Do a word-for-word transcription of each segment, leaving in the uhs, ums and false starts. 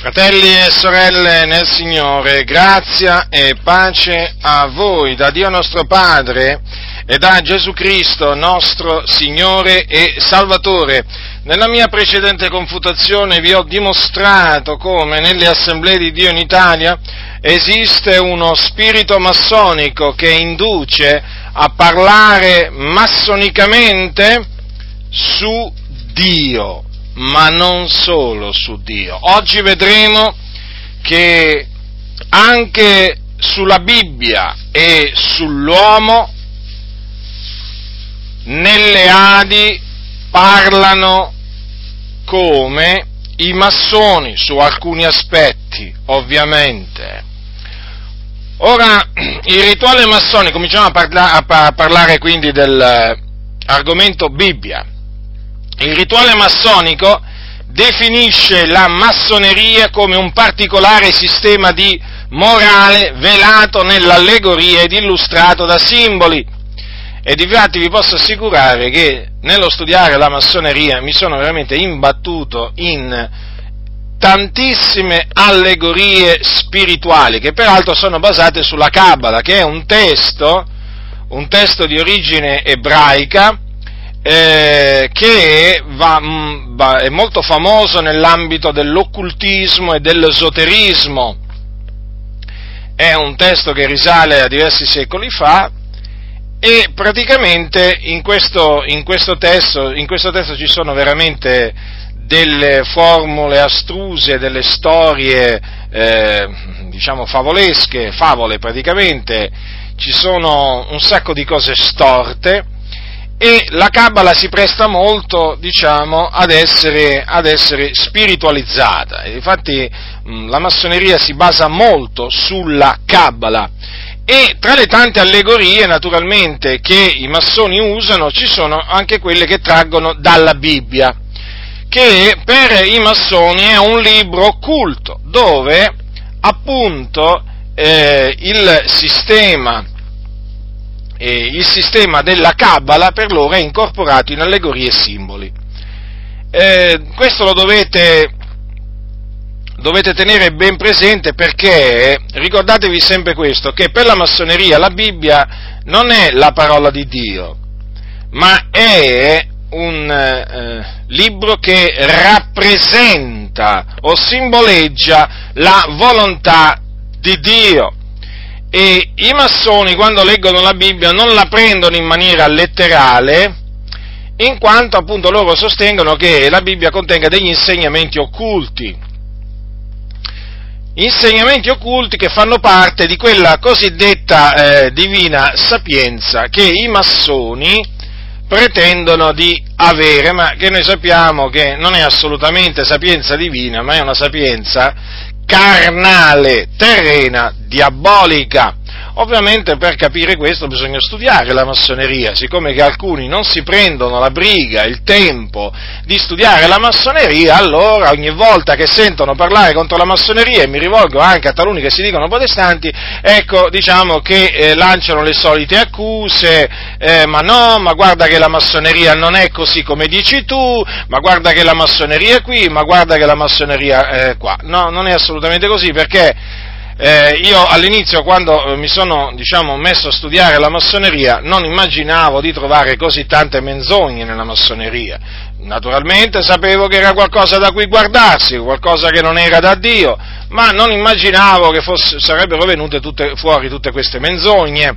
Fratelli e sorelle nel Signore, grazia e pace a voi, da Dio nostro Padre e da Gesù Cristo nostro Signore e Salvatore. Nella mia precedente confutazione vi ho dimostrato come nelle Assemblee di Dio in Italia esiste uno spirito massonico che induce a parlare massonicamente su Dio. Ma non solo su Dio. Oggi vedremo che anche sulla Bibbia e sull'uomo nelle A D I parlano come i massoni, su alcuni aspetti, ovviamente. Ora, il rituale massonico, cominciamo a, parla- a, pa- a parlare quindi dell'argomento Bibbia. Il rituale massonico definisce la massoneria come un particolare sistema di morale velato nell'allegoria ed illustrato da simboli. E infatti vi posso assicurare che nello studiare la massoneria mi sono veramente imbattuto in tantissime allegorie spirituali, che peraltro sono basate sulla Kabbalah, che è un testo, un testo di origine ebraica, Eh, che va, mh, va, è molto famoso nell'ambito dell'occultismo e dell'esoterismo. È un testo che risale a diversi secoli fa e praticamente in questo, in questo testo, in questo testo ci sono veramente delle formule astruse, delle storie eh, diciamo favolesche, favole praticamente, ci sono un sacco di cose storte. E la Kabbalah si presta molto, diciamo, ad essere, ad essere spiritualizzata. E infatti mh, la massoneria si basa molto sulla Kabbalah. E tra le tante allegorie, naturalmente, che i massoni usano, ci sono anche quelle che traggono dalla Bibbia, che per i massoni è un libro occulto, dove appunto eh, il sistema E il sistema della Kabbalah per loro è incorporato in allegorie e simboli. Eh, questo lo dovete, dovete tenere ben presente, perché ricordatevi sempre questo, che per la massoneria la Bibbia non è la parola di Dio, ma è un eh, libro che rappresenta o simboleggia la volontà di Dio. E i massoni, quando leggono la Bibbia, non la prendono in maniera letterale, in quanto appunto loro sostengono che la Bibbia contenga degli insegnamenti occulti, insegnamenti occulti che fanno parte di quella cosiddetta eh, divina sapienza che i massoni pretendono di avere, ma che noi sappiamo che non è assolutamente sapienza divina, ma è una sapienza carnale, terrena, diabolica. Ovviamente per capire questo bisogna studiare la massoneria, siccome che alcuni non si prendono la briga, il tempo di studiare la massoneria, allora ogni volta che sentono parlare contro la massoneria, e mi rivolgo anche a taluni che si dicono protestanti, ecco, diciamo che eh, lanciano le solite accuse, eh, ma no, ma guarda che la massoneria non è così come dici tu, ma guarda che la massoneria è qui, ma guarda che la massoneria è qua. No, non è assolutamente così, perché Eh, io all'inizio, quando eh, mi sono diciamo messo a studiare la massoneria, non immaginavo di trovare così tante menzogne nella massoneria. Naturalmente sapevo che era qualcosa da cui guardarsi, qualcosa che non era da Dio, ma non immaginavo che fosse, sarebbero venute tutte, fuori tutte queste menzogne.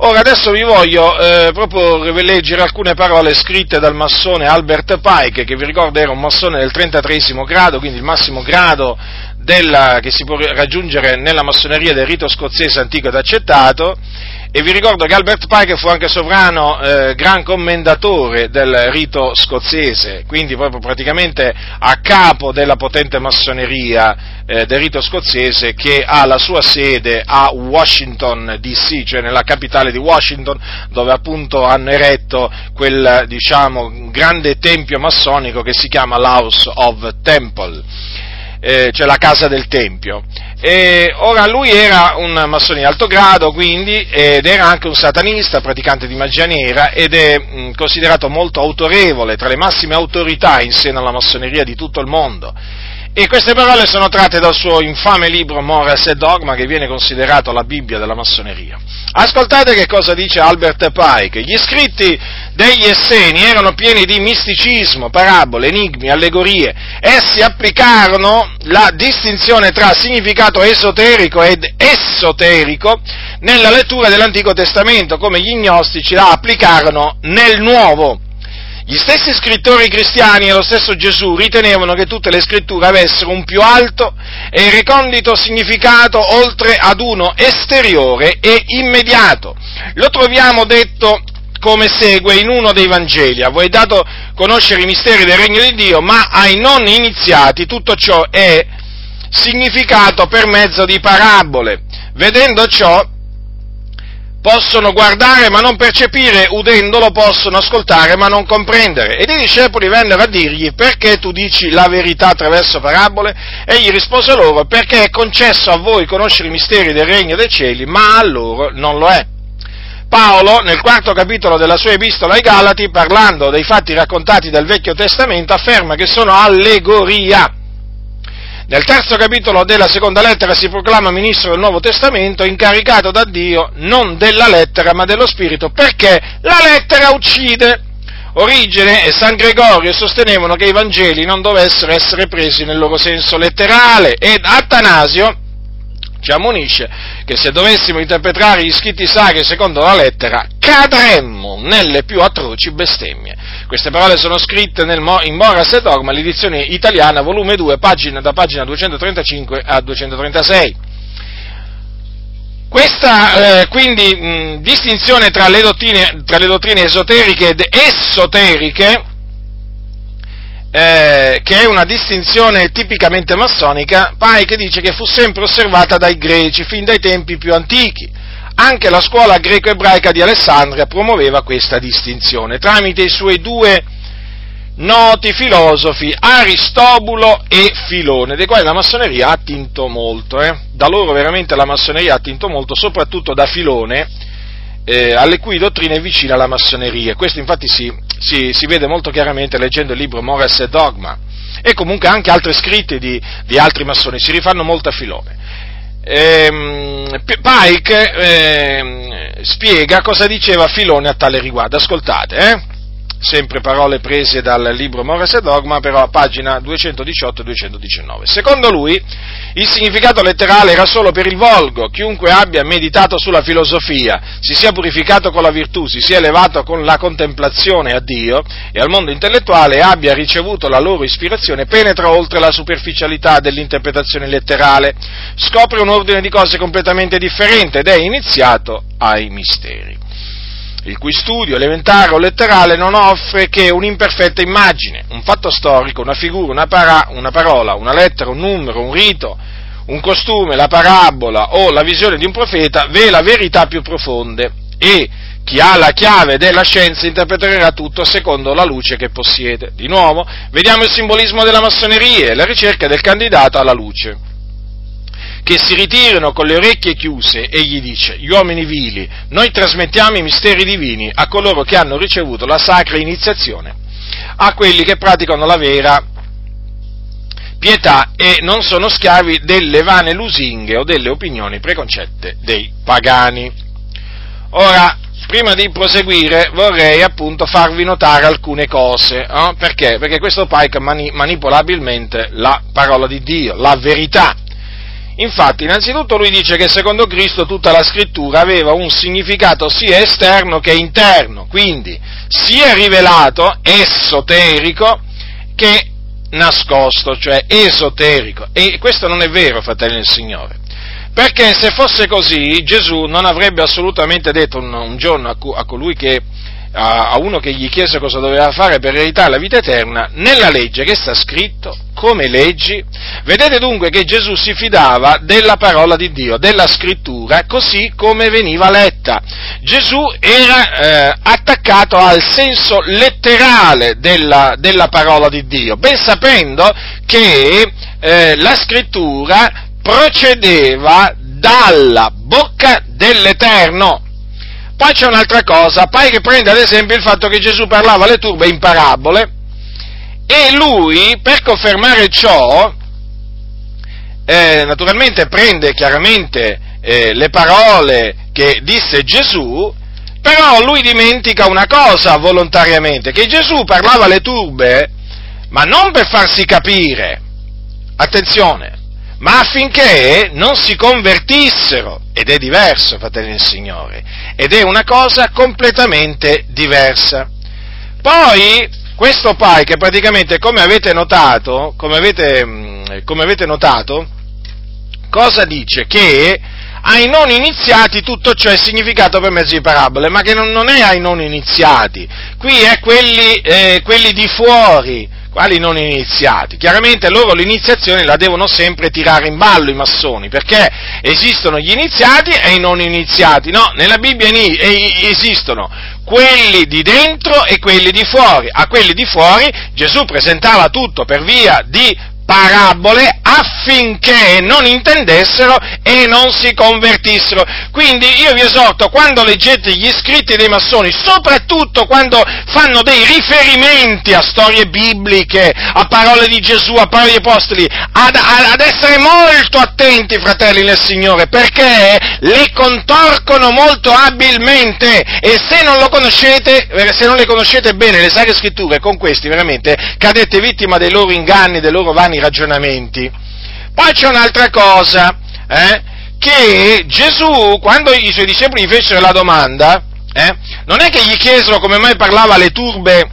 Ora adesso vi voglio eh, proporre di leggere alcune parole scritte dal massone Albert Pike, che vi ricordo era un massone del trentatreesimo grado, quindi il massimo grado della, che si può raggiungere nella massoneria del rito scozzese antico ed accettato, e vi ricordo che Albert Pike fu anche sovrano eh, gran commendatore del rito scozzese, quindi proprio praticamente a capo della potente massoneria eh, del rito scozzese, che ha la sua sede a Washington D C, cioè nella capitale di Washington, dove appunto hanno eretto quel, diciamo, grande tempio massonico che si chiama l'House of Temple, eh, cioè la casa del tempio. E ora lui era un massone di alto grado, quindi, ed era anche un satanista, praticante di magia nera, ed è mh, considerato molto autorevole, tra le massime autorità in seno alla massoneria di tutto il mondo. E queste parole sono tratte dal suo infame libro Morals and Dogma, che viene considerato la Bibbia della massoneria. Ascoltate che cosa dice Albert Pike. Gli scritti degli Esseni erano pieni di misticismo, parabole, enigmi, allegorie. Essi applicarono la distinzione tra significato esoterico ed essoterico nella lettura dell'Antico Testamento, come gli gnostici la applicarono nel Nuovo. Gli stessi scrittori cristiani e lo stesso Gesù ritenevano che tutte le scritture avessero un più alto e recondito significato oltre ad uno esteriore e immediato. Lo troviamo detto come segue in uno dei Vangeli: a voi è dato conoscere i misteri del regno di Dio, ma ai non iniziati tutto ciò è significato per mezzo di parabole. Vedendo ciò, possono guardare ma non percepire, udendolo possono ascoltare ma non comprendere. Ed i discepoli vennero a dirgli: perché tu dici la verità attraverso parabole? Egli rispose loro: perché è concesso a voi conoscere i misteri del regno dei cieli, ma a loro non lo è. Paolo, nel quarto capitolo della sua epistola ai Galati, parlando dei fatti raccontati dal Vecchio Testamento, afferma che sono allegoria. Nel terzo capitolo della seconda lettera si proclama ministro del Nuovo Testamento, incaricato da Dio non della lettera ma dello Spirito, perché la lettera uccide. Origene e San Gregorio sostenevano che i Vangeli non dovessero essere presi nel loro senso letterale, ed Attanasio ci ammonisce che se dovessimo interpretare gli scritti sacri secondo la lettera, cadremmo nelle più atroci bestemmie. Queste parole sono scritte nel, in Morals and Dogma, l'edizione italiana, volume due, pagina, da pagina duecentotrentacinque a duecentotrentasei. Questa, eh, quindi, mh, distinzione tra le dottrine, tra le dottrine esoteriche ed essoteriche, eh, che è una distinzione tipicamente massonica, Pike dice che fu sempre osservata dai greci fin dai tempi più antichi. Anche la scuola greco-ebraica di Alessandria promuoveva questa distinzione tramite i suoi due noti filosofi, Aristobulo e Filone, dei quali la massoneria ha attinto molto. Eh. Da loro veramente la massoneria ha attinto molto, soprattutto da Filone, eh, alle cui dottrine è vicina la massoneria. Questo infatti si, si, si vede molto chiaramente leggendo il libro Morals and Dogma, e comunque anche altri scritti di, di altri massoni, si rifanno molto a Filone. Ehm, Pike ehm, spiega cosa diceva Filone a tale riguardo, ascoltate, eh? Sempre parole prese dal libro Morals and Dogma, però a pagina duecentodiciotto e duecentodiciannove. Secondo lui il significato letterale era solo per il volgo. Chiunque abbia meditato sulla filosofia, si sia purificato con la virtù, si sia elevato con la contemplazione a Dio e al mondo intellettuale e abbia ricevuto la loro ispirazione, penetra oltre la superficialità dell'interpretazione letterale, scopre un ordine di cose completamente differente ed è iniziato ai misteri, il cui studio elementare o letterale non offre che un'imperfetta immagine, un fatto storico, una figura, una, para, una parola, una lettera, un numero, un rito, un costume, la parabola o la visione di un profeta, vela verità più profonde, e chi ha la chiave della scienza interpreterà tutto secondo la luce che possiede. Di nuovo, vediamo il simbolismo della massoneria e la ricerca del candidato alla luce, che si ritirano con le orecchie chiuse, e gli dice: gli uomini vili, noi trasmettiamo i misteri divini a coloro che hanno ricevuto la sacra iniziazione, a quelli che praticano la vera pietà e non sono schiavi delle vane lusinghe o delle opinioni preconcette dei pagani. Ora, prima di proseguire, vorrei appunto farvi notare alcune cose, eh? Perché? Perché questo Pike mani- manipola abilmente la parola di Dio, la verità. Infatti, innanzitutto lui dice che secondo Cristo tutta la scrittura aveva un significato sia esterno che interno, quindi sia rivelato, esoterico, che nascosto, cioè esoterico. E questo non è vero, fratelli del Signore, perché se fosse così Gesù non avrebbe assolutamente detto un, un giorno a, cu, a colui che, a, a uno che gli chiese cosa doveva fare per ereditare la vita eterna: nella legge che sta scritto, come leggi? Vedete dunque che Gesù si fidava della parola di Dio, della scrittura, così come veniva letta. Gesù era eh, attaccato al senso letterale della, della parola di Dio, ben sapendo che eh, la scrittura procedeva dalla bocca dell'Eterno. Poi c'è un'altra cosa, Pike prende ad esempio il fatto che Gesù parlava alle turbe in parabole, e lui, per confermare ciò, eh, naturalmente prende chiaramente eh, le parole che disse Gesù, però lui dimentica una cosa volontariamente, che Gesù parlava alle turbe, ma non per farsi capire, attenzione, ma affinché non si convertissero, ed è diverso, fratelli del Signore, ed è una cosa completamente diversa. Poi, questo Pike, praticamente, come avete notato, come avete, come avete notato, cosa dice? Che ai non iniziati tutto ciò è significato per mezzo di parabole, ma che non, non è ai non iniziati, qui è quelli, eh, quelli di fuori, quali non iniziati. Chiaramente loro l'iniziazione la devono sempre tirare in ballo i massoni, perché esistono gli iniziati e i non iniziati, no, nella Bibbia esistono quelli di dentro e quelli di fuori. A quelli di fuori Gesù presentava tutto per via di parabole affinché non intendessero e non si convertissero. Quindi io vi esorto, quando leggete gli scritti dei massoni, soprattutto quando fanno dei riferimenti a storie bibliche, a parole di Gesù, a parole degli apostoli, ad, ad essere molto attenti, fratelli nel Signore, perché le contorcono molto abilmente, e se non lo conoscete, se non le conoscete bene le sacre scritture, con questi veramente cadete vittima dei loro inganni, dei loro vani ragionamenti. Poi c'è un'altra cosa, eh, che Gesù, quando i suoi discepoli gli fecero la domanda, eh, non è che gli chiesero come mai parlava alle turbe,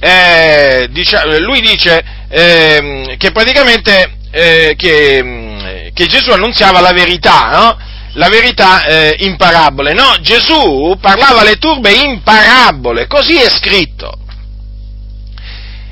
eh, dice, lui dice eh, che praticamente eh, che, che Gesù annunziava la verità, no? La verità eh, in parabole. No, Gesù parlava alle turbe in parabole, così è scritto.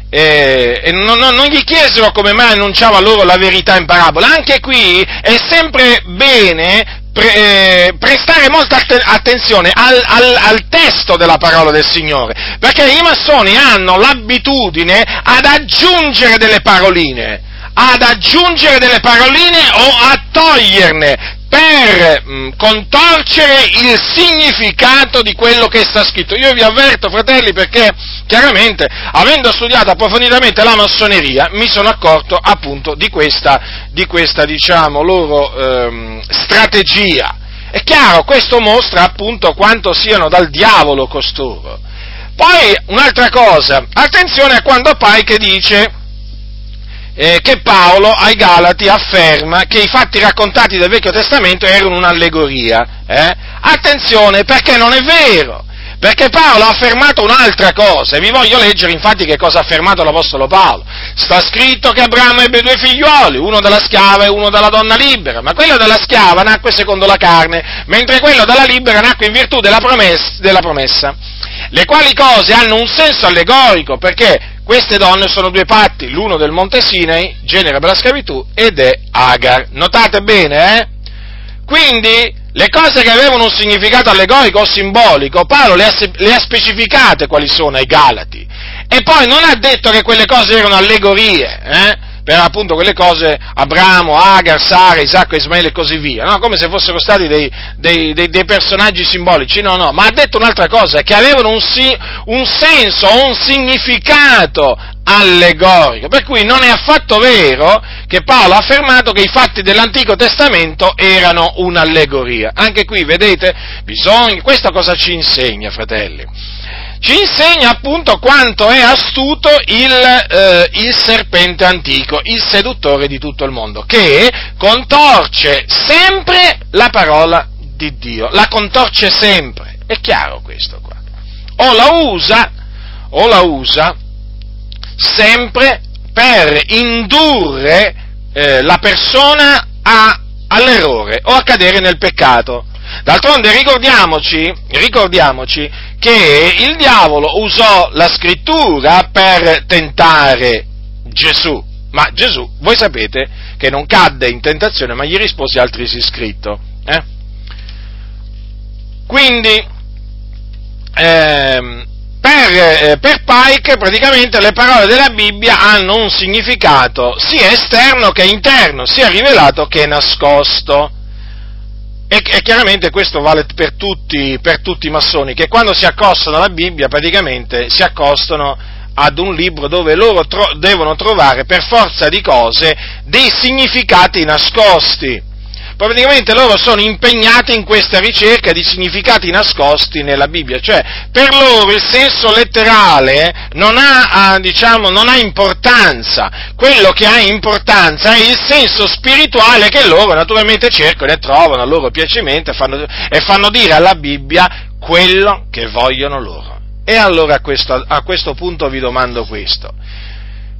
Eh, e non, non, non gli chiesero come mai annunciava loro la verità in parabola. Anche qui è sempre bene pre, eh, prestare molta atten- attenzione al, al, al testo della parola del Signore, perché i massoni hanno l'abitudine ad aggiungere delle paroline, ad aggiungere delle paroline o a toglierne, per mh, contorcere il significato di quello che sta scritto. Io vi avverto, fratelli, perché chiaramente, avendo studiato approfonditamente la massoneria, mi sono accorto appunto di questa, di questa diciamo, loro ehm, strategia. È chiaro, questo mostra appunto quanto siano dal diavolo costoro. Poi, un'altra cosa, attenzione a quando Pike dice... Eh, che Paolo ai Galati afferma che i fatti raccontati del Vecchio Testamento erano un'allegoria. Eh? Attenzione, perché non è vero, perché Paolo ha affermato un'altra cosa, e vi voglio leggere infatti che cosa ha affermato l'Apostolo Paolo. Sta scritto che Abramo ebbe due figlioli, uno dalla schiava e uno dalla donna libera, ma quello dalla schiava nacque secondo la carne, mentre quello dalla libera nacque in virtù della promessa, della promessa, le quali cose hanno un senso allegorico, perché queste donne sono due patti, l'uno del Monte Sinai, genera per la schiavitù, ed è Agar. Notate bene, eh? Quindi, le cose che avevano un significato allegorico o simbolico, Paolo le ha, le ha specificate quali sono ai Galati. E poi non ha detto che quelle cose erano allegorie, eh? Per appunto quelle cose, Abramo, Agar, Sara, Isacco, Ismaele e così via, no? Come se fossero stati dei, dei, dei, dei personaggi simbolici, no, no, ma ha detto un'altra cosa, che avevano un, si, un senso, un significato allegorico, per cui non è affatto vero che Paolo ha affermato che i fatti dell'Antico Testamento erano un'allegoria. Anche qui, vedete, bisogna, questa cosa ci insegna, fratelli, ci insegna appunto quanto è astuto il, eh, il serpente antico, il seduttore di tutto il mondo, che contorce sempre la parola di Dio, la contorce sempre, è chiaro questo qua, o la usa, o la usa sempre per indurre eh, la persona a, all'errore o a cadere nel peccato. D'altronde ricordiamoci, ricordiamoci che il diavolo usò la scrittura per tentare Gesù, ma Gesù, voi sapete, che non cadde in tentazione, ma gli rispose altresì scritto. Eh? Quindi, ehm, Per, per Pike praticamente le parole della Bibbia hanno un significato sia esterno che interno, sia rivelato che nascosto. E, e chiaramente questo vale per tutti, per tutti i massoni, che quando si accostano alla Bibbia praticamente si accostano ad un libro dove loro tro- devono trovare per forza di cose dei significati nascosti. Praticamente loro sono impegnati in questa ricerca di significati nascosti nella Bibbia, cioè per loro il senso letterale non ha, diciamo, non ha importanza, quello che ha importanza è il senso spirituale che loro naturalmente cercano e trovano a loro piacimento e fanno, e fanno dire alla Bibbia quello che vogliono loro. E allora a questo, a questo punto vi domando questo: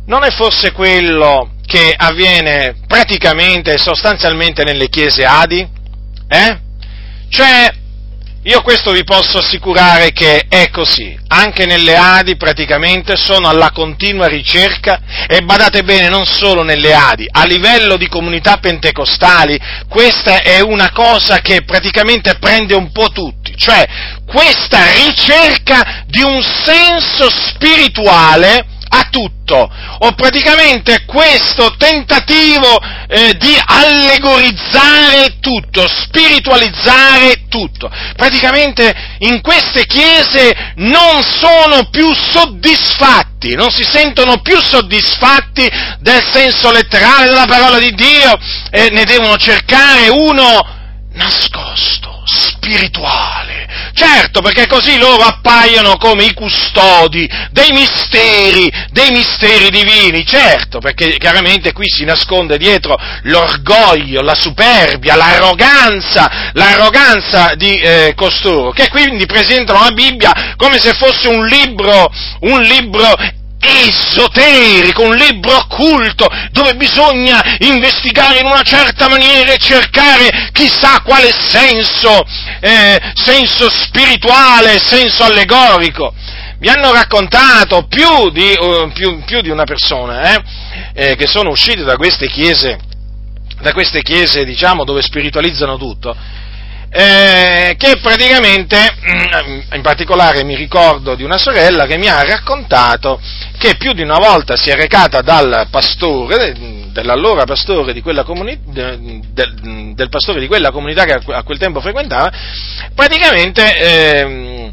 non è forse quello che avviene praticamente e sostanzialmente nelle chiese A D I? Eh? Cioè, io questo vi posso assicurare che è così, anche nelle A D I praticamente sono alla continua ricerca, e badate bene, non solo nelle A D I, a livello di comunità pentecostali questa è una cosa che praticamente prende un po' tutti, cioè questa ricerca di un senso spirituale a tutto, o praticamente questo tentativo eh, di allegorizzare tutto, spiritualizzare tutto. Praticamente in queste chiese non sono più soddisfatti, non si sentono più soddisfatti del senso letterale della parola di Dio, e ne devono cercare uno nascosto, spirituale. Certo, perché così loro appaiono come i custodi dei misteri, dei misteri divini, certo, perché chiaramente qui si nasconde dietro l'orgoglio, la superbia, l'arroganza, l'arroganza di eh, costoro, che quindi presentano la Bibbia come se fosse un libro, un libro esoterico, un libro occulto, dove bisogna investigare in una certa maniera e cercare chissà quale senso, eh, senso spirituale, senso allegorico. Vi hanno raccontato più di, uh, più, più di una persona eh, eh, che sono usciti da queste chiese, da queste chiese diciamo dove spiritualizzano tutto, Eh, che praticamente, in particolare mi ricordo di una sorella che mi ha raccontato che più di una volta si è recata dal pastore, dell'allora pastore di quella comuni- del, del pastore di quella comunità che a quel tempo frequentava, praticamente eh,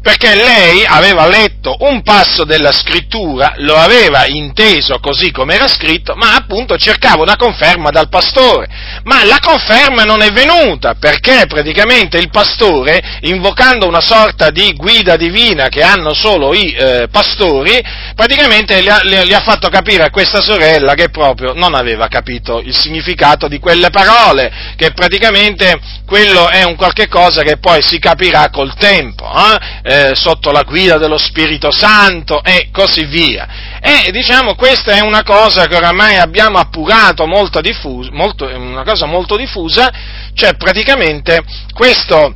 perché lei aveva letto un passo della scrittura, lo aveva inteso così come era scritto, ma appunto cercava una conferma dal pastore, ma la conferma non è venuta, perché praticamente il pastore, invocando una sorta di guida divina che hanno solo i eh, pastori, praticamente le ha, le, le ha fatto capire a questa sorella che proprio non aveva capito il significato di quelle parole, che praticamente quello è un qualche cosa che poi si capirà col tempo, eh? Eh, sotto la guida dello Spirito Santo e così via. E diciamo questa è una cosa che oramai abbiamo appurato, molto diffusa, molto, una cosa molto diffusa, cioè praticamente questo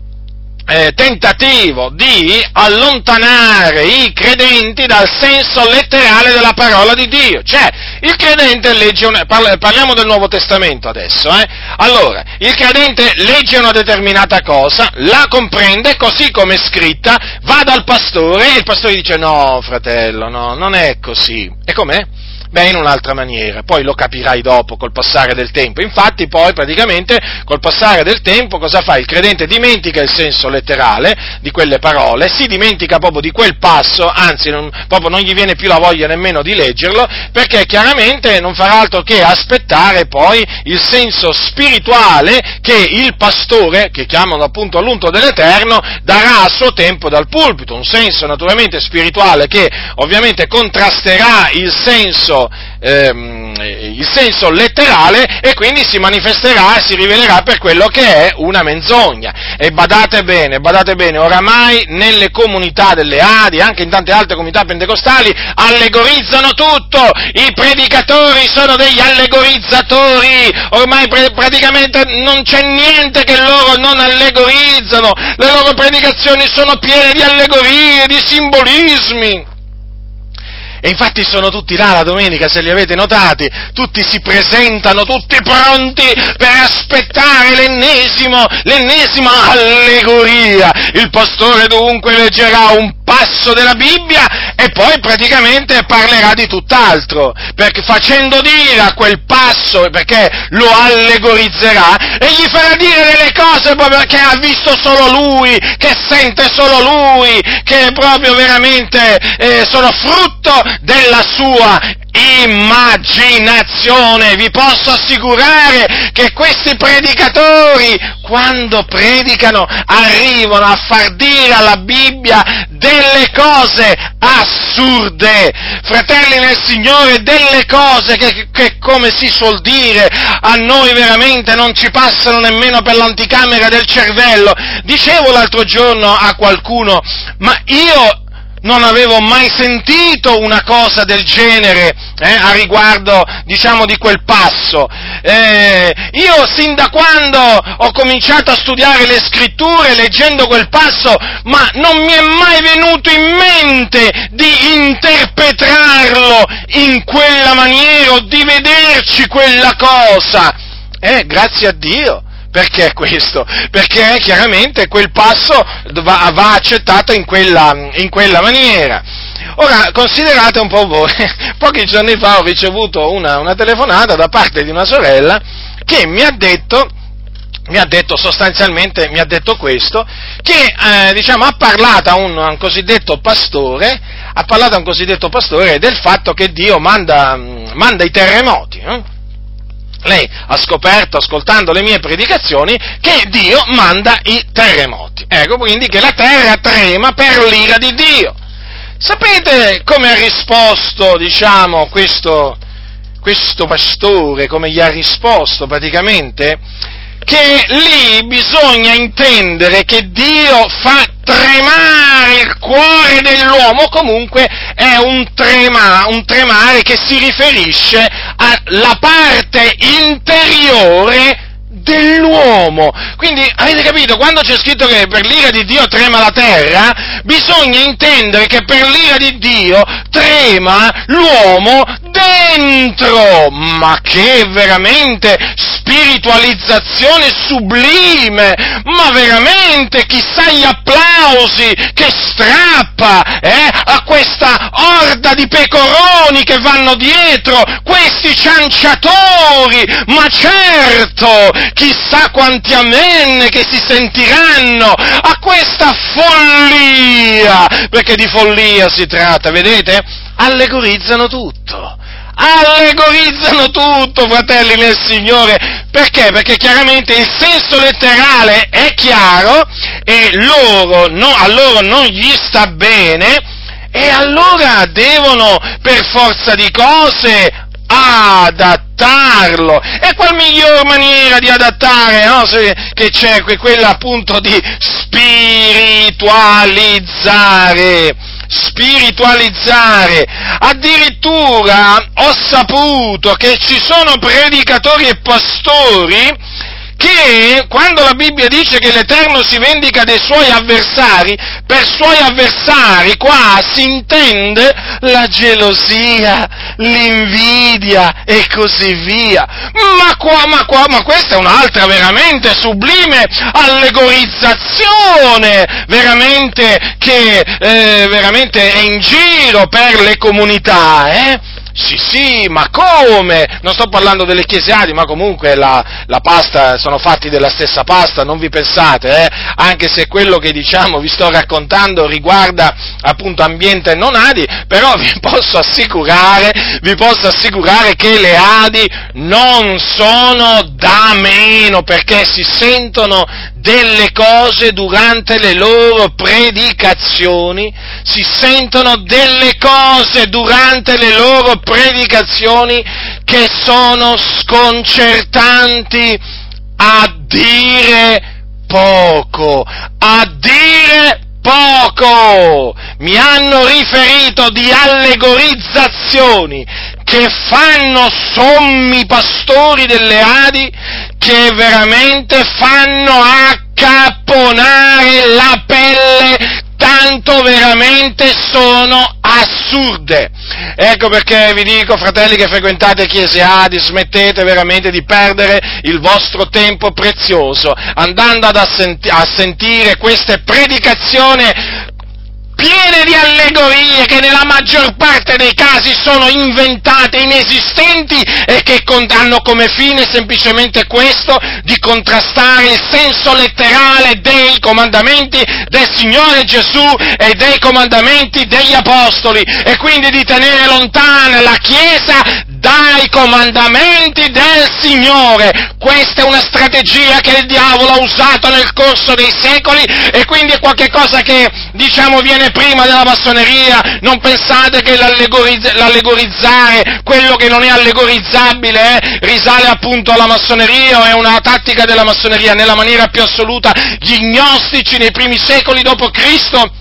eh, tentativo di allontanare i credenti dal senso letterale della parola di Dio. Cioè, il credente legge una, parliamo del Nuovo Testamento adesso, eh? Allora, il credente legge una determinata cosa, la comprende così come è scritta, va dal pastore e il pastore dice: no, fratello, no, non è così. E com'è? Beh, in un'altra maniera, poi lo capirai dopo, col passare del tempo. Infatti poi praticamente col passare del tempo cosa fa? Il credente dimentica il senso letterale di quelle parole, si dimentica proprio di quel passo, anzi non, proprio non gli viene più la voglia nemmeno di leggerlo, perché chiaramente non farà altro che aspettare poi il senso spirituale che il pastore, che chiamano appunto l'unto dell'Eterno, darà a suo tempo dal pulpito, un senso naturalmente spirituale che ovviamente contrasterà il senso Ehm, il senso letterale, e quindi si manifesterà e si rivelerà per quello che è una menzogna. E badate bene, badate bene, oramai nelle comunità delle A D I, anche in tante altre comunità pentecostali, allegorizzano tutto, i predicatori sono degli allegorizzatori, ormai pre- praticamente non c'è niente che loro non allegorizzano, le loro predicazioni sono piene di allegorie, di simbolismi. E infatti sono tutti là la domenica, se li avete notati, tutti si presentano, tutti pronti per aspettare l'ennesimo, l'ennesima allegoria. Il pastore dunque leggerà un passo della Bibbia e poi praticamente parlerà di tutt'altro, perché facendo dire a quel passo, perché lo allegorizzerà, e gli farà dire delle cose proprio che ha visto solo lui, che sente solo lui, che proprio veramente eh, sono frutto della sua immaginazione. Vi posso assicurare che questi predicatori, quando predicano, arrivano a far dire alla Bibbia delle cose assurde, fratelli nel Signore, delle cose che, che come si suol dire, a noi veramente non ci passano nemmeno per l'anticamera del cervello. Dicevo l'altro giorno a qualcuno, ma io non avevo mai sentito una cosa del genere eh, a riguardo, diciamo, di quel passo. Eh, io sin da quando ho cominciato a studiare le scritture, leggendo quel passo, ma non mi è mai venuto in mente di interpretarlo in quella maniera o di vederci quella cosa. Eh, grazie a Dio. Perché questo? Perché chiaramente quel passo va, va accettato in quella, in quella maniera. Ora, considerate un po' voi, pochi giorni fa ho ricevuto una, una telefonata da parte di una sorella che mi ha detto, mi ha detto sostanzialmente, mi ha detto questo, che eh, diciamo ha parlato a un, a un cosiddetto pastore, ha parlato a un cosiddetto pastore del fatto che Dio manda, manda i terremoti, eh? Lei ha scoperto, ascoltando le mie predicazioni, che Dio manda i terremoti. Ecco, quindi, che la terra trema per l'ira di Dio. Sapete come ha risposto, diciamo, questo, questo pastore, come gli ha risposto praticamente? Che lì bisogna intendere che Dio fa tremare il cuore dell'uomo, comunque è un, trema, un tremare che si riferisce alla parte interiore dell'uomo. Quindi, avete capito, quando c'è scritto che per l'ira di Dio trema la terra, bisogna intendere che per l'ira di Dio trema l'uomo dentro. Ma che veramente spiritualizzazione sublime, ma veramente chissà gli applausi che strappa eh, a questa orda di pecoroni che vanno dietro, questi cianciatori, ma certo, chissà quanti amen che si sentiranno a questa follia, perché di follia si tratta, vedete? Allegorizzano tutto, allegorizzano tutto, fratelli nel Signore, perché? Perché chiaramente il senso letterale è chiaro e loro, no, a loro non gli sta bene, e allora devono per forza di cose adattarlo. E qual miglior maniera di adattare, no? Che c'è quella appunto di spiritualizzare, spiritualizzare. Addirittura ho saputo che ci sono predicatori e pastori che, quando la Bibbia dice che l'Eterno si vendica dei suoi avversari, per suoi avversari qua si intende la gelosia, l'invidia e così via. Ma qua, ma qua, ma questa è un'altra veramente sublime allegorizzazione, veramente che eh, veramente è in giro per le comunità, eh? Sì, sì, ma come? Non sto parlando delle chiese A D I, ma comunque la, la pasta, sono fatti della stessa pasta, non vi pensate, eh? Anche se quello che diciamo vi sto raccontando riguarda appunto ambiente non A D I, però vi posso assicurare, vi posso assicurare che le A D I non sono da meno, perché si sentono delle cose durante le loro predicazioni, si sentono delle cose durante le loro predicazioni che sono sconcertanti, a dire poco, a dire poco. Mi hanno riferito di allegorizzazioni che fanno sommi pastori delle A D I, che veramente fanno accapponare la pelle, tanto veramente sono assurde. Ecco perché vi dico, fratelli che frequentate chiese A D I, smettete veramente di perdere il vostro tempo prezioso andando ad assenti- a sentire queste predicazioni piene di allegorie che nella maggior parte dei casi sono inventate, inesistenti, e che hanno come fine semplicemente questo, di contrastare il senso letterale dei comandamenti del Signore Gesù e dei comandamenti degli Apostoli, e quindi di tenere lontana la Chiesa dai comandamenti del Signore. Questa è una strategia che il diavolo ha usato nel corso dei secoli, e quindi è qualcosa che, diciamo, viene prima della massoneria. Non pensate che l'allegorizz- l'allegorizzare quello che non è allegorizzabile eh, risale appunto alla massoneria, o è una tattica della massoneria. Nella maniera più assoluta gli gnostici nei primi secoli dopo Cristo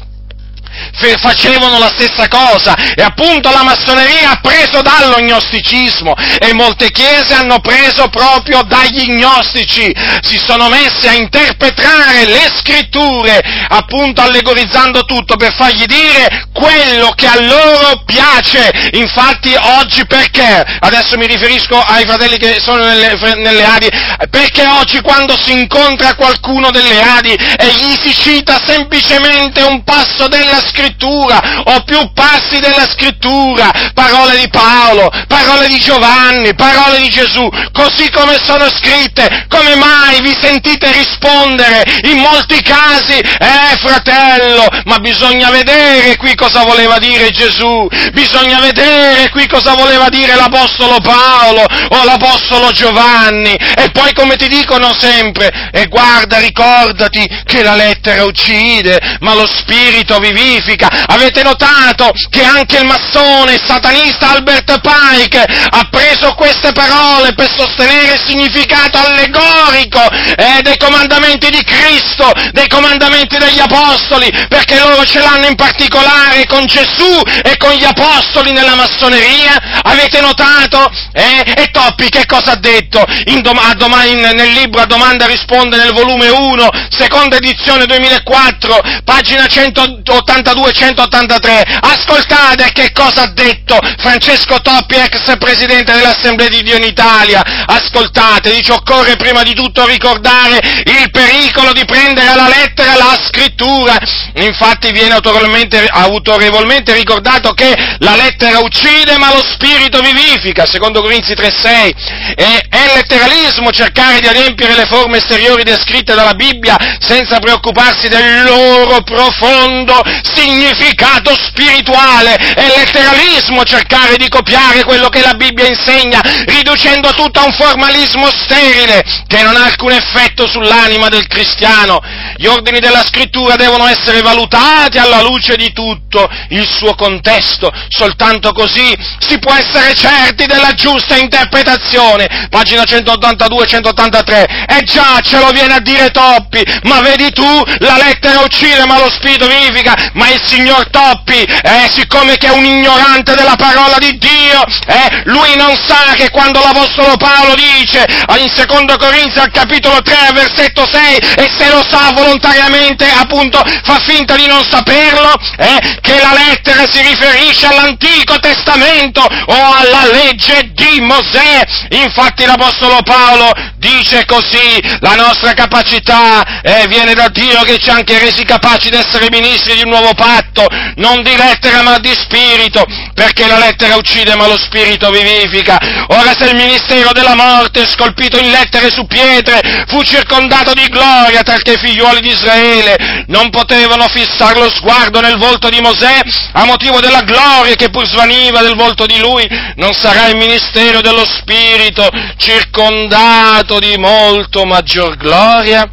facevano la stessa cosa, e appunto la massoneria ha preso dallo gnosticismo, e molte chiese hanno preso proprio dagli gnostici, si sono messe a interpretare le scritture, appunto allegorizzando tutto per fargli dire quello che a loro piace. Infatti oggi perché, adesso mi riferisco ai fratelli che sono nelle, nelle A D I, perché oggi quando si incontra qualcuno delle A D I e gli si cita semplicemente un passo della Scrittura, o più passi della Scrittura, parole di Paolo, parole di Giovanni, parole di Gesù, così come sono scritte, come mai vi sentite rispondere in molti casi, eh fratello, ma bisogna vedere qui cosa voleva dire Gesù, bisogna vedere qui cosa voleva dire l'Apostolo Paolo o l'Apostolo Giovanni, e poi come ti dicono sempre, e guarda, ricordati che la lettera uccide, ma lo spirito vivifica. Avete notato che anche il massone satanista Albert Pike ha preso queste parole per sostenere il significato allegorico eh, dei comandamenti di Cristo, dei comandamenti degli Apostoli, perché loro ce l'hanno in particolare con Gesù e con gli Apostoli nella massoneria. Avete notato? Eh? E Toppi che cosa ha detto? In dom- a dom- in, nel libro A Domanda Risponde, nel volume uno, seconda edizione duemilaquattro, pagina centottanta. centottantadue centottantatré, ascoltate che cosa ha detto Francesco Toppi, ex presidente dell'Assemblea di Dio in Italia. Ascoltate, dice: occorre prima di tutto ricordare il pericolo di prendere alla lettera la scrittura. Infatti viene autorevolmente, autorevolmente ricordato che la lettera uccide ma lo spirito vivifica, secondo Corinzi tre sei, e è letteralismo cercare di adempiere le forme esteriori descritte dalla Bibbia senza preoccuparsi del loro profondo significato spirituale. È letteralismo cercare di copiare quello che la Bibbia insegna, riducendo tutto a un formalismo sterile che non ha alcun effetto sull'anima del cristiano. Gli ordini della scrittura devono essere valutati alla luce di tutto il suo contesto, soltanto così si può essere certi della giusta interpretazione. Pagina centottantadue centottantatré. E già, ce lo viene a dire Toppi, ma vedi tu, la lettera uccide ma lo spirito vivifica. Ma il signor Toppi, eh, siccome che è un ignorante della parola di Dio, eh, lui non sa che quando l'Apostolo Paolo dice in seconda Corinzi al capitolo tre, versetto sei, e se lo sa volontariamente, appunto, fa finta di non saperlo, eh, che la lettera si riferisce all'Antico Testamento o alla legge di Mosè. Infatti l'Apostolo Paolo dice così: la nostra capacità eh, viene da Dio, che ci ha anche resi capaci di essere ministri di un nuovo patto, non di lettera ma di spirito, perché la lettera uccide ma lo spirito vivifica. Ora, se il ministero della morte, scolpito in lettere su pietre, fu circondato di gloria, talché i figliuoli di Israele non potevano fissare lo sguardo nel volto di Mosè a motivo della gloria che pur svaniva del volto di lui, non sarà il ministero dello spirito circondato di molto maggior gloria?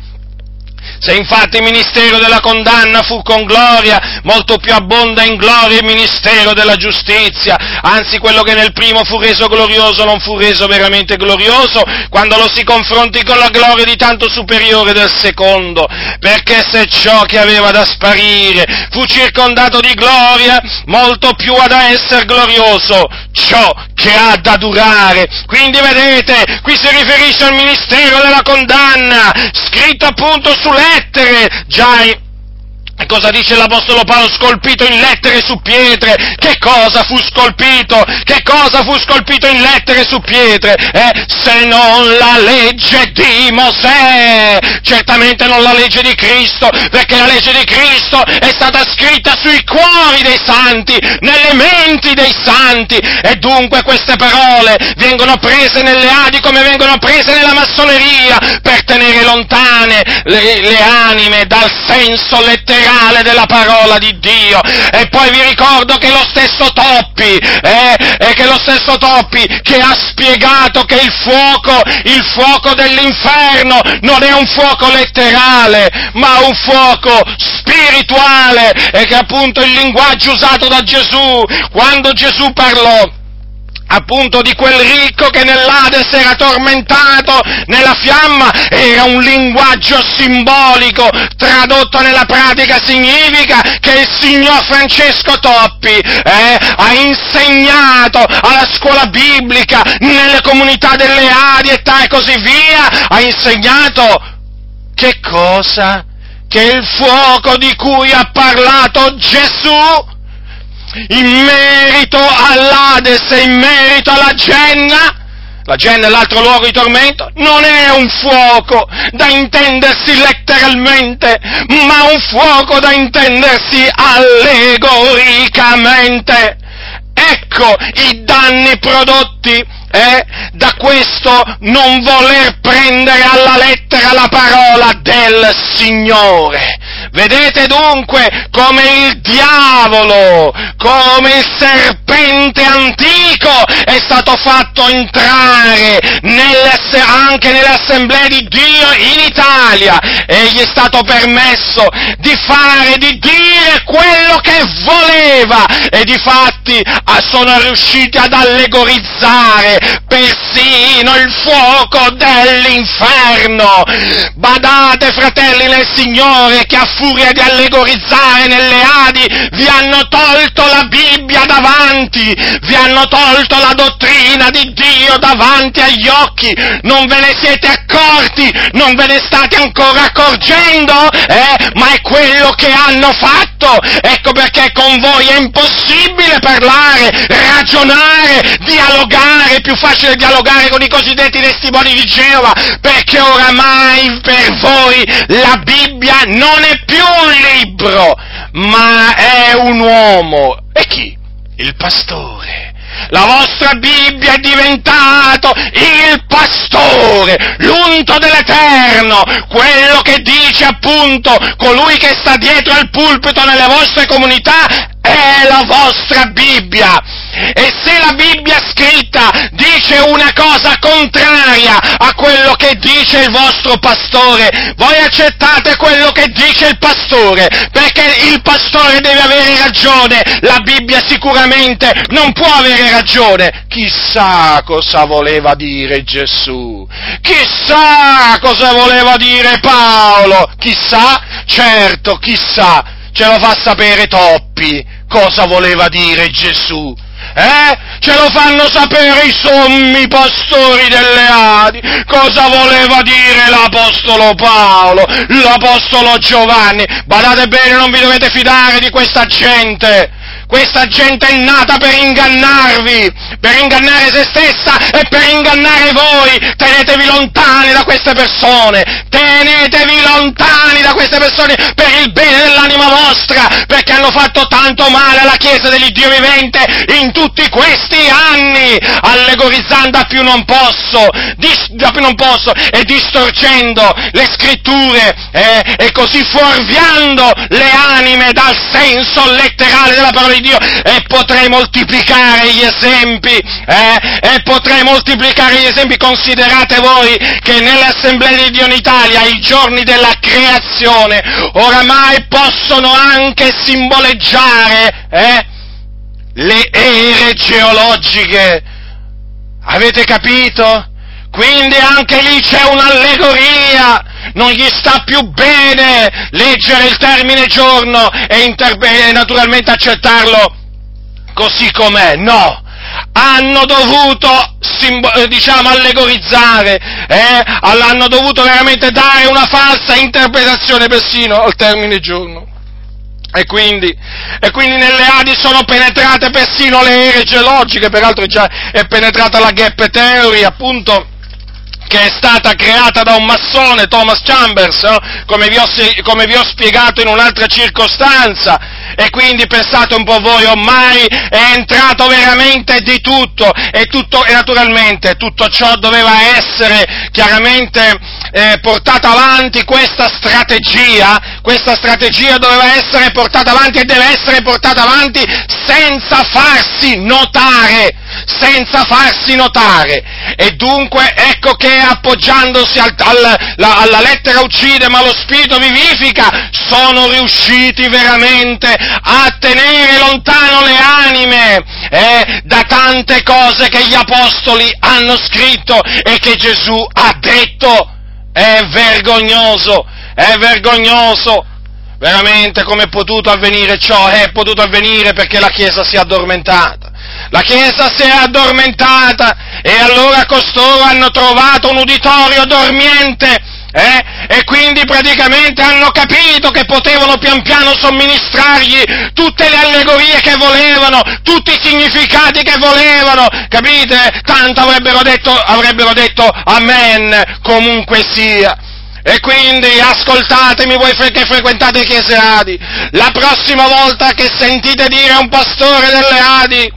Se infatti il ministero della condanna fu con gloria, molto più abbonda in gloria il ministero della giustizia. Anzi, quello che nel primo fu reso glorioso non fu reso veramente glorioso quando lo si confronti con la gloria di tanto superiore del secondo, perché se ciò che aveva da sparire fu circondato di gloria, molto più ha da essere glorioso ciò che ha da durare. Quindi vedete, qui si riferisce al ministero della condanna, scritto appunto sulle lettere, già E cosa dice l'Apostolo Paolo? Scolpito in lettere su pietre. Che cosa fu scolpito? Che cosa fu scolpito in lettere su pietre? Eh, se non la legge di Mosè, certamente non la legge di Cristo, perché la legge di Cristo è stata scritta sui cuori dei santi, nelle menti dei santi, e dunque queste parole vengono prese nelle A D I come vengono prese nella massoneria, per tenere lontane le, le anime dal senso letterale della parola di Dio. E poi vi ricordo che lo stesso Toppi, eh, e che lo stesso Toppi che ha spiegato che il fuoco, il fuoco dell'inferno non è un fuoco letterale, ma un fuoco spirituale, e che appunto il linguaggio usato da Gesù, quando Gesù parlò appunto di quel ricco che nell'Ades era tormentato nella fiamma, era un linguaggio simbolico, tradotto nella pratica significa che il signor Francesco Toppi eh, ha insegnato alla scuola biblica, nelle comunità delle A D I e così via, ha insegnato che cosa? Che il fuoco di cui ha parlato Gesù in merito all'Ades e in merito alla Genna, la Genna è l'altro luogo di tormento, non è un fuoco da intendersi letteralmente, ma un fuoco da intendersi allegoricamente. Ecco i danni prodotti eh, da questo non voler prendere alla lettera la parola del Signore. Vedete dunque come il diavolo, come il serpente antico è stato fatto entrare nelle, anche nell'Assemblea di Dio in Italia, e gli è stato permesso di fare, di dire quello che voleva, e difatti sono riusciti ad allegorizzare persino il fuoco dell'inferno. Badate, fratelli nel Signore, che a furia di allegorizzare nelle A D I vi hanno tolto la Bibbia davanti, vi hanno tolto la dottrina di Dio davanti agli occhi. Non ve ne siete accorti, non ve ne state ancora accorgendo, eh? Ma è quello che hanno fatto. Ecco perché con voi è impossibile parlare, ragionare, dialogare. È più facile dialogare con i cosiddetti testimoni di Geova, perché oramai per voi la Bibbia non è più un libro, ma è un uomo. E chi? Il pastore. La vostra Bibbia è diventato il pastore, l'unto dell'Eterno, quello che dice appunto colui che sta dietro al pulpito nelle vostre comunità. È la vostra Bibbia, e se la Bibbia scritta dice una cosa contraria a quello che dice il vostro pastore, voi accettate quello che dice il pastore, perché il pastore deve avere ragione, la Bibbia sicuramente non può avere ragione. Chissà cosa voleva dire Gesù, chissà cosa voleva dire Paolo, chissà, certo, chissà, ce lo fa sapere Toppi cosa voleva dire Gesù, eh? Ce lo fanno sapere i sommi pastori delle A D I, cosa voleva dire l'Apostolo Paolo, l'Apostolo Giovanni. Badate bene, non vi dovete fidare di questa gente, questa gente è nata per ingannarvi, per ingannare se stessa e per ingannare voi. Tenetevi lontani da queste persone, tenetevi lontani da queste persone per il bene dell'anima vostra, perché hanno fatto tanto male alla Chiesa dell'Iddio vivente in tutti questi anni, allegorizzando a più non posso, dis- a più non posso e distorcendo le scritture eh, e così fuorviando le anime dal senso letterale della parola di Dio. E potrei moltiplicare gli esempi, eh, e potrei moltiplicare gli esempi. Considerate voi che nell'Assemblea di Dio in Italia i giorni della creazione oramai possono anche simboleggiare eh, le ere geologiche, avete capito? Quindi anche lì c'è un'allegoria, non gli sta più bene leggere il termine giorno e interpe- naturalmente accettarlo così com'è, no, hanno dovuto, simbo- diciamo, allegorizzare, eh? hanno dovuto veramente dare una falsa interpretazione persino al termine giorno. E quindi, e quindi nelle A D I sono penetrate persino le eregie logiche, peraltro già è penetrata la Gap Theory, appunto, che è stata creata da un massone, Thomas Chalmers, no? come, vi ho, come vi ho spiegato in un'altra circostanza. E quindi pensate un po' voi, ormai è entrato veramente di tutto, e tutto, e naturalmente tutto ciò doveva essere chiaramente eh, portata avanti, questa strategia, questa strategia doveva essere portata avanti e deve essere portata avanti senza farsi notare, senza farsi notare, e dunque ecco che appoggiandosi al, al, la, alla lettera uccide ma lo spirito vivifica, sono riusciti veramente a tenere lontano le anime eh, da tante cose che gli apostoli hanno scritto e che Gesù ha detto. È vergognoso, è vergognoso, veramente, come è potuto avvenire ciò? È potuto avvenire perché la Chiesa si è addormentata. La Chiesa si è addormentata e allora costoro hanno trovato un uditorio dormiente. Eh? E quindi praticamente hanno capito che potevano pian piano somministrargli tutte le allegorie che volevano, tutti i significati che volevano, capite? Tanto avrebbero detto, avrebbero detto amen, comunque sia. E quindi ascoltatemi voi che frequentate chiese A D I, la prossima volta che sentite dire a un pastore delle A D I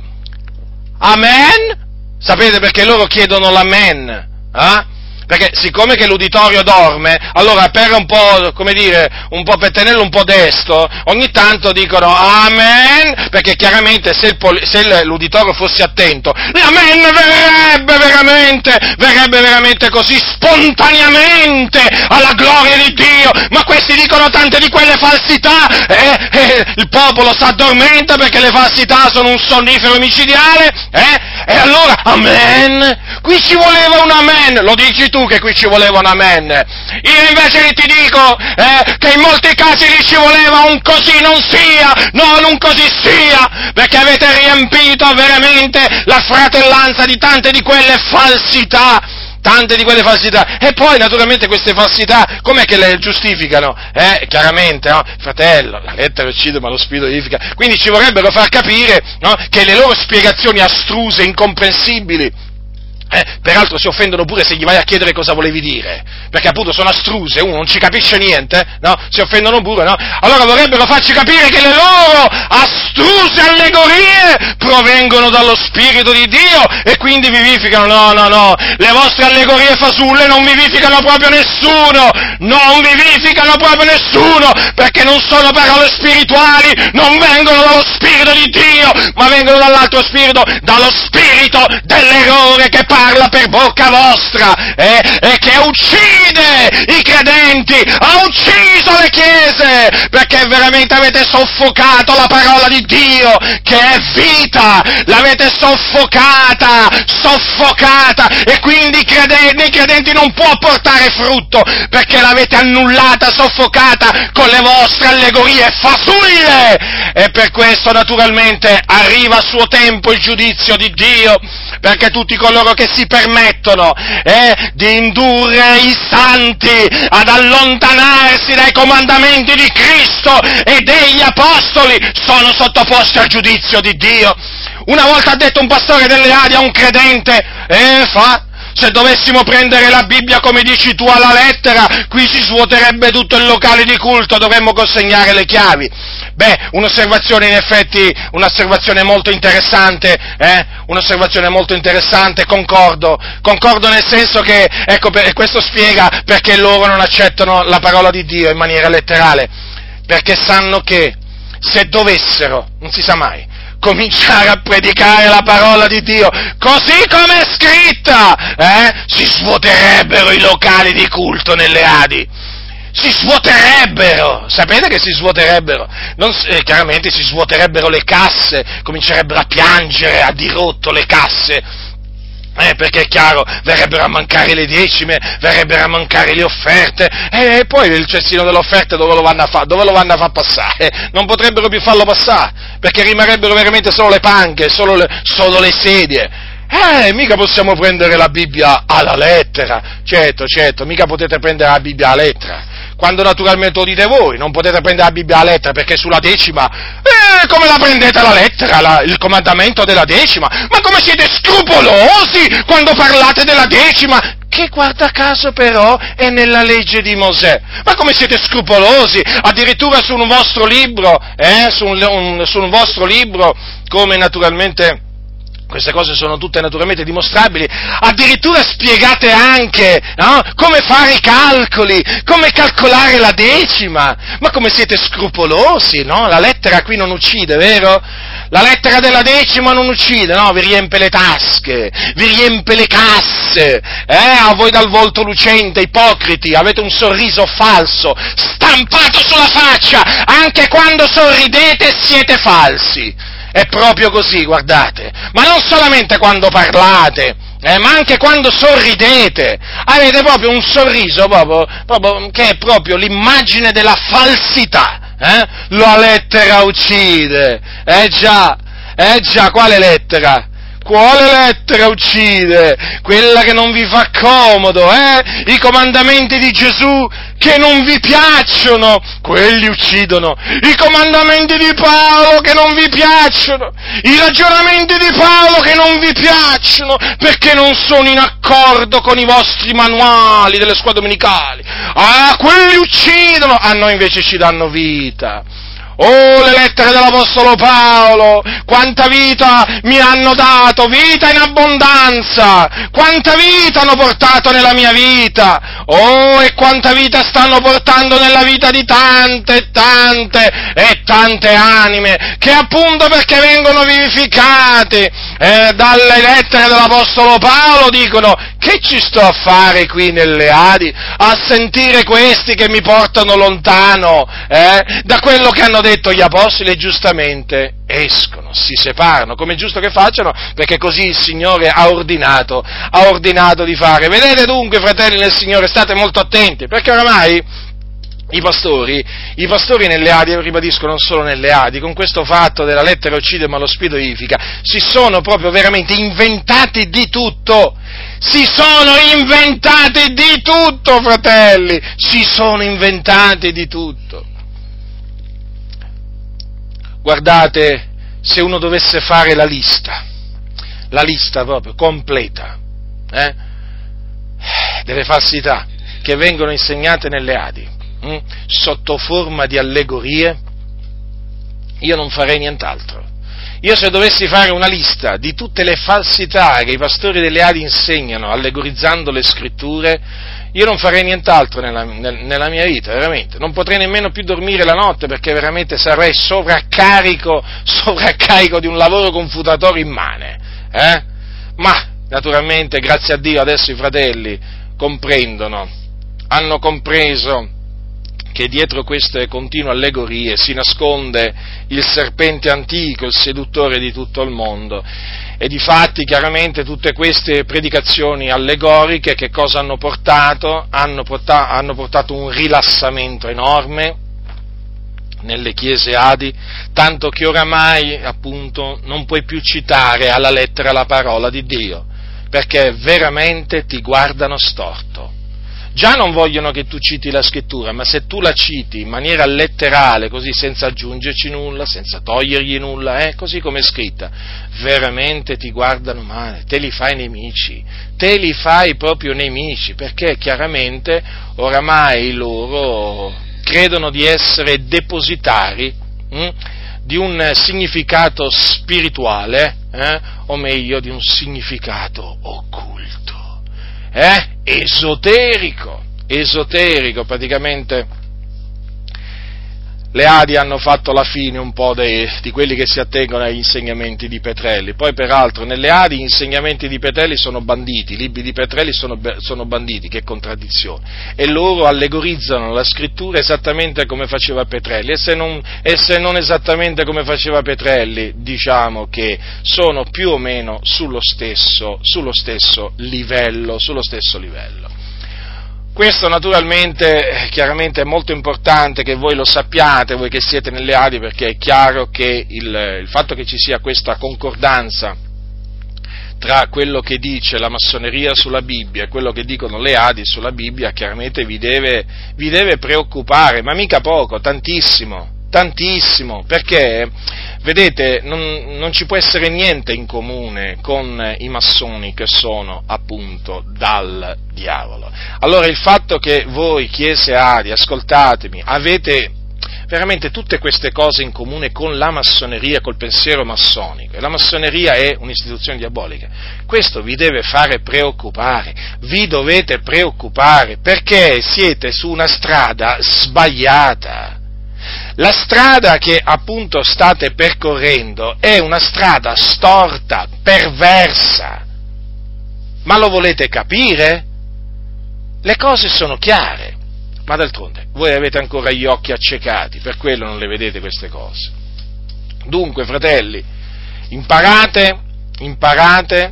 amen, sapete perché loro chiedono l'amen, eh? Perché siccome che l'uditorio dorme, allora per un po', come dire, un po' per tenerlo un po' desto, ogni tanto dicono amen, perché chiaramente se, il poli, se l'uditorio fosse attento, l'amen verrebbe veramente, verrebbe veramente così spontaneamente alla gloria di Dio, ma questi dicono tante di quelle falsità, eh, eh, il popolo si addormenta perché le falsità sono un sonnifero micidiale, eh, e allora amen, qui ci voleva un amen, lo dici tu che qui ci voleva un amen, io invece ti dico eh, che in molti casi lì ci voleva un così non sia, non un così sia, perché avete riempito veramente la fratellanza di tante di quelle falsità, tante di quelle falsità, e poi naturalmente queste falsità, com'è che le giustificano? Eh, chiaramente, no? Fratello, la lettera uccide ma lo spirito vivifica, quindi ci vorrebbero far capire, no? Che le loro spiegazioni astruse, incomprensibili, Eh, peraltro si offendono pure se gli vai a chiedere cosa volevi dire, perché appunto sono astruse, uno non ci capisce niente, no? Si offendono pure, no? Allora vorrebbero farci capire che le loro astruse allegorie provengono dallo Spirito di Dio e quindi vivificano, no, no, no, le vostre allegorie fasulle non vivificano proprio nessuno, non vivificano proprio nessuno, perché non sono parole spirituali, non vengono dallo Spirito di Dio, ma vengono dall'altro Spirito, dallo Spirito dell'errore che parla parla per bocca vostra eh, e che uccide i credenti, ha ucciso le chiese, perché veramente avete soffocato la parola di Dio che è vita, l'avete soffocata, soffocata, e quindi i credenti, nei credenti non può portare frutto, perché l'avete annullata, soffocata con le vostre allegorie fasulle, e per questo naturalmente arriva a suo tempo il giudizio di Dio, perché tutti coloro che si permettono eh, di indurre i santi ad allontanarsi dai comandamenti di Cristo e degli apostoli sono sottoposti al giudizio di Dio. Una volta ha detto un pastore delle A D I a un credente, eh, fa, se dovessimo prendere la Bibbia come dici tu alla lettera, qui si svuoterebbe tutto il locale di culto, dovremmo consegnare le chiavi. Beh, un'osservazione in effetti, un'osservazione molto interessante, eh? Un'osservazione molto interessante, concordo, concordo nel senso che, ecco, e questo spiega perché loro non accettano la parola di Dio in maniera letterale, perché sanno che se dovessero, non si sa mai, cominciare a predicare la parola di Dio così come è scritta, eh? Si svuoterebbero i locali di culto nelle A D I, si svuoterebbero, sapete che si svuoterebbero, non, eh, chiaramente si svuoterebbero le casse, comincerebbero a piangere a dirotto le casse, eh, perché è chiaro, verrebbero a mancare le decime, verrebbero a mancare le offerte, eh, e poi il cestino dell'offerta dove lo vanno a far, dove lo vanno a far passare? Non potrebbero più farlo passare, perché rimarrebbero veramente solo le panche, solo le, solo le sedie. Eh, mica possiamo prendere la Bibbia alla lettera, certo, certo, mica potete prendere la Bibbia alla lettera. quando naturalmente lo dite voi, non potete prendere la Bibbia alla lettera, perché sulla decima, eh, come la prendete alla lettera, la, il comandamento della decima? Ma come siete scrupolosi quando parlate della decima, che guarda caso però è nella legge di Mosè? Ma come siete scrupolosi, addirittura su un vostro libro, eh, su un, un, su un vostro libro, come naturalmente... Queste cose sono tutte naturalmente dimostrabili, addirittura spiegate anche, no? Come fare i calcoli, come calcolare la decima, ma come siete scrupolosi, no? La lettera qui non uccide, vero? La lettera della decima non uccide, no? Vi riempie le tasche, vi riempie le casse, eh? A voi dal volto lucente, ipocriti, avete un sorriso falso, stampato sulla faccia, anche quando sorridete siete falsi. È proprio così, guardate, ma non solamente quando parlate, eh, ma anche quando sorridete, avete proprio un sorriso proprio, proprio, che è proprio l'immagine della falsità, eh? La lettera uccide, eh già, eh già, quale lettera? Quale lettera uccide? Quella che non vi fa comodo, eh? I comandamenti di Gesù che non vi piacciono, quelli uccidono. I comandamenti di Paolo che non vi piacciono, i ragionamenti di Paolo che non vi piacciono, perché non sono in accordo con i vostri manuali delle scuole domenicali. Ah, quelli uccidono, a noi invece ci danno vita. Oh, le lettere dell'Apostolo Paolo, quanta vita mi hanno dato, vita in abbondanza, quanta vita hanno portato nella mia vita, oh, e quanta vita stanno portando nella vita di tante e tante e tante anime, che appunto perché vengono vivificate eh, dalle lettere dell'Apostolo Paolo dicono, che ci sto a fare qui nelle Adi, a sentire questi che mi portano lontano eh, da quello che hanno detto detto gli apostoli, giustamente escono, si separano, come è giusto che facciano, perché così il Signore ha ordinato, ha ordinato di fare. Vedete dunque, fratelli del Signore, state molto attenti, perché oramai i pastori, i pastori nelle Adi, ribadisco non solo nelle Adi, con questo fatto della lettera uccide ma lo spirito vivifica, si sono proprio veramente inventati di tutto, si sono inventati di tutto, fratelli, si sono inventati di tutto. Guardate, se uno dovesse fare la lista, la lista proprio completa, eh, delle falsità che vengono insegnate nelle Adi, hm, sotto forma di allegorie, io non farei nient'altro. Io se dovessi fare una lista di tutte le falsità che i pastori delle Adi insegnano, allegorizzando le scritture, io non farei nient'altro nella, nella mia vita, veramente, non potrei nemmeno più dormire la notte, perché veramente sarei sovraccarico, sovraccarico di un lavoro confutatorio immane, eh? Ma naturalmente, grazie a Dio, adesso i fratelli comprendono, hanno compreso che dietro queste continue allegorie si nasconde il serpente antico, il seduttore di tutto il mondo. E difatti, chiaramente, tutte queste predicazioni allegoriche che cosa hanno portato? Hanno portato, hanno portato un rilassamento enorme nelle chiese Adi, tanto che oramai, appunto, non puoi più citare alla lettera la parola di Dio, perché veramente ti guardano storto. Già non vogliono che tu citi la scrittura, ma se tu la citi in maniera letterale, così senza aggiungerci nulla, senza togliergli nulla, eh, così come è scritta, veramente ti guardano male, te li fai nemici, te li fai proprio nemici, perché chiaramente oramai loro credono di essere depositari hm, di un significato spirituale, eh, o meglio di un significato occulto. Eh? Esoterico, esoterico, praticamente le Adi hanno fatto la fine un po' dei, di quelli che si attengono agli insegnamenti di Petrelli. Poi peraltro nelle Adi gli insegnamenti di Petrelli sono banditi, i libri di Petrelli sono, sono banditi, che contraddizione, e loro allegorizzano la scrittura esattamente come faceva Petrelli, e se non, e se non esattamente come faceva Petrelli, diciamo che sono più o meno sullo stesso, sullo stesso livello, sullo stesso livello. Questo naturalmente, chiaramente è molto importante che voi lo sappiate, voi che siete nelle Adi, perché è chiaro che il, il fatto che ci sia questa concordanza tra quello che dice la massoneria sulla Bibbia e quello che dicono le A D I sulla Bibbia, chiaramente vi deve, vi deve preoccupare, ma mica poco, tantissimo. Tantissimo, perché vedete non, non ci può essere niente in comune con i massoni, che sono appunto dal diavolo. Allora il fatto che voi, chiese A D I, ascoltatemi, avete veramente tutte queste cose in comune con la massoneria, col pensiero massonico, e la massoneria è un'istituzione diabolica, questo vi deve fare preoccupare, vi dovete preoccupare, perché siete su una strada sbagliata. La strada che appunto state percorrendo è una strada storta, perversa. Ma lo volete capire? Le cose sono chiare, ma d'altronde voi avete ancora gli occhi accecati, per quello non le vedete queste cose. Dunque, fratelli, imparate, imparate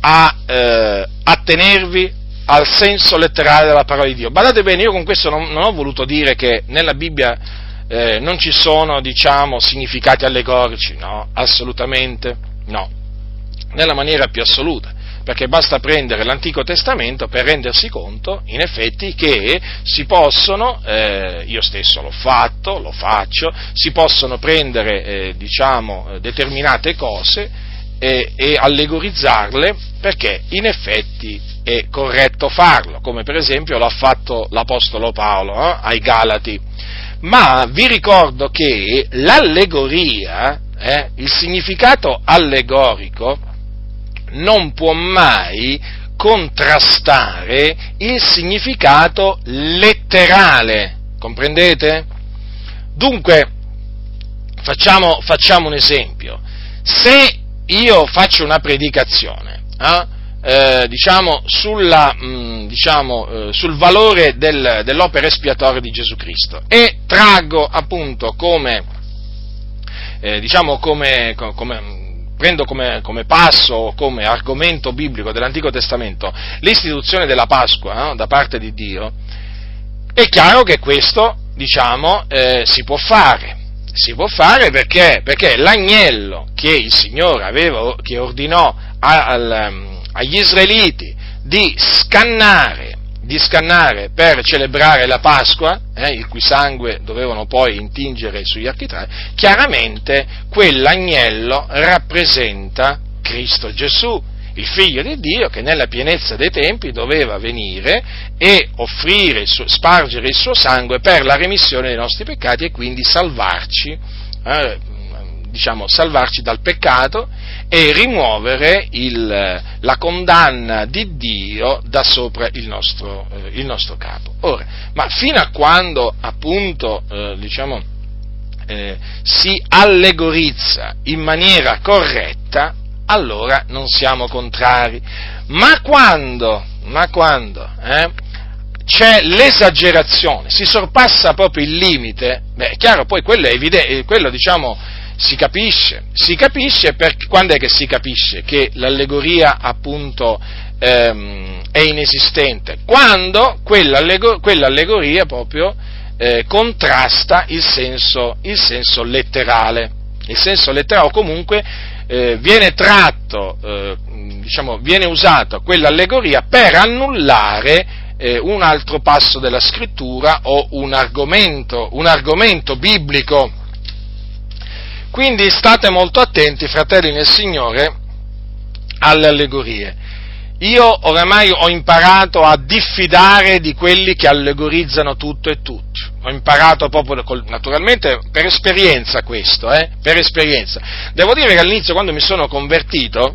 a, eh, a tenervi al senso letterale della parola di Dio. Badate bene, io con questo non, non ho voluto dire che nella Bibbia Eh, non ci sono, diciamo, significati allegorici, no, assolutamente no, nella maniera più assoluta, perché basta prendere l'Antico Testamento per rendersi conto, in effetti, che si possono, eh, io stesso l'ho fatto, lo faccio, si possono prendere, eh, diciamo, determinate cose e, e allegorizzarle, perché in effetti è corretto farlo, come per esempio l'ha fatto l'Apostolo Paolo eh, ai Galati. Ma vi ricordo che l'allegoria, eh, il significato allegorico, non può mai contrastare il significato letterale, comprendete? Dunque, facciamo, facciamo un esempio. Se io faccio una predicazione, eh, Eh, diciamo, sulla, mh, diciamo eh, sul valore del, dell'opera espiatoria di Gesù Cristo, e traggo appunto come, eh, diciamo come, come prendo come, come passo o come argomento biblico dell'Antico Testamento l'istituzione della Pasqua, no? Da parte di Dio, è chiaro che questo, diciamo, eh, si può fare. Si può fare perché? Perché l'agnello che il Signore aveva, che ordinò al, al agli israeliti di scannare, di scannare per celebrare la Pasqua, eh, il cui sangue dovevano poi intingere sugli architravi, chiaramente quell'agnello rappresenta Cristo Gesù, il Figlio di Dio, che nella pienezza dei tempi doveva venire e offrire, spargere il suo sangue per la remissione dei nostri peccati e quindi salvarci, eh, diciamo, salvarci dal peccato e rimuovere il, la condanna di Dio da sopra il nostro, eh, il nostro capo. Ora, ma fino a quando appunto eh, diciamo, eh, si allegorizza in maniera corretta, allora non siamo contrari. Ma quando, ma quando eh, c'è l'esagerazione, si sorpassa proprio il limite, beh, è chiaro, poi quello è evidente, quello, diciamo, Si capisce, si capisce per, quando è che si capisce che l'allegoria appunto ehm, è inesistente? Quando quell'allegoria, quell'allegoria proprio eh, contrasta il senso, il senso letterale, il senso letterale, o comunque eh, viene tratto, eh, diciamo, viene usato quell'allegoria per annullare eh, un altro passo della scrittura o un argomento, un argomento biblico. Quindi state molto attenti, fratelli nel Signore, alle allegorie. Io oramai ho imparato a diffidare di quelli che allegorizzano tutto e tutti. Ho imparato proprio, naturalmente, per esperienza questo, eh, per esperienza. Devo dire che all'inizio, quando mi sono convertito,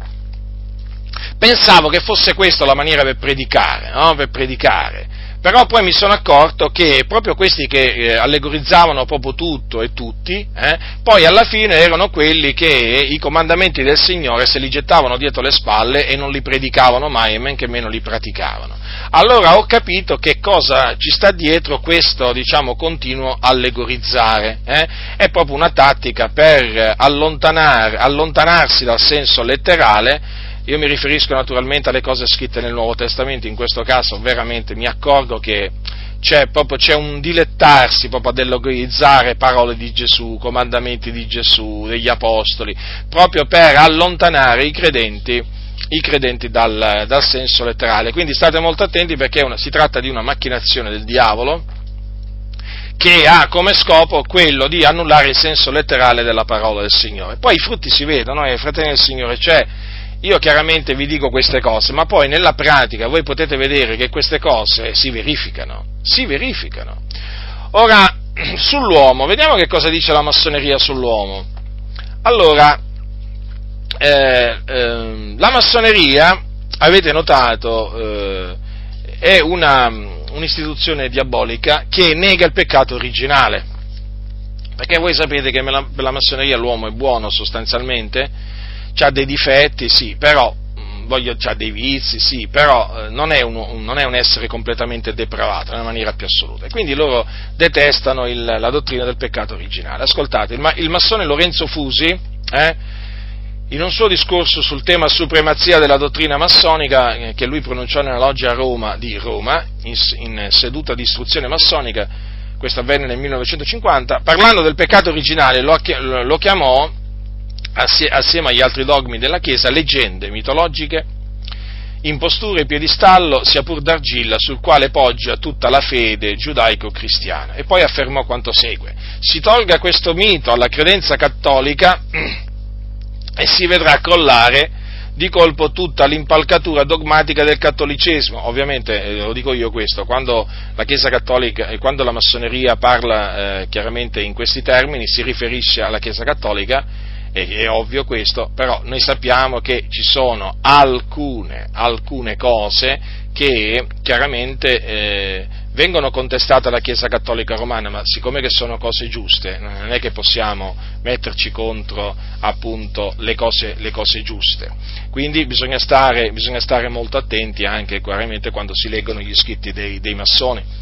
pensavo che fosse questa la maniera per predicare, no? Per predicare. Però poi mi sono accorto che proprio questi che eh, allegorizzavano proprio tutto e tutti, eh, poi alla fine erano quelli che i comandamenti del Signore se li gettavano dietro le spalle e non li predicavano mai e men che meno li praticavano. Allora ho capito che cosa ci sta dietro questo, diciamo, continuo allegorizzare. Eh? È proprio una tattica per allontanar, allontanarsi dal senso letterale. Io mi riferisco naturalmente alle cose scritte nel Nuovo Testamento, in questo caso veramente mi accorgo che c'è proprio c'è un dilettarsi proprio ad allegorizzare parole di Gesù, comandamenti di Gesù, degli apostoli, proprio per allontanare i credenti i credenti dal, dal senso letterale. Quindi state molto attenti, perché una, si tratta di una macchinazione del diavolo che ha come scopo quello di annullare il senso letterale della parola del Signore. Poi i frutti si vedono, e eh, fratelli del Signore, cioè, io chiaramente vi dico queste cose, ma poi nella pratica voi potete vedere che queste cose si verificano, si verificano. Ora, sull'uomo, vediamo che cosa dice la massoneria sull'uomo. Allora, eh, eh, la massoneria, avete notato, eh, è una... un'istituzione diabolica che nega il peccato originale, perché voi sapete che per la massoneria l'uomo è buono sostanzialmente, c'ha dei difetti, sì, però, voglio, c'ha dei vizi, sì, però non è, uno, non è un essere completamente depravato, nella maniera più assoluta, e quindi loro detestano il, la dottrina del peccato originale. Ascoltate, il, il massone Lorenzo Fusi, eh, in un suo discorso sul tema supremazia della dottrina massonica, eh, che lui pronunciò nella loggia Roma di Roma, in, in seduta di istruzione massonica, questo avvenne nel millenovecentocinquanta, parlando del peccato originale lo, lo chiamò, assieme agli altri dogmi della Chiesa, leggende mitologiche, imposture e piedistallo, sia pur d'argilla, sul quale poggia tutta la fede giudaico-cristiana. E poi affermò quanto segue: si tolga questo mito alla credenza cattolica e si vedrà crollare di colpo tutta l'impalcatura dogmatica del cattolicesimo. Ovviamente, eh, lo dico io questo, quando la Chiesa Cattolica e quando la massoneria parla eh, chiaramente in questi termini, si riferisce alla Chiesa Cattolica, e è ovvio questo, però noi sappiamo che ci sono alcune, alcune cose che chiaramente eh, vengono contestate alla Chiesa Cattolica Romana, ma siccome che sono cose giuste, non è che possiamo metterci contro appunto le cose, le cose giuste. Quindi bisogna stare, bisogna stare molto attenti anche chiaramente quando si leggono gli scritti dei, dei massoni,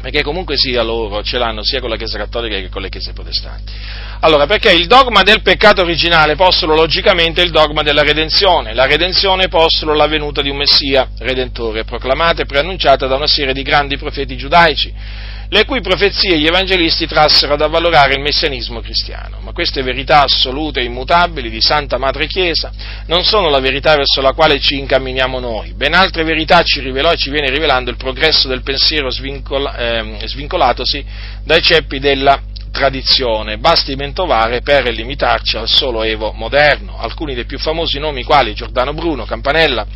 perché comunque sia loro ce l'hanno sia con la Chiesa Cattolica che con le Chiese Protestanti. Allora, perché il dogma del peccato originale postula logicamente il dogma della redenzione. La redenzione postula la venuta di un Messia Redentore, proclamata e preannunciata da una serie di grandi profeti giudaici, le cui profezie gli evangelisti trassero ad avvalorare il messianismo cristiano. Ma queste verità assolute e immutabili di Santa Madre Chiesa non sono la verità verso la quale ci incamminiamo noi, ben altre verità ci rivelò e ci viene rivelando il progresso del pensiero svincola, eh, svincolatosi dai ceppi della tradizione. Basti mentovare per limitarci al solo Evo moderno alcuni dei più famosi nomi quali Giordano Bruno, Campanella,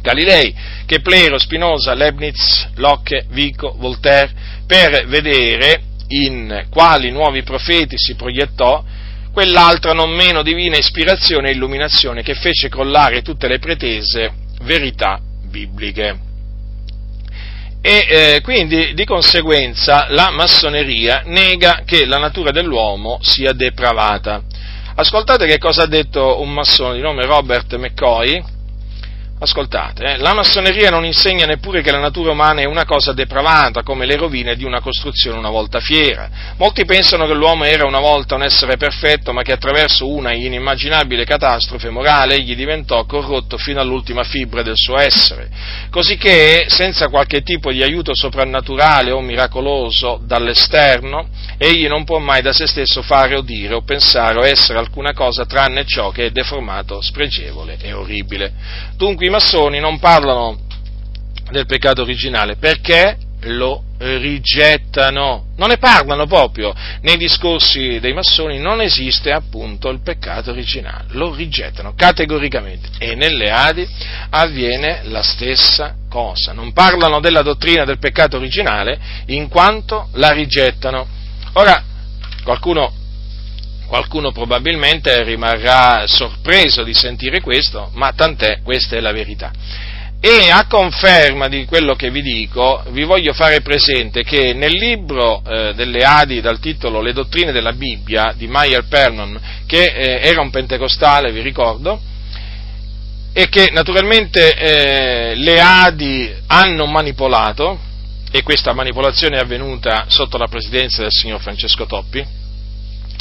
Galilei, Keplero, Spinoza, Leibniz, Locke, Vico, Voltaire, per vedere in quali nuovi profeti si proiettò quell'altra non meno divina ispirazione e illuminazione che fece crollare tutte le pretese verità bibliche. E eh, quindi di conseguenza la massoneria nega che la natura dell'uomo sia depravata. Ascoltate che cosa ha detto un massone di nome Robert McCoy. Ascoltate, eh, la massoneria non insegna neppure che la natura umana è una cosa depravata, come le rovine di una costruzione una volta fiera. Molti pensano che l'uomo era una volta un essere perfetto, ma che attraverso una inimmaginabile catastrofe morale egli diventò corrotto fino all'ultima fibra del suo essere, cosicché, senza qualche tipo di aiuto soprannaturale o miracoloso dall'esterno, egli non può mai da se stesso fare o dire o pensare o essere alcuna cosa tranne ciò che è deformato, spregevole e orribile. Dunque, i massoni non parlano del peccato originale perché lo rigettano, non ne parlano proprio, nei discorsi dei massoni non esiste appunto il peccato originale, lo rigettano categoricamente, e nelle A D I avviene la stessa cosa, non parlano della dottrina del peccato originale in quanto la rigettano. Ora, qualcuno... Qualcuno probabilmente rimarrà sorpreso di sentire questo, ma tant'è, questa è la verità. E a conferma di quello che vi dico, vi voglio fare presente che nel libro eh, delle A D I dal titolo Le dottrine della Bibbia di Meyer Pernon, che eh, era un pentecostale, vi ricordo, e che naturalmente eh, le A D I hanno manipolato, e questa manipolazione è avvenuta sotto la presidenza del signor Francesco Toppi,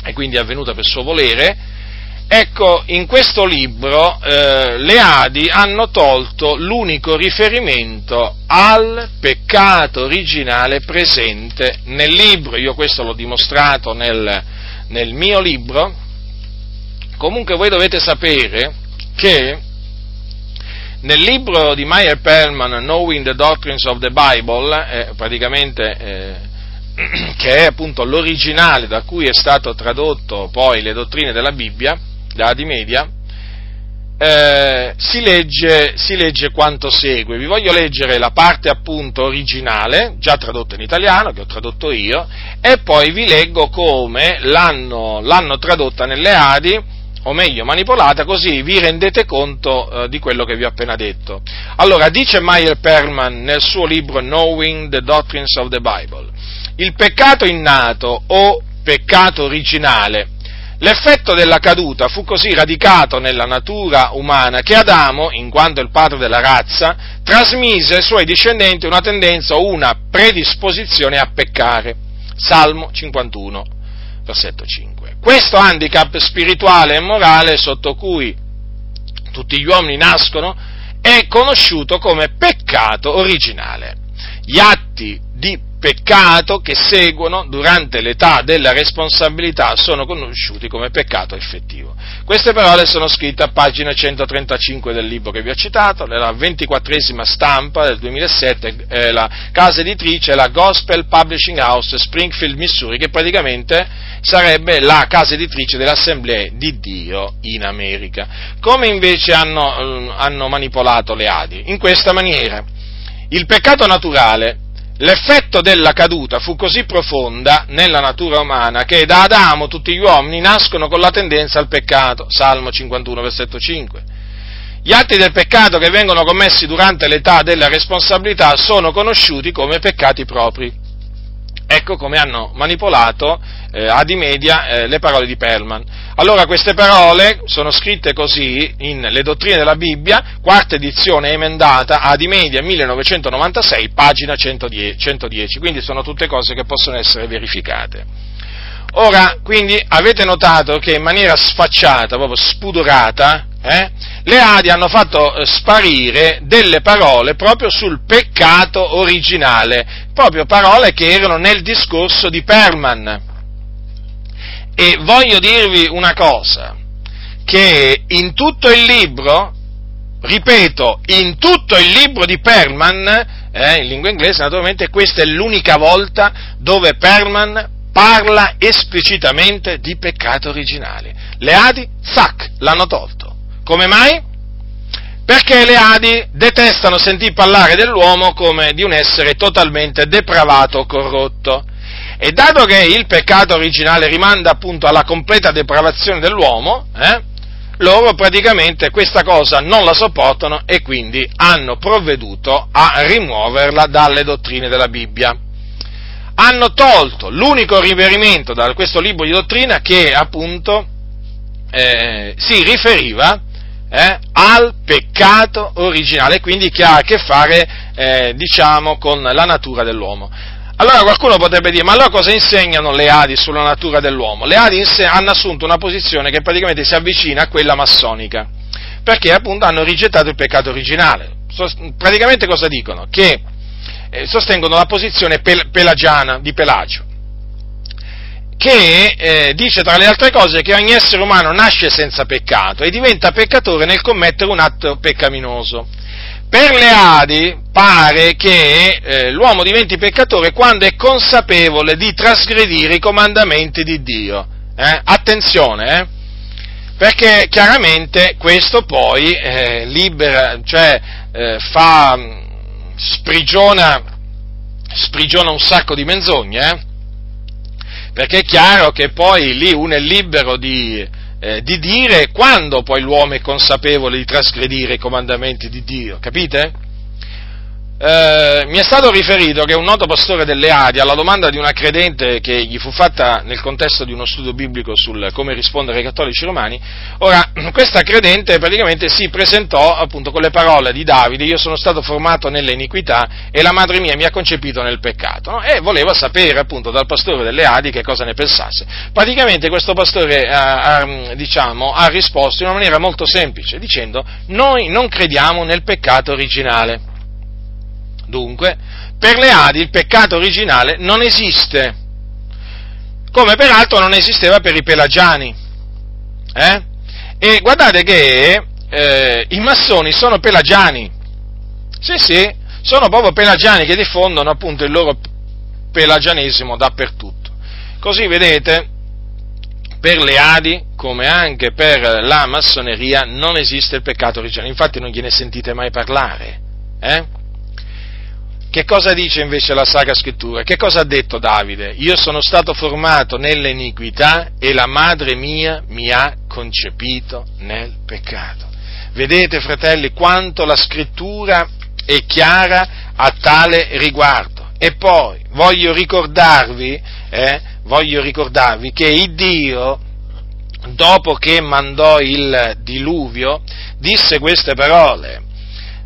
e quindi è avvenuta per suo volere. Ecco, in questo libro eh, le A D I hanno tolto l'unico riferimento al peccato originale presente nel libro. Io questo l'ho dimostrato nel, nel mio libro. Comunque voi dovete sapere che Nel libro di Meyer Pernon, Knowing the Doctrines of the Bible, eh, praticamente eh, che è appunto l'originale da cui è stato tradotto poi le dottrine della Bibbia, da A D I Media, eh, si legge, si legge quanto segue. Vi voglio leggere la parte appunto originale, già tradotta in italiano, che ho tradotto io, e poi vi leggo come l'hanno, l'hanno tradotta nelle A D I, o meglio manipolata, così vi rendete conto eh, di quello che vi ho appena detto. Allora, dice Meyer Pernon nel suo libro Knowing the Doctrines of the Bible: il peccato innato o peccato originale. L'effetto della caduta fu così radicato nella natura umana che Adamo, in quanto il padre della razza, trasmise ai suoi discendenti una tendenza o una predisposizione a peccare. Salmo cinquantuno, versetto cinque. Questo handicap spirituale e morale sotto cui tutti gli uomini nascono è conosciuto come peccato originale. Gli atti di peccato che seguono durante l'età della responsabilità sono conosciuti come peccato effettivo. Queste parole sono scritte a pagina centotrentacinque del libro che vi ho citato, nella ventiquattresima stampa del duemilasette, eh, la casa editrice è la Gospel Publishing House Springfield, Missouri, che praticamente sarebbe la casa editrice dell'Assemblea di Dio in America. Come invece hanno, hanno manipolato le A D I? In questa maniera: il peccato naturale. L'effetto della caduta fu così profonda nella natura umana che da Adamo tutti gli uomini nascono con la tendenza al peccato. Salmo cinquantuno, versetto cinque. Gli atti del peccato che vengono commessi durante l'età della responsabilità sono conosciuti come peccati propri. Ecco come hanno manipolato eh, A D I Media eh, le parole di Pernon. Allora, queste parole sono scritte così in Le dottrine della Bibbia, quarta edizione emendata, A D I Media millenovecentonovantasei, pagina centodieci, quindi sono tutte cose che possono essere verificate. Ora, quindi, avete notato che in maniera sfacciata, proprio spudorata, eh, le A D I hanno fatto eh, sparire delle parole proprio sul peccato originale, proprio parole che erano nel discorso di Pernon. E voglio dirvi una cosa, che in tutto il libro, ripeto, in tutto il libro di Pernon, eh, in lingua inglese naturalmente, questa è l'unica volta dove Pernon parla esplicitamente di peccato originale. Le A D I, zac, l'hanno tolto. Come mai? Perché le A D I detestano sentir parlare dell'uomo come di un essere totalmente depravato o corrotto. E dato che il peccato originale rimanda appunto alla completa depravazione dell'uomo, eh, loro praticamente questa cosa non la sopportano e quindi hanno provveduto a rimuoverla dalle dottrine della Bibbia. Hanno tolto l'unico riferimento da questo libro di dottrina che appunto eh, si riferiva eh, al peccato originale, quindi che ha a che fare eh, diciamo con la natura dell'uomo. Allora qualcuno potrebbe dire: ma allora cosa insegnano le A D I sulla natura dell'uomo? Le A D I hanno assunto una posizione che praticamente si avvicina a quella massonica, perché appunto hanno rigettato il peccato originale. Praticamente cosa dicono? Che sostengono la posizione pelagiana di Pelagio, che eh, dice tra le altre cose che ogni essere umano nasce senza peccato e diventa peccatore nel commettere un atto peccaminoso. Per le A D I pare che eh, l'uomo diventi peccatore quando è consapevole di trasgredire i comandamenti di Dio. Eh? Attenzione, eh? Perché chiaramente questo poi eh, libera, cioè eh, fa... Sprigiona, sprigiona un sacco di menzogne, eh? Perché è chiaro che poi lì uno è libero di, eh, di dire quando poi l'uomo è consapevole di trasgredire i comandamenti di Dio, capite? Eh, mi è stato riferito che un noto pastore delle A D I, alla domanda di una credente che gli fu fatta nel contesto di uno studio biblico sul come rispondere ai cattolici romani, ora questa credente praticamente si presentò appunto con le parole di Davide: io sono stato formato nelle iniquità e la madre mia mi ha concepito nel peccato, no? E voleva sapere appunto dal pastore delle A D I che cosa ne pensasse. Praticamente questo pastore ha, ha, diciamo, ha risposto in una maniera molto semplice dicendo: noi non crediamo nel peccato originale. Dunque, per le A D I il peccato originale non esiste, come peraltro non esisteva per i pelagiani. Eh? E guardate che eh, i massoni sono pelagiani, sì sì, sono proprio pelagiani che diffondono appunto il loro pelagianesimo dappertutto. Così vedete, per le A D I, come anche per la massoneria, non esiste il peccato originale, infatti non gliene sentite mai parlare. Eh? Che cosa dice invece la Sacra Scrittura? Che cosa ha detto Davide? Io sono stato formato nell'iniquità e la madre mia mi ha concepito nel peccato. Vedete, fratelli, quanto la Scrittura è chiara a tale riguardo. E poi voglio ricordarvi, eh, voglio ricordarvi che il Dio, dopo che mandò il diluvio, disse queste parole.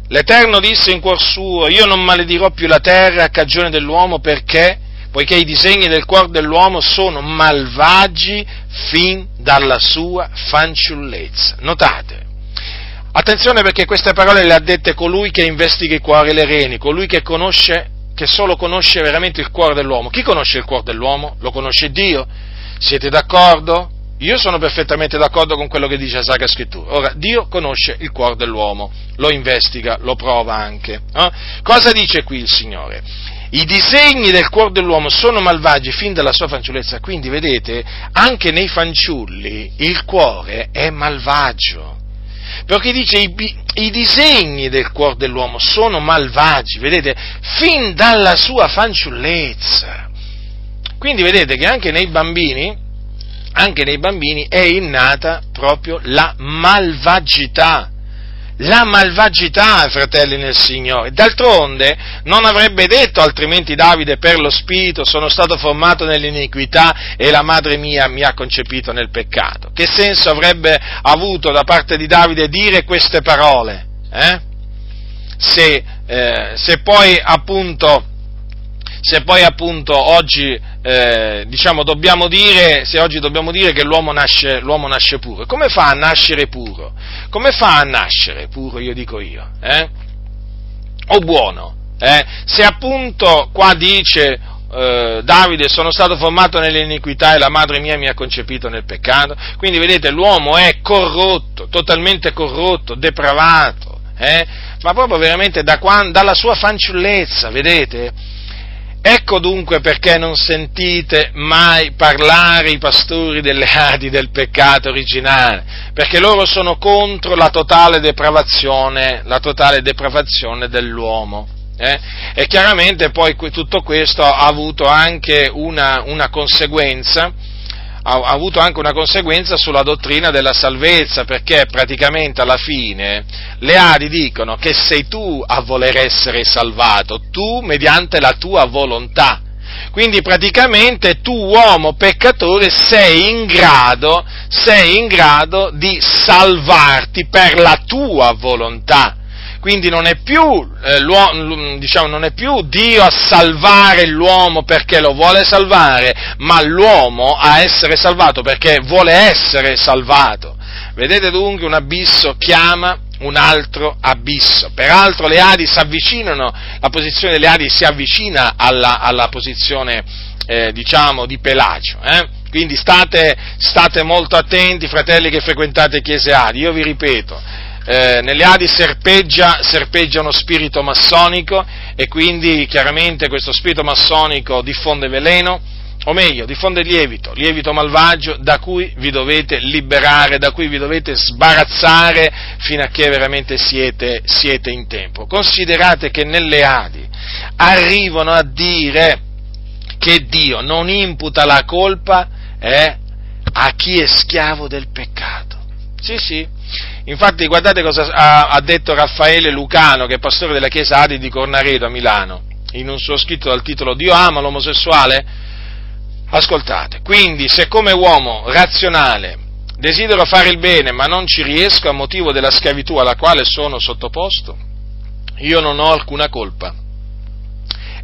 L'Eterno disse in cuor suo, io non maledirò più la terra a cagione dell'uomo, perché, poiché i disegni del cuore dell'uomo sono malvagi fin dalla sua fanciullezza. Notate, attenzione, perché queste parole le ha dette colui che investiga i cuori e le reni, colui che conosce, che solo conosce veramente il cuore dell'uomo. Chi conosce il cuore dell'uomo? Lo conosce Dio. Siete d'accordo? Io sono perfettamente d'accordo con quello che dice la Sacra Scrittura. Ora, Dio conosce il cuore dell'uomo, lo investiga, lo prova anche. Eh? Cosa dice qui il Signore? I disegni del cuore dell'uomo sono malvagi fin dalla sua fanciullezza, quindi vedete, anche nei fanciulli il cuore è malvagio. Perché dice i, i disegni del cuore dell'uomo sono malvagi, vedete, fin dalla sua fanciullezza. Quindi vedete che anche nei bambini anche nei bambini è innata proprio la malvagità, la malvagità, fratelli nel Signore. D'altronde non avrebbe detto altrimenti Davide per lo spirito, sono stato formato nell'iniquità e la madre mia mi ha concepito nel peccato. Che senso avrebbe avuto da parte di Davide dire queste parole? Eh? Se, eh, se poi appunto... Se poi appunto oggi, eh, diciamo, dobbiamo dire, se oggi dobbiamo dire che l'uomo nasce, l'uomo nasce puro, come fa a nascere puro? Come fa a nascere puro, io dico io, eh? O buono, eh? Se appunto qua dice, eh, Davide, sono stato formato nell'iniquità e la madre mia mi ha concepito nel peccato, quindi vedete, l'uomo è corrotto, totalmente corrotto, depravato, eh? Ma proprio veramente da quando, dalla sua fanciullezza, vedete? Ecco dunque perché non sentite mai parlare i pastori delle A D I del peccato originale, perché loro sono contro la totale depravazione, la totale depravazione dell'uomo. Eh? E chiaramente poi tutto questo ha avuto anche una, una conseguenza, ha avuto anche una conseguenza sulla dottrina della salvezza, perché praticamente alla fine le A D I dicono che sei tu a voler essere salvato, tu mediante la tua volontà. Quindi praticamente tu, uomo peccatore, sei in grado, sei in grado di salvarti per la tua volontà. Quindi non è più, eh, diciamo, non è più Dio a salvare l'uomo perché lo vuole salvare, ma l'uomo a essere salvato perché vuole essere salvato. Vedete dunque, un abisso chiama un altro abisso. Peraltro le A D I si avvicinano, la posizione delle A D I si avvicina alla, alla posizione, eh, diciamo, di Pelagio, eh? Quindi state, state molto attenti, fratelli che frequentate chiese A D I, io vi ripeto. Eh, nelle A D I serpeggia, serpeggia uno spirito massonico, e quindi chiaramente questo spirito massonico diffonde veleno, o meglio, diffonde lievito, lievito malvagio da cui vi dovete liberare, da cui vi dovete sbarazzare fino a che veramente siete, siete in tempo. Considerate che nelle A D I arrivano a dire che Dio non imputa la colpa eh, a chi è schiavo del peccato. Sì, sì. Infatti guardate cosa ha, ha detto Raffaele Lucano, che è pastore della chiesa A D I di Cornaredo a Milano, in un suo scritto dal titolo Dio ama l'omosessuale? Ascoltate, quindi se come uomo razionale desidero fare il bene ma non ci riesco a motivo della schiavitù alla quale sono sottoposto, io non ho alcuna colpa.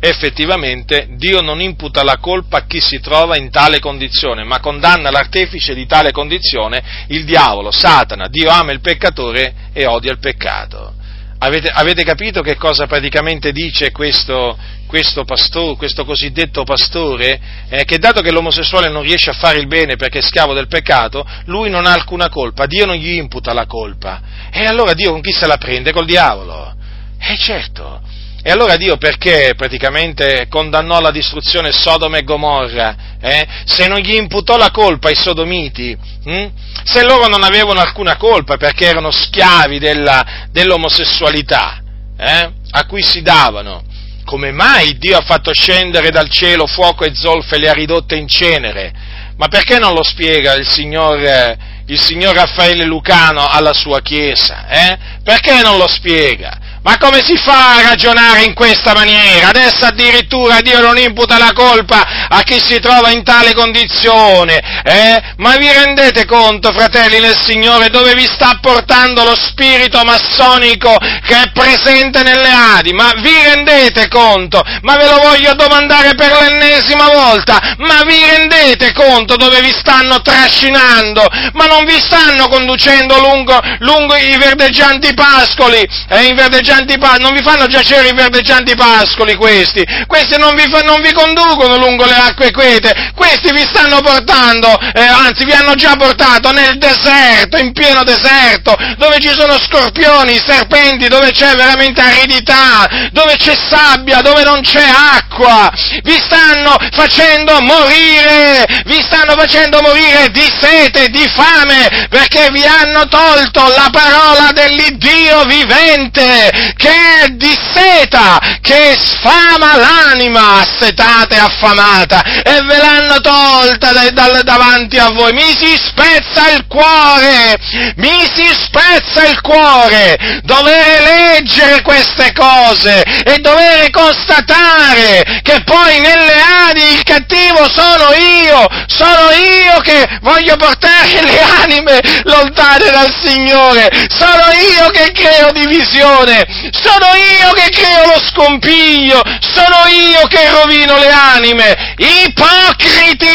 Effettivamente Dio non imputa la colpa a chi si trova in tale condizione, ma condanna l'artefice di tale condizione, il diavolo, Satana. Dio ama il peccatore e odia il peccato. Avete, avete capito che cosa praticamente dice questo, questo, pasto, questo cosiddetto pastore? Eh, che dato che l'omosessuale non riesce a fare il bene perché è schiavo del peccato, lui non ha alcuna colpa, Dio non gli imputa la colpa. E allora Dio con chi se la prende? Col diavolo. Eh certo. E allora Dio perché praticamente condannò alla distruzione Sodoma e Gomorra? Eh? Se non gli imputò la colpa ai sodomiti? Hm? Se loro non avevano alcuna colpa perché erano schiavi della, dell'omosessualità, eh? A cui si davano, come mai Dio ha fatto scendere dal cielo fuoco e zolfo e le ha ridotte in cenere? Ma perché non lo spiega il signor, il signor Raffaele Lucano alla sua chiesa? Eh? Perché non lo spiega? Ma come si fa a ragionare in questa maniera? Adesso addirittura Dio non imputa la colpa a chi si trova in tale condizione, eh? Ma vi rendete conto, fratelli del Signore, dove vi sta portando lo spirito massonico che è presente nelle A D I? Ma vi rendete conto? Ma ve lo voglio domandare per l'ennesima volta, ma vi rendete conto dove vi stanno trascinando? Ma non vi stanno conducendo lungo, lungo i verdeggianti pascoli, eh, i verdeggianti non vi fanno giacere i verdeggianti pascoli questi, questi non vi, fa, non vi conducono lungo le acque quete, questi vi stanno portando, eh, anzi vi hanno già portato nel deserto, in pieno deserto, dove ci sono scorpioni, serpenti, dove c'è veramente aridità, dove c'è sabbia, dove non c'è acqua, vi stanno facendo morire, vi stanno facendo morire di sete, di fame, perché vi hanno tolto la parola dell'Iddio vivente, che è di seta, che sfama l'anima assetata e affamata, e ve l'hanno tolta da, da, davanti a voi. Mi si spezza il cuore, mi si spezza il cuore, dovere leggere queste cose e dovere constatare che poi nelle A D I il cattivo sono io, sono io che voglio portare le anime lontane dal Signore, sono io che creo divisione, sono io che creo lo scompiglio, sono io che rovino le anime. Ipocriti,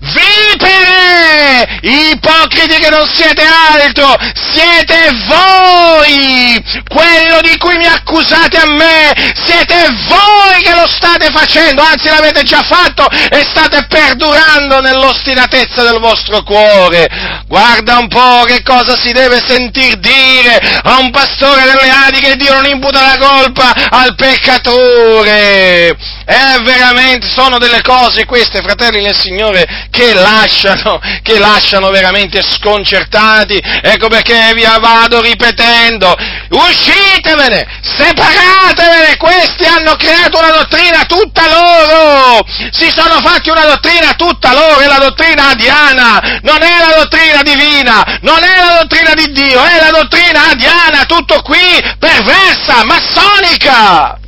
vipere, ipocriti che non siete altro, siete voi, quello di cui mi accusate a me, siete voi che lo state facendo, anzi l'avete già fatto e state perdurando nell'ostinatezza del vostro cuore. Guarda un po' che cosa si deve sentir dire a un pastore delle A D I che Dio non imputa la colpa al peccatore. È veramente, sono delle cose queste, fratelli del Signore, che lasciano, che lasciano veramente sconcertati. Ecco perché vi vado ripetendo, uscitevene, separatevene, questi hanno creato una dottrina tutta loro, si sono fatti una dottrina tutta loro, è la dottrina adiana, non è la dottrina divina, non è la dottrina di Dio, è la dottrina adiana, tutto qui, perversa, massonica!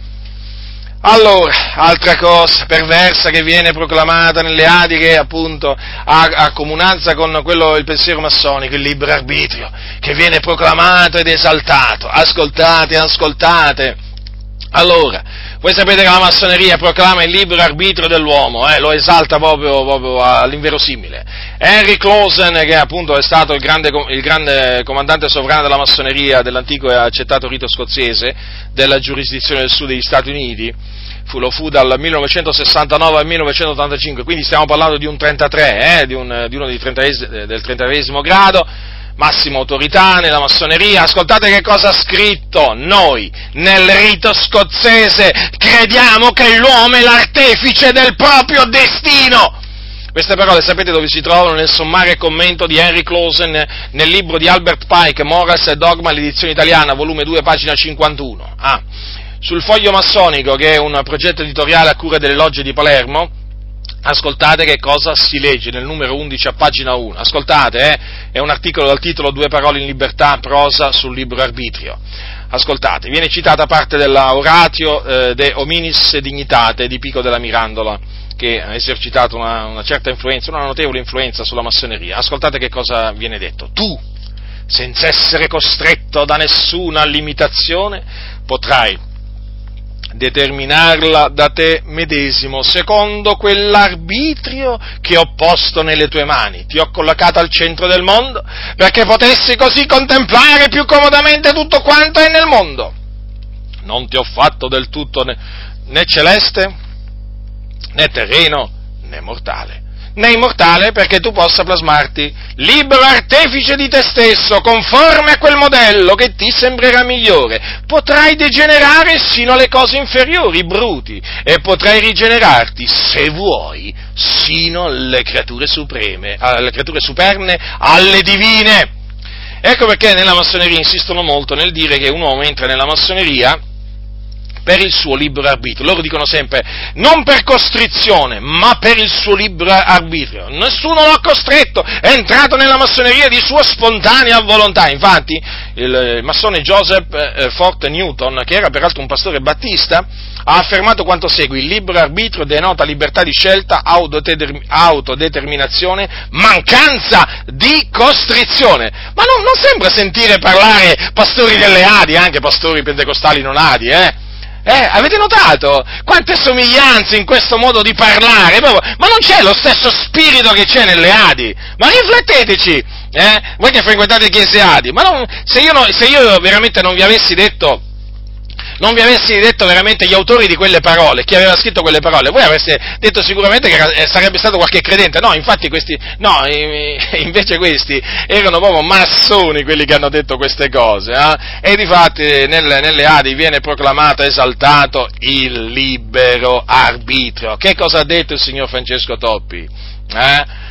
Allora, altra cosa perversa che viene proclamata nelle A D I, che appunto ha comunanza con quello, il pensiero massonico, il libero arbitrio, che viene proclamato ed esaltato. Ascoltate, ascoltate. Allora, voi sapete che la massoneria proclama il libero arbitrio dell'uomo, eh, lo esalta proprio, proprio all'inverosimile. Henry Clausen, che appunto è stato il grande, il grande comandante sovrano della massoneria dell'antico e accettato rito scozzese della giurisdizione del sud degli Stati Uniti, Fu, lo fu dal millenovecentosessantanove al millenovecentottantacinque, quindi stiamo parlando di un trentatré, eh, di, un, di uno dei trenta, del trentatreesimo grado, massima autorità nella massoneria. Ascoltate che cosa ha scritto: noi nel rito scozzese crediamo che l'uomo è l'artefice del proprio destino. Queste parole sapete dove si trovano? Nel sommario commento di Henry Clausen nel libro di Albert Pike, Morals and Dogma, l'edizione italiana, volume due, pagina cinquantuno. Ah. Sul foglio massonico, che è un progetto editoriale a cura delle logge di Palermo, ascoltate che cosa si legge nel numero undici a pagina uno. Ascoltate, eh? È un articolo dal titolo Due parole in libertà, prosa sul libero arbitrio. Ascoltate, viene citata parte della Oratio eh, de Hominis Dignitate di Pico della Mirandola, che ha esercitato una, una certa influenza, una notevole influenza sulla massoneria. Ascoltate che cosa viene detto: tu, senza essere costretto da nessuna limitazione, potrai determinarla da te medesimo, secondo quell'arbitrio che ho posto nelle tue mani. Ti ho collocato al centro del mondo perché potessi così contemplare più comodamente tutto quanto è nel mondo. Non ti ho fatto del tutto né, né celeste, né terreno, né mortale. Né immortale perché tu possa plasmarti libero artefice di te stesso, conforme a quel modello che ti sembrerà migliore. Potrai degenerare sino alle cose inferiori, bruti, e potrai rigenerarti, se vuoi, sino alle creature supreme, alle creature superne, alle divine. Ecco perché nella massoneria insistono molto nel dire che un uomo entra nella massoneria per il suo libero arbitrio. Loro dicono sempre, non per costrizione, ma per il suo libero arbitrio. Nessuno l'ha costretto, è entrato nella massoneria di sua spontanea volontà. Infatti, il massone Joseph Fort Newton, che era peraltro un pastore battista, ha affermato quanto segue: il libero arbitrio denota libertà di scelta, autodeterminazione, mancanza di costrizione. Ma non, non sembra sentire parlare pastori delle A D I, anche pastori pentecostali non A D I, eh? Eh, avete notato quante somiglianze in questo modo di parlare? Ma non c'è lo stesso spirito che c'è nelle A D I? Ma rifletteteci, eh? Voi che frequentate chiese A D I, ma non, se, io no, se io veramente non vi avessi detto, non vi avessi detto veramente gli autori di quelle parole, chi aveva scritto quelle parole, voi avreste detto sicuramente che era, sarebbe stato qualche credente. No, infatti questi, no, invece questi erano proprio massoni quelli che hanno detto queste cose, eh? E difatti nelle, nelle A D I viene proclamato, esaltato il libero arbitrio. Che cosa ha detto il signor Francesco Toppi? Eh?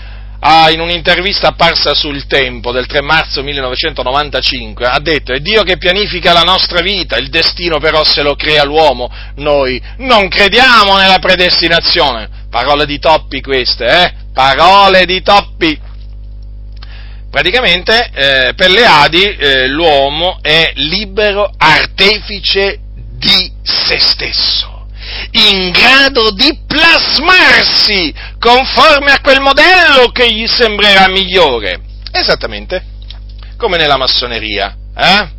Ah, in un'intervista apparsa sul Tempo del tre marzo millenovecentonovantacinque ha detto: è Dio che pianifica la nostra vita, il destino però se lo crea l'uomo, noi non crediamo nella predestinazione. Parole di Toppi queste, eh? Parole di Toppi. Praticamente eh, per le A D I eh, l'uomo è libero artefice di se stesso, in grado di plasmarsi conforme a quel modello che gli sembrerà migliore, esattamente come nella massoneria, eh?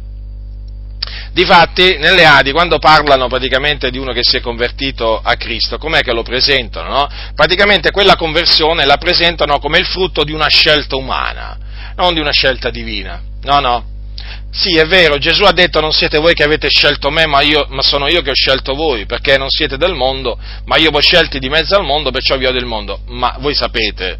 Difatti nelle A D I, quando parlano praticamente di uno che si è convertito a Cristo, com'è che lo presentano, no? Praticamente quella conversione la presentano come il frutto di una scelta umana, non di una scelta divina, no no. Sì, è vero, Gesù ha detto: non siete voi che avete scelto me, ma, io, ma sono io che ho scelto voi, perché non siete del mondo, ma io vi ho scelti di mezzo al mondo, perciò vi ho del mondo. Ma voi sapete,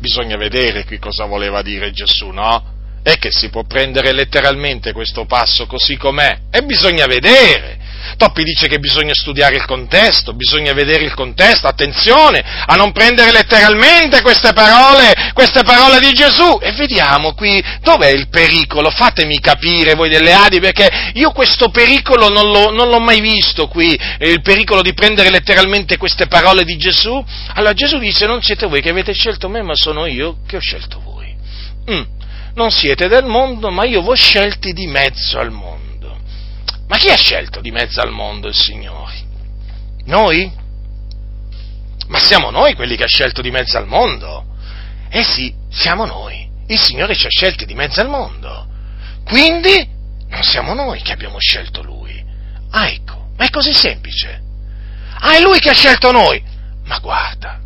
bisogna vedere qui cosa voleva dire Gesù, no? È che si può prendere letteralmente questo passo così com'è, e bisogna vedere. Toppi dice che bisogna studiare il contesto, bisogna vedere il contesto, attenzione a non prendere letteralmente queste parole, queste parole di Gesù. E vediamo qui dov'è il pericolo, fatemi capire voi delle A D I, perché io questo pericolo non l'ho, non l'ho mai visto qui, il pericolo di prendere letteralmente queste parole di Gesù. Allora Gesù dice: non siete voi che avete scelto me, ma sono io che ho scelto voi. Mm. Non siete del mondo, ma io vi ho scelti di mezzo al mondo. Ma chi ha scelto di mezzo al mondo il Signore? Noi? Ma siamo noi quelli che ha scelto di mezzo al mondo? Eh sì, siamo noi. Il Signore ci ha scelti di mezzo al mondo. Quindi non siamo noi che abbiamo scelto Lui. Ah, ecco, ma è così semplice. Ah, è Lui che ha scelto noi. Ma guarda,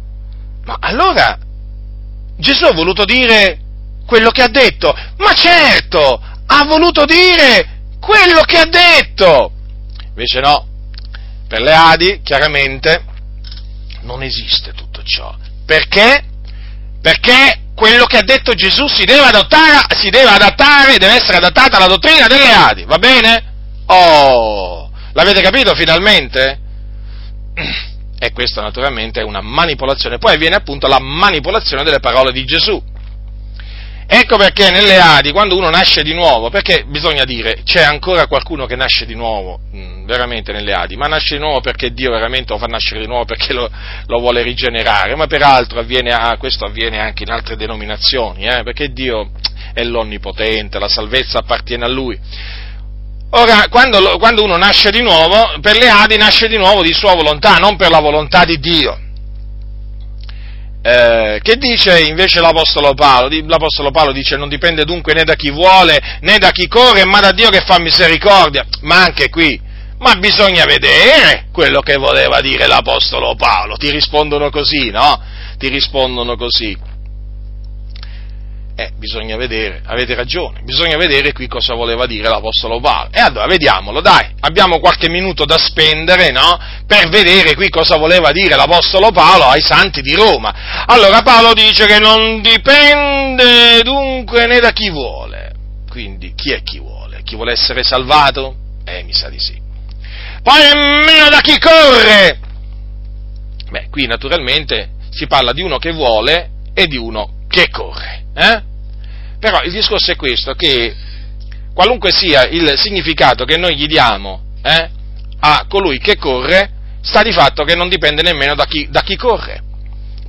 ma allora Gesù ha voluto dire quello che ha detto. Ma certo, ha voluto dire quello che ha detto. Invece no, per le A D I chiaramente non esiste tutto ciò. Perché? Perché quello che ha detto Gesù si deve adottare, si deve adattare, deve essere adattata alla dottrina delle A D I, va bene? Oh, l'avete capito finalmente? E questa naturalmente è una manipolazione. Poi avviene appunto la manipolazione delle parole di Gesù. Ecco perché nelle A D I, quando uno nasce di nuovo, perché bisogna dire, c'è ancora qualcuno che nasce di nuovo, mh, veramente nelle A D I, ma nasce di nuovo perché Dio veramente lo fa nascere di nuovo, perché lo, lo vuole rigenerare, ma peraltro avviene, ah, questo avviene anche in altre denominazioni, eh, perché Dio è l'Onnipotente, la salvezza appartiene a Lui. Ora, quando, quando uno nasce di nuovo, per le A D I nasce di nuovo di sua volontà, non per la volontà di Dio. Eh, che dice invece l'Apostolo Paolo? L'Apostolo Paolo dice: non dipende dunque né da chi vuole né da chi corre, ma da Dio che fa misericordia. Ma anche qui, ma bisogna vedere quello che voleva dire l'Apostolo Paolo. Ti rispondono così, no? Ti rispondono così. Eh, bisogna vedere, avete ragione, bisogna vedere qui cosa voleva dire l'Apostolo Paolo. E allora vediamolo, dai, abbiamo qualche minuto da spendere, no? Per vedere qui cosa voleva dire l'Apostolo Paolo ai santi di Roma. Allora Paolo dice che non dipende dunque né da chi vuole. Quindi chi è chi vuole? Chi vuole essere salvato? Eh, mi sa di sì. Poi nemmeno da chi corre! Beh, qui naturalmente si parla di uno che vuole e di uno che corre, eh? Però il discorso è questo, che qualunque sia il significato che noi gli diamo eh, a colui che corre, sta di fatto che non dipende nemmeno da chi, da chi corre.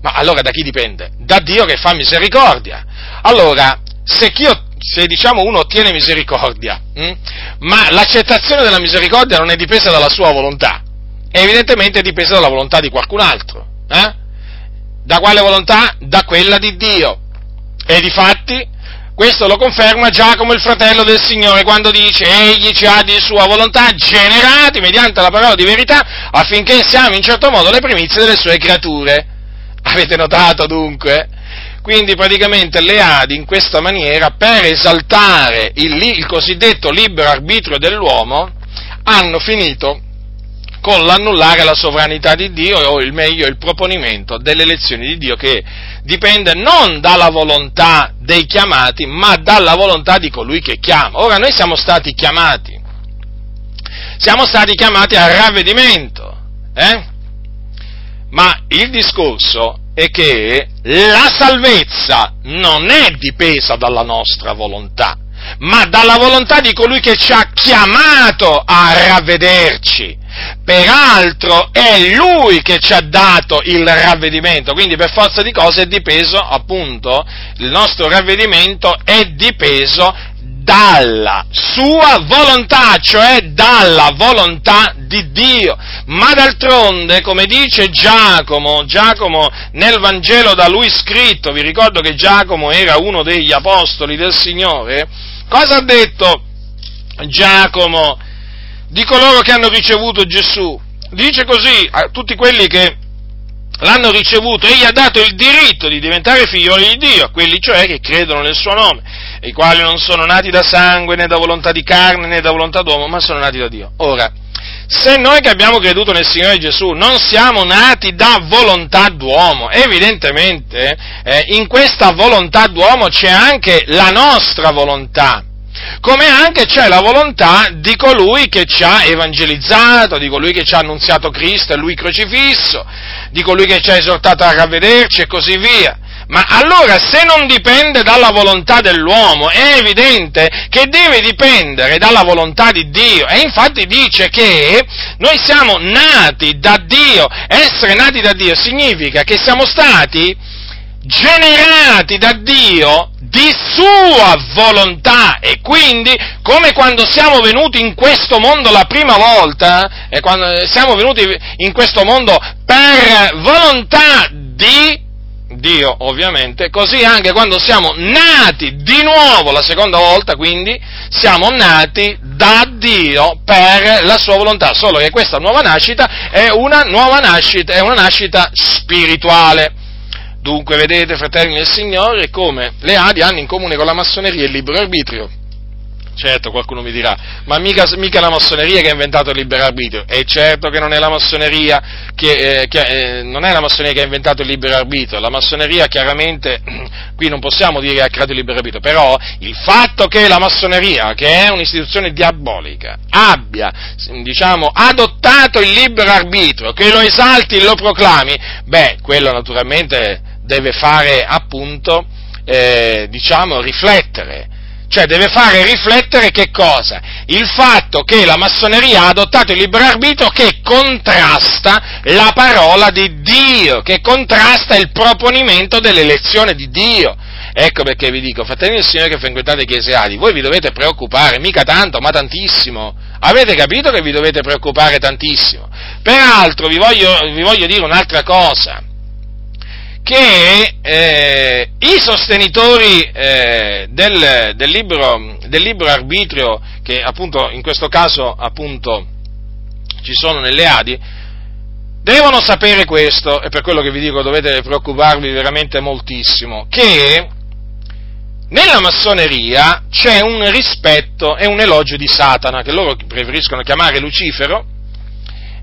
Ma allora da chi dipende? Da Dio che fa misericordia. Allora, se chi ottiene, se diciamo uno ottiene misericordia, mh? ma l'accettazione della misericordia non è dipesa dalla sua volontà, è evidentemente dipesa dalla volontà di qualcun altro, eh? Da quale volontà? Da quella di Dio. E difatti questo lo conferma Giacomo, il fratello del Signore, quando dice: egli ci ha di sua volontà generati mediante la parola di verità, affinché siamo in certo modo le primizie delle sue creature. Avete notato dunque? Quindi praticamente le A D I in questa maniera, per esaltare il, il cosiddetto libero arbitrio dell'uomo, hanno finito con l'annullare la sovranità di Dio, o il meglio il proponimento delle elezioni di Dio, che dipende non dalla volontà dei chiamati, ma dalla volontà di colui che chiama. Ora noi siamo stati chiamati, siamo stati chiamati al ravvedimento, eh? Ma il discorso è che la salvezza non è dipesa dalla nostra volontà, ma dalla volontà di colui che ci ha chiamato a ravvederci. Peraltro è lui che ci ha dato il ravvedimento, quindi per forza di cose è dipeso, appunto, il nostro ravvedimento è dipeso dalla sua volontà, cioè dalla volontà di Dio. Ma d'altronde, come dice Giacomo, Giacomo nel Vangelo da lui scritto, vi ricordo che Giacomo era uno degli apostoli del Signore, cosa ha detto Giacomo di coloro che hanno ricevuto Gesù? Dice così: a tutti quelli che l'hanno ricevuto, egli ha dato il diritto di diventare figlioli di Dio, a quelli cioè che credono nel suo nome, i quali non sono nati da sangue, né da volontà di carne, né da volontà d'uomo, ma sono nati da Dio. Ora, se noi che abbiamo creduto nel Signore Gesù non siamo nati da volontà d'uomo, evidentemente eh, in questa volontà d'uomo c'è anche la nostra volontà, come anche c'è la volontà di colui che ci ha evangelizzato, di colui che ci ha annunziato Cristo e Lui crocifisso, di colui che ci ha esortato a ravvederci e così via. Ma allora, se non dipende dalla volontà dell'uomo, è evidente che deve dipendere dalla volontà di Dio. E infatti dice che noi siamo nati da Dio. Essere nati da Dio significa che siamo stati generati da Dio di sua volontà, e quindi, come quando siamo venuti in questo mondo la prima volta, e quando siamo venuti in questo mondo per volontà di Dio, ovviamente, così anche quando siamo nati di nuovo la seconda volta, quindi, siamo nati da Dio per la sua volontà, solo che questa nuova nascita è una nuova nascita, è una nascita spirituale. Dunque vedete, fratelli del Signore, come le A D I hanno in comune con la massoneria il libero arbitrio. Certo, qualcuno mi dirà, ma mica, mica la massoneria che ha inventato il libero arbitrio. E certo che non è la massoneria che, eh, che eh, non è la massoneria che ha inventato il libero arbitrio. La massoneria, chiaramente, qui non possiamo dire che ha creato il libero arbitrio, però il fatto che la massoneria, che è un'istituzione diabolica, abbia, diciamo, adottato il libero arbitrio, che lo esalti e lo proclami, beh, quello naturalmente deve fare, appunto, eh, diciamo, riflettere. Cioè deve fare riflettere che cosa? Il fatto che la massoneria ha adottato il libero arbitrio che contrasta la parola di Dio, che contrasta il proponimento dell'elezione di Dio. Ecco perché vi dico, fratelli del Signore che frequentate chiese A D I, voi vi dovete preoccupare, mica tanto, ma tantissimo. Avete capito che vi dovete preoccupare tantissimo? Peraltro vi voglio, vi voglio dire un'altra cosa. Che eh, i sostenitori eh, del, del, libero, del libero arbitrio, che appunto in questo caso appunto ci sono nelle A D I, devono sapere questo, e per quello che vi dico dovete preoccuparvi veramente moltissimo, che nella massoneria c'è un rispetto e un elogio di Satana, che loro preferiscono chiamare Lucifero,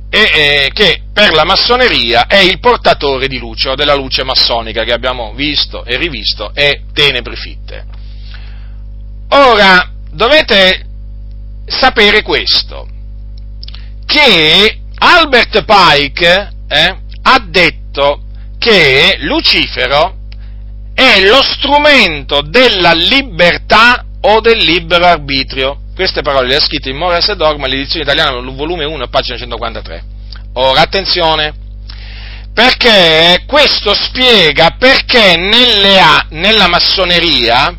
e eh, che per la massoneria è il portatore di luce, o della luce massonica, che abbiamo visto e rivisto, è tenebre fitte. Ora, dovete sapere questo, che Albert Pike eh, ha detto che Lucifero è lo strumento della libertà o del libero arbitrio. Queste parole le ha scritte in Morals and Dogma, l'edizione italiana, volume uno, pagina centoquarantatré. Ora, attenzione, perché questo spiega perché nelle A, nella massoneria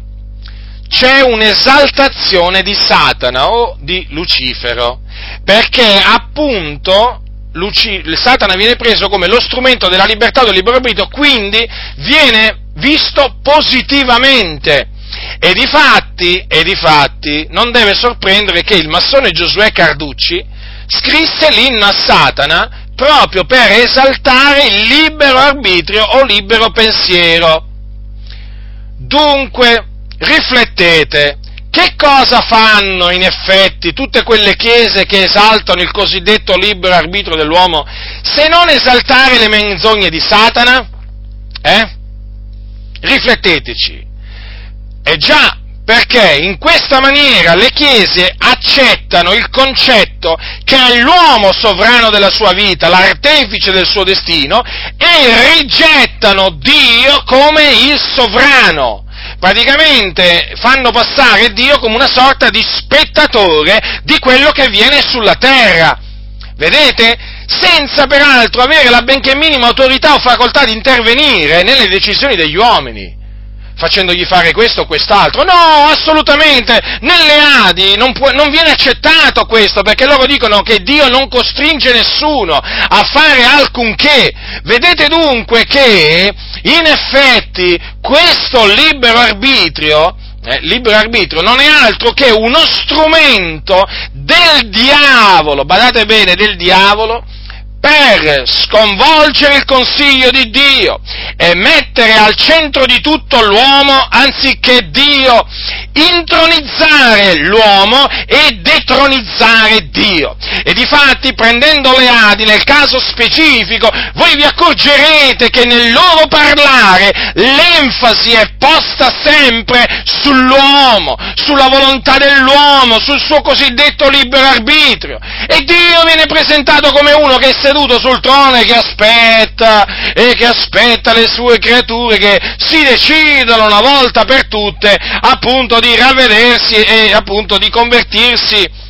c'è un'esaltazione di Satana o di Lucifero, perché appunto Luci- Satana viene preso come lo strumento della libertà o del libero arbitrio, quindi viene visto positivamente. E difatti, e difatti, non deve sorprendere che il massone Giosuè Carducci scrisse l'inno a Satana proprio per esaltare il libero arbitrio o libero pensiero. Dunque, riflettete, che cosa fanno in effetti tutte quelle chiese che esaltano il cosiddetto libero arbitrio dell'uomo, se non esaltare le menzogne di Satana? Eh? Rifletteteci. E già, perché in questa maniera le chiese accettano il concetto che è l'uomo sovrano della sua vita, l'artefice del suo destino, e rigettano Dio come il sovrano. Praticamente fanno passare Dio come una sorta di spettatore di quello che viene sulla terra. Vedete? Senza peraltro avere la benché minima autorità o facoltà di intervenire nelle decisioni degli uomini, facendogli fare questo o quest'altro. No, assolutamente, nelle A D I non, può, non viene accettato questo, perché loro dicono che Dio non costringe nessuno a fare alcunché. Vedete dunque che, in effetti, questo libero arbitrio, eh, libero arbitrio non è altro che uno strumento del diavolo, badate bene, del diavolo, per sconvolgere il consiglio di Dio e mettere al centro di tutto l'uomo anziché Dio, intronizzare l'uomo e detronizzare Dio. E difatti, prendendo le A D I nel caso specifico, voi vi accorgerete che nel loro parlare l'enfasi è posta sempre sull'uomo, sulla volontà dell'uomo, sul suo cosiddetto libero arbitrio, e Dio viene presentato come uno che è seduto sul trono e che aspetta, e che aspetta le sue creature che si decidano una volta per tutte, appunto, di ravvedersi e appunto di convertirsi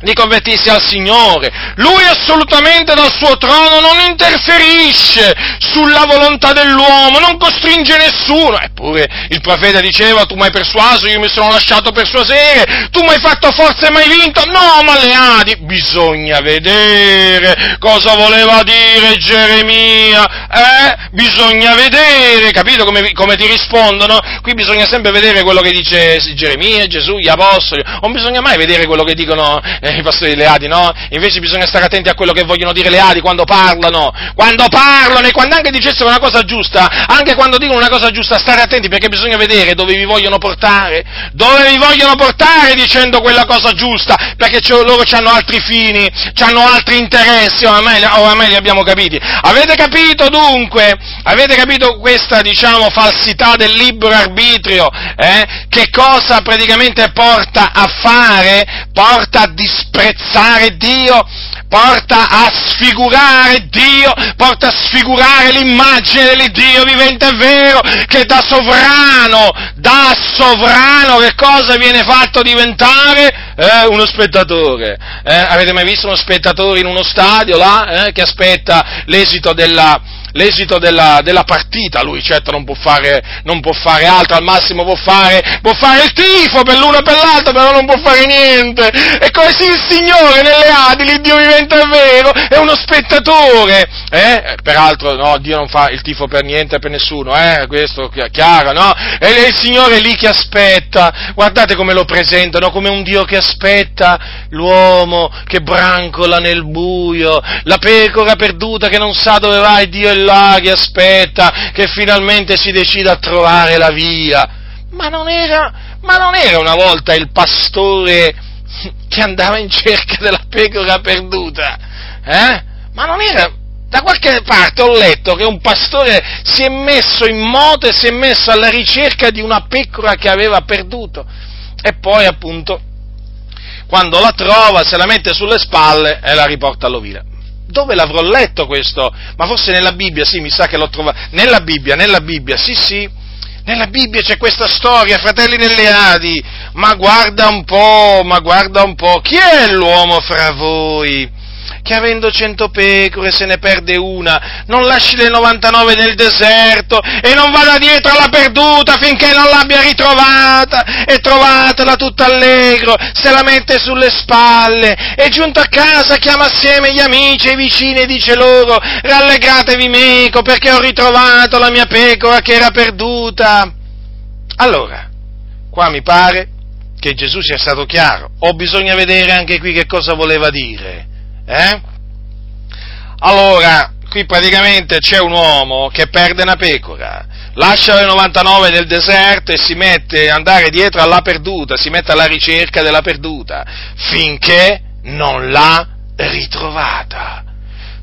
di convertirsi al Signore. Lui assolutamente dal suo trono non interferisce sulla volontà dell'uomo, non costringe nessuno. Eppure il profeta diceva: tu m'hai persuaso, io mi sono lasciato persuasere, tu m'hai fatto forza e m'hai vinto. No, ma le A D I, bisogna vedere cosa voleva dire Geremia, eh? Bisogna vedere, capito come, come ti rispondono? Qui bisogna sempre vedere quello che dice Geremia, Gesù, gli apostoli, non bisogna mai vedere quello che dicono i pastori delle A D I, no? Invece bisogna stare attenti a quello che vogliono dire le A D I quando parlano, quando parlano e quando anche dicessero una cosa giusta, anche quando dicono una cosa giusta, stare attenti, perché bisogna vedere dove vi vogliono portare, dove vi vogliono portare dicendo quella cosa giusta, perché loro hanno altri fini, hanno altri interessi, oramai, oramai li abbiamo capiti. Avete capito dunque? Avete capito questa, diciamo, falsità del libero arbitrio? Eh? Che cosa praticamente porta a fare? Porta a disprezzare Dio, porta a sfigurare Dio, porta a sfigurare l'immagine dell'Iddio vivente e vero, che da sovrano, da sovrano che cosa viene fatto diventare? Eh, uno spettatore. Eh, avete mai visto uno spettatore in uno stadio là, eh, che aspetta l'esito della l'esito della, della partita, lui certo non può fare, non può fare altro, al massimo può fare, può fare il tifo per l'uno e per l'altro, però non può fare niente. E così il Signore nelle A D I, il Dio vivente è vero, è uno spettatore, eh? Peraltro no, Dio non fa il tifo per niente, per nessuno, eh? Questo è chiaro, no? E il Signore è lì che aspetta, guardate come lo presentano, come un Dio che aspetta l'uomo che brancola nel buio, la pecora perduta che non sa dove va, e Dio è là che aspetta che finalmente si decida a trovare la via. Ma non era, ma non era una volta il pastore che andava in cerca della pecora perduta, eh? Ma non era, da qualche parte ho letto che un pastore si è messo in moto e si è messo alla ricerca di una pecora che aveva perduto, e poi appunto quando la trova se la mette sulle spalle e la riporta all'ovile. Dove l'avrò letto questo? Ma forse nella Bibbia, sì, mi sa che l'ho trovato, nella Bibbia, nella Bibbia, sì sì, nella Bibbia c'è questa storia, fratelli delle A D I, ma guarda un po', ma guarda un po', chi è l'uomo fra voi che avendo cento pecore se ne perde una, non lasci le novantanove nel deserto e non vada dietro alla perduta finché non l'abbia ritrovata, e trovatela tutta allegro, se la mette sulle spalle, e giunto a casa chiama assieme gli amici e i vicini e dice loro: rallegratevi meco perché ho ritrovato la mia pecora che era perduta. Allora, qua mi pare che Gesù sia stato chiaro, o bisogna vedere anche qui che cosa voleva dire. Eh? Allora, qui praticamente c'è un uomo che perde una pecora, lascia le novantanove nel deserto e si mette ad andare dietro alla perduta, si mette alla ricerca della perduta, finché non l'ha ritrovata.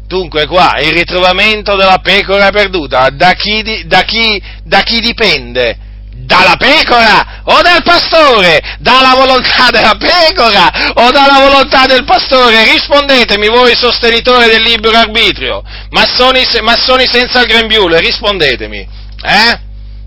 Dunque qua, il ritrovamento della pecora perduta, da chi, di, da chi, da chi dipende? Dalla pecora o dal pastore? Dalla volontà della pecora o dalla volontà del pastore? Rispondetemi voi sostenitori del libero arbitrio, massoni, massoni senza il grembiule, rispondetemi, eh?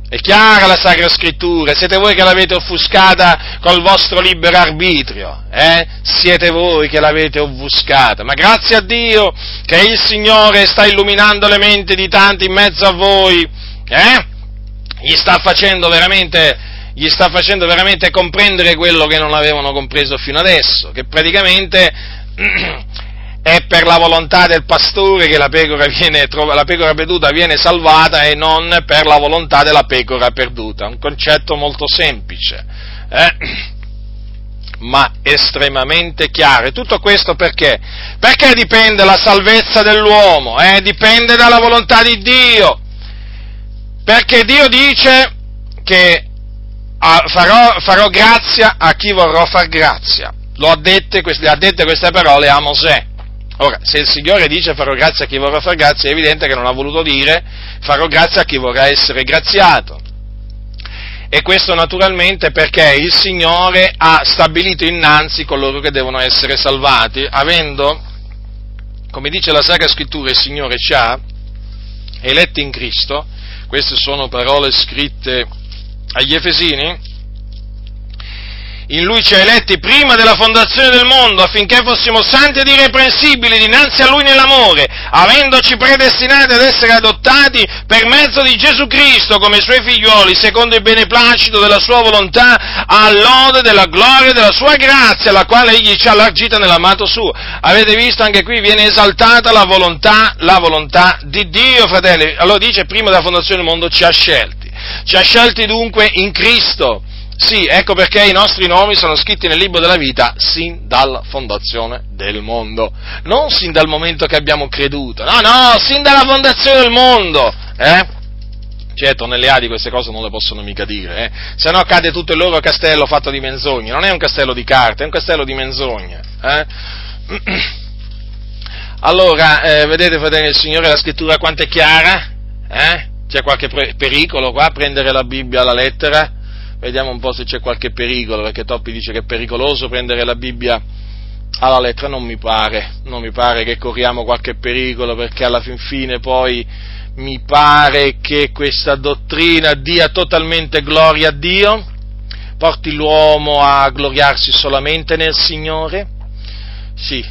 È chiara la Sacra Scrittura, siete voi che l'avete offuscata col vostro libero arbitrio, eh? Siete voi che l'avete offuscata, ma grazie a Dio che il Signore sta illuminando le menti di tanti in mezzo a voi, eh? Gli sta facendo veramente, gli sta facendo veramente comprendere quello che non avevano compreso fino adesso, che praticamente è per la volontà del pastore che la pecora viene, la pecora perduta viene salvata e non per la volontà della pecora perduta. Un concetto molto semplice, eh? Ma estremamente chiaro. E tutto questo perché? Perché dipende la salvezza dell'uomo, eh? Dipende dalla volontà di Dio. Perché Dio dice che farò, farò grazia a chi vorrò far grazia. Lo ha dette, ha dette queste parole a Mosè. Ora, se il Signore dice farò grazia a chi vorrà far grazia, è evidente che non ha voluto dire farò grazia a chi vorrà essere graziato. E questo naturalmente perché il Signore ha stabilito innanzi coloro che devono essere salvati, avendo, come dice la Sacra Scrittura, il Signore ci ha eletti in Cristo. Queste sono parole scritte agli Efesini. In Lui ci ha eletti prima della fondazione del mondo, affinché fossimo santi ed irreprensibili dinanzi a Lui nell'amore, avendoci predestinati ad essere adottati per mezzo di Gesù Cristo come Suoi figlioli, secondo il beneplacito della Sua volontà, all'ode della gloria e della Sua grazia, la quale Egli ci ha allargita nell'amato Suo. Avete visto, anche qui viene esaltata la volontà, la volontà di Dio, fratelli. Allora dice, prima della fondazione del mondo ci ha scelti. Ci ha scelti dunque in Cristo. Sì, ecco perché i nostri nomi sono scritti nel libro della vita sin dalla fondazione del mondo, non sin dal momento che abbiamo creduto, no, no, sin dalla fondazione del mondo, eh? Certo, nelle A D I queste cose non le possono mica dire, eh? Se no cade tutto il loro castello fatto di menzogne, non è un castello di carte, è un castello di menzogne, eh? Allora, eh, vedete, fratelli del Signore, la Scrittura quanto è chiara, eh? C'è qualche pre- pericolo qua a prendere la Bibbia alla lettera? Vediamo un po' se c'è qualche pericolo, perché Toppi dice che è pericoloso prendere la Bibbia alla lettera. Non mi pare, non mi pare che corriamo qualche pericolo, perché alla fin fine poi mi pare che questa dottrina dia totalmente gloria a Dio, porti l'uomo a gloriarsi solamente nel Signore. Sì,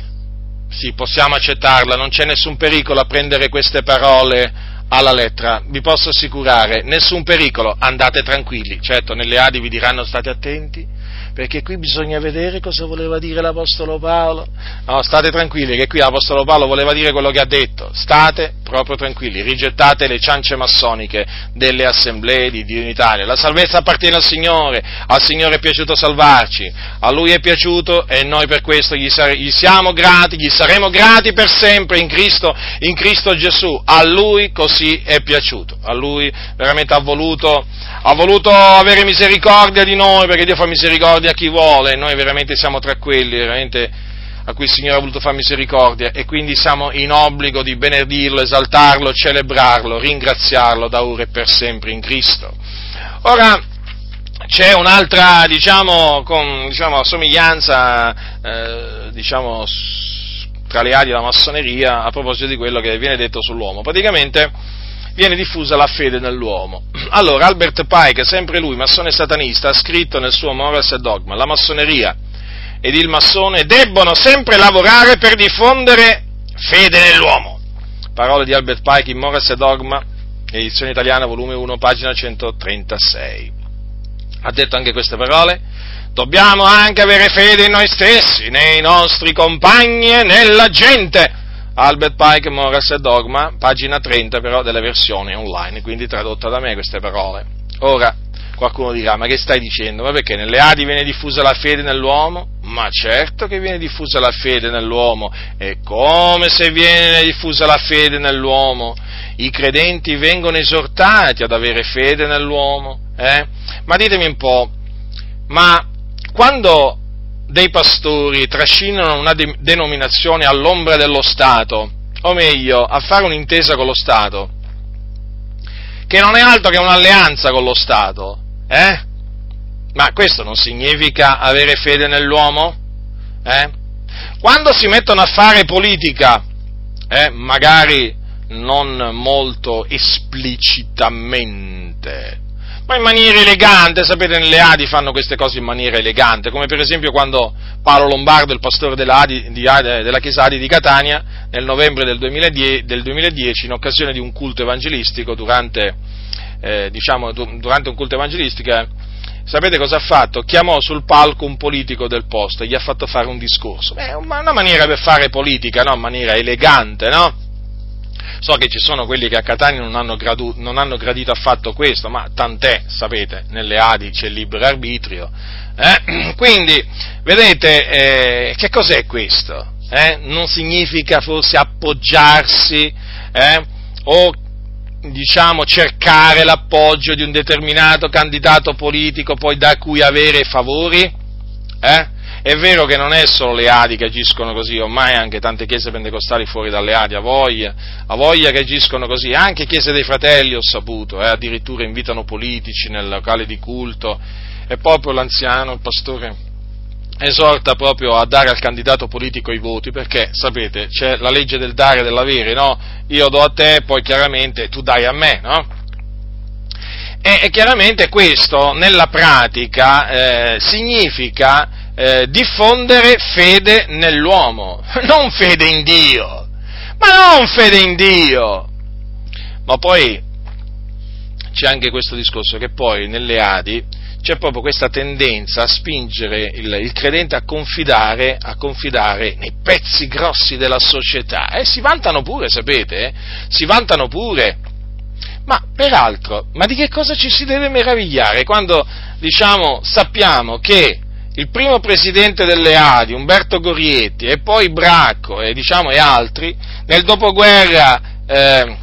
sì, possiamo accettarla, non c'è nessun pericolo a prendere queste parole alla lettera, vi posso assicurare, nessun pericolo, andate tranquilli. Certo, nelle A D I vi diranno state attenti, perché qui bisogna vedere cosa voleva dire l'Apostolo Paolo. No, state tranquilli, che qui l'Apostolo Paolo voleva dire quello che ha detto. State proprio tranquilli, rigettate le ciance massoniche delle Assemblee di Dio in Italia. La salvezza appartiene al Signore, al Signore è piaciuto salvarci, a Lui è piaciuto e noi per questo gli, sare- gli siamo grati, gli saremo grati per sempre in Cristo, in Cristo Gesù. A Lui così è piaciuto, a Lui veramente ha voluto, ha voluto avere misericordia di noi, perché Dio fa misericordia a chi vuole, noi veramente siamo tra quelli veramente a cui il Signore ha voluto fare misericordia, e quindi siamo in obbligo di benedirlo, esaltarlo, celebrarlo, ringraziarlo da ora e per sempre in Cristo. Ora c'è un'altra, diciamo, con, diciamo somiglianza, eh, diciamo tra le A D I e la massoneria a proposito di quello che viene detto sull'uomo. Praticamente viene diffusa la fede nell'uomo. Allora, Albert Pike, sempre lui, massone satanista, ha scritto nel suo Morals and Dogma: la massoneria ed il massone debbono sempre lavorare per diffondere fede nell'uomo. Parole di Albert Pike in Morals and Dogma, edizione italiana, volume uno, pagina centotrentasei. Ha detto anche queste parole: dobbiamo anche avere fede in noi stessi, nei nostri compagni e nella gente. Albert Pike, Morals and Dogma, pagina trenta però della versione online, quindi tradotta da me queste parole. Ora, qualcuno dirà, ma che stai dicendo? Ma perché nelle A D I viene diffusa la fede nell'uomo? Ma certo che viene diffusa la fede nell'uomo, è come se viene diffusa la fede nell'uomo. I credenti vengono esortati ad avere fede nell'uomo, eh? Ma ditemi un po', ma quando dei pastori trascinano una de- denominazione all'ombra dello Stato, o meglio, a fare un'intesa con lo Stato, che non è altro che un'alleanza con lo Stato, eh? Ma questo non significa avere fede nell'uomo? Eh? Quando si mettono a fare politica, eh, magari non molto esplicitamente, ma in maniera elegante, sapete, nelle A D I fanno queste cose in maniera elegante, come per esempio quando Paolo Lombardo, il pastore della, A D I, di, della Chiesa A D I di Catania, nel novembre del duemiladieci, in occasione di un culto evangelistico, durante, eh, diciamo, durante un culto evangelistico, eh, sapete cosa ha fatto? Chiamò sul palco un politico del posto e gli ha fatto fare un discorso. Beh, una maniera per fare politica, no? In maniera elegante, no? So che ci sono quelli che a Catania non hanno, gradu- non hanno gradito affatto questo, ma tant'è, sapete, nelle A D I c'è il libero arbitrio. Eh? Quindi, vedete, eh, che cos'è questo? Eh? Non significa forse appoggiarsi, eh? o diciamo cercare l'appoggio di un determinato candidato politico poi da cui avere favori? Eh? È vero che non è solo le A D I che agiscono così, ormai anche tante chiese pentecostali fuori dalle A D I, a voglia, a voglia che agiscono così, anche chiese dei fratelli ho saputo, eh, addirittura invitano politici nel locale di culto, e proprio l'anziano, il pastore, esorta proprio a dare al candidato politico i voti, perché, sapete, c'è la legge del dare e dell'avere, no? Io do a te, poi chiaramente tu dai a me, no? E, e chiaramente questo, nella pratica, eh, significa Eh, diffondere fede nell'uomo, non fede in Dio, ma non fede in Dio. Ma poi c'è anche questo discorso che poi nelle A D I c'è proprio questa tendenza a spingere il, il credente a confidare, a confidare nei pezzi grossi della società, e eh, si vantano pure, sapete, eh? si vantano pure. Ma peraltro, ma di che cosa ci si deve meravigliare quando, diciamo, sappiamo che il primo presidente delle A D I, Umberto Gorietti, e poi Bracco e, diciamo, e altri, nel dopoguerra eh,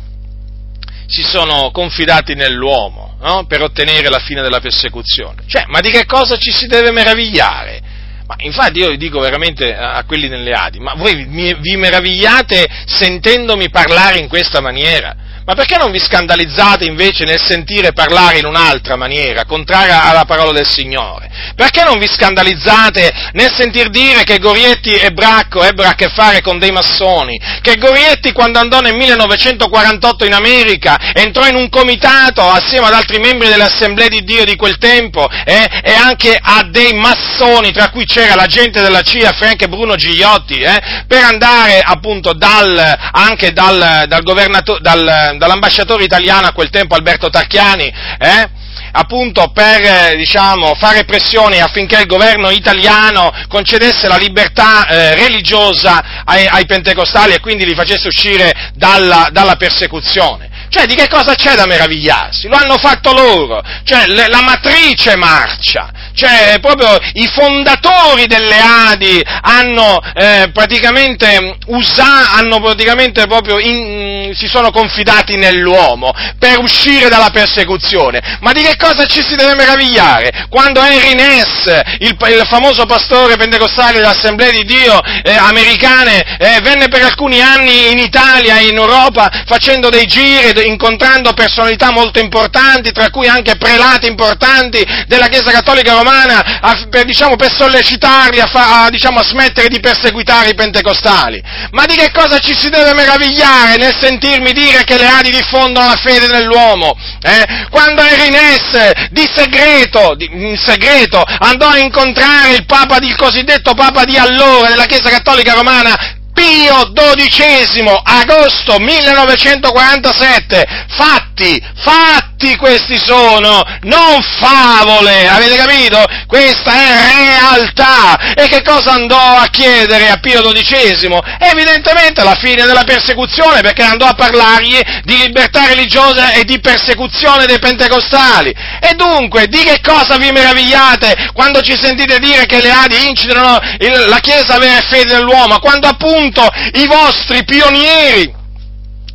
si sono confidati nell'uomo, no? Per ottenere la fine della persecuzione? Cioè, ma di che cosa ci si deve meravigliare? Ma infatti io dico veramente a, a quelli nelle A D I, ma voi mi, vi meravigliate sentendomi parlare in questa maniera? Ma perché non vi scandalizzate invece nel sentire parlare in un'altra maniera, contraria alla parola del Signore? Perché non vi scandalizzate nel sentir dire che Gorietti e Bracco ebbero a che fare con dei massoni, che Gorietti, quando andò nel millenovecentoquarantotto in America, entrò in un comitato assieme ad altri membri dell'Assemblea di Dio di quel tempo, eh, e anche a dei massoni, tra cui c'era la gente della C I A, Frank e Bruno Gigliotti, eh, per andare appunto dal, anche dal, dal governatore, dal dall'ambasciatore italiano a quel tempo Alberto Tarchiani, eh, appunto per diciamo, fare pressione affinché il governo italiano concedesse la libertà eh, religiosa ai, ai pentecostali e quindi li facesse uscire dalla, dalla persecuzione. Cioè, di che cosa c'è da meravigliarsi? Lo hanno fatto loro, cioè le, la matrice marcia, cioè proprio i fondatori delle A D I hanno eh, praticamente usato, hanno praticamente proprio in, si sono confidati nell'uomo per uscire dalla persecuzione. Ma di che cosa ci si deve meravigliare? Quando Henry Ness, il, il famoso pastore pentecostale dell'Assemblea di Dio eh, americane, eh, venne per alcuni anni in Italia e in Europa facendo dei giri, incontrando personalità molto importanti, tra cui anche prelati importanti della Chiesa Cattolica Romana, a, per, diciamo, per sollecitarli a, fa, a, diciamo, a smettere di perseguitare i pentecostali. Ma di che cosa ci si deve meravigliare nel sentirmi dire che le A D I diffondono la fede nell'uomo? Eh? Quando Henry Ness di segreto, di, in segreto andò a incontrare il Papa, il cosiddetto Papa di allora della Chiesa Cattolica Romana, Pio dodicesimo, agosto millenovecentoquarantasette, fatti, fatti questi sono, non favole, avete capito? Questa è realtà. E che cosa andò a chiedere a Pio dodicesimo? Evidentemente la fine della persecuzione, perché andò a parlargli di libertà religiosa e di persecuzione dei pentecostali. E dunque, di che cosa vi meravigliate quando ci sentite dire che le A D I incidono la Chiesa a avere fede nell'uomo, quando appunto i vostri pionieri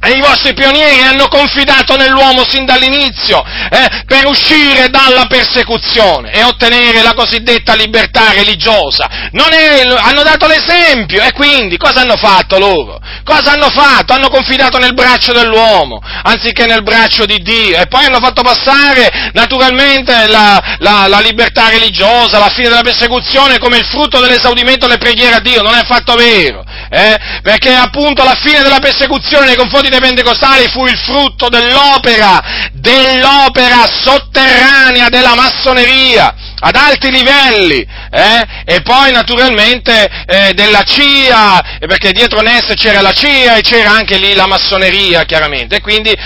e i vostri pionieri hanno confidato nell'uomo sin dall'inizio eh, per uscire dalla persecuzione e ottenere la cosiddetta libertà religiosa. Non è, hanno dato l'esempio, e quindi cosa hanno fatto loro? Cosa hanno fatto? Hanno confidato nel braccio dell'uomo anziché nel braccio di Dio, e poi hanno fatto passare naturalmente la, la, la libertà religiosa, la fine della persecuzione come il frutto dell'esaudimento delle preghiere a Dio. Non è affatto vero, eh, perché appunto la fine della persecuzione nei confronti dei pentecostali fu il frutto dell'opera, dell'opera sotterranea della massoneria ad alti livelli, eh? E poi naturalmente eh, della C I A, perché dietro Ness c'era la C I A e c'era anche lì la massoneria, chiaramente, e quindi eh,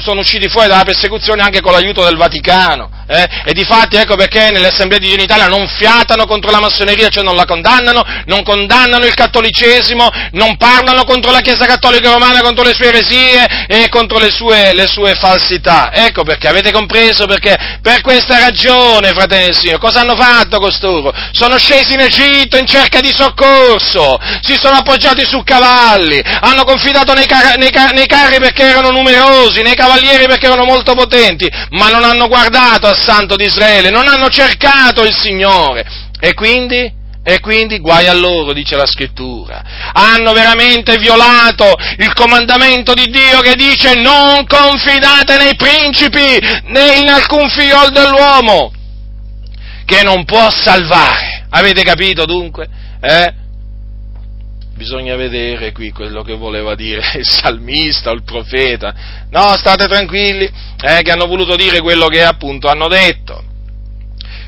sono usciti fuori dalla persecuzione anche con l'aiuto del Vaticano, eh? E difatti ecco perché nell'Assemblea di Dio in Italia non fiatano contro la massoneria, cioè non la condannano, non condannano il cattolicesimo, non parlano contro la Chiesa Cattolica Romana, contro le sue eresie e contro le sue, le sue falsità. Ecco perché, avete compreso? Perché per questa ragione, fratelli e signori, cosa hanno fatto costoro? Sono scesi in Egitto in cerca di soccorso, si sono appoggiati su cavalli, hanno confidato nei, car- nei, car- nei carri perché erano numerosi, nei cavalieri perché erano molto potenti, ma non hanno guardato al Santo di Israele, non hanno cercato il Signore. E quindi? E quindi guai a loro, dice la Scrittura. Hanno veramente violato il comandamento di Dio che dice: non confidate nei principi né in alcun figlio dell'uomo, che non può salvare. Avete capito dunque? Eh? Bisogna vedere qui quello che voleva dire il salmista o il profeta. No, state tranquilli, eh, che hanno voluto dire quello che appunto hanno detto.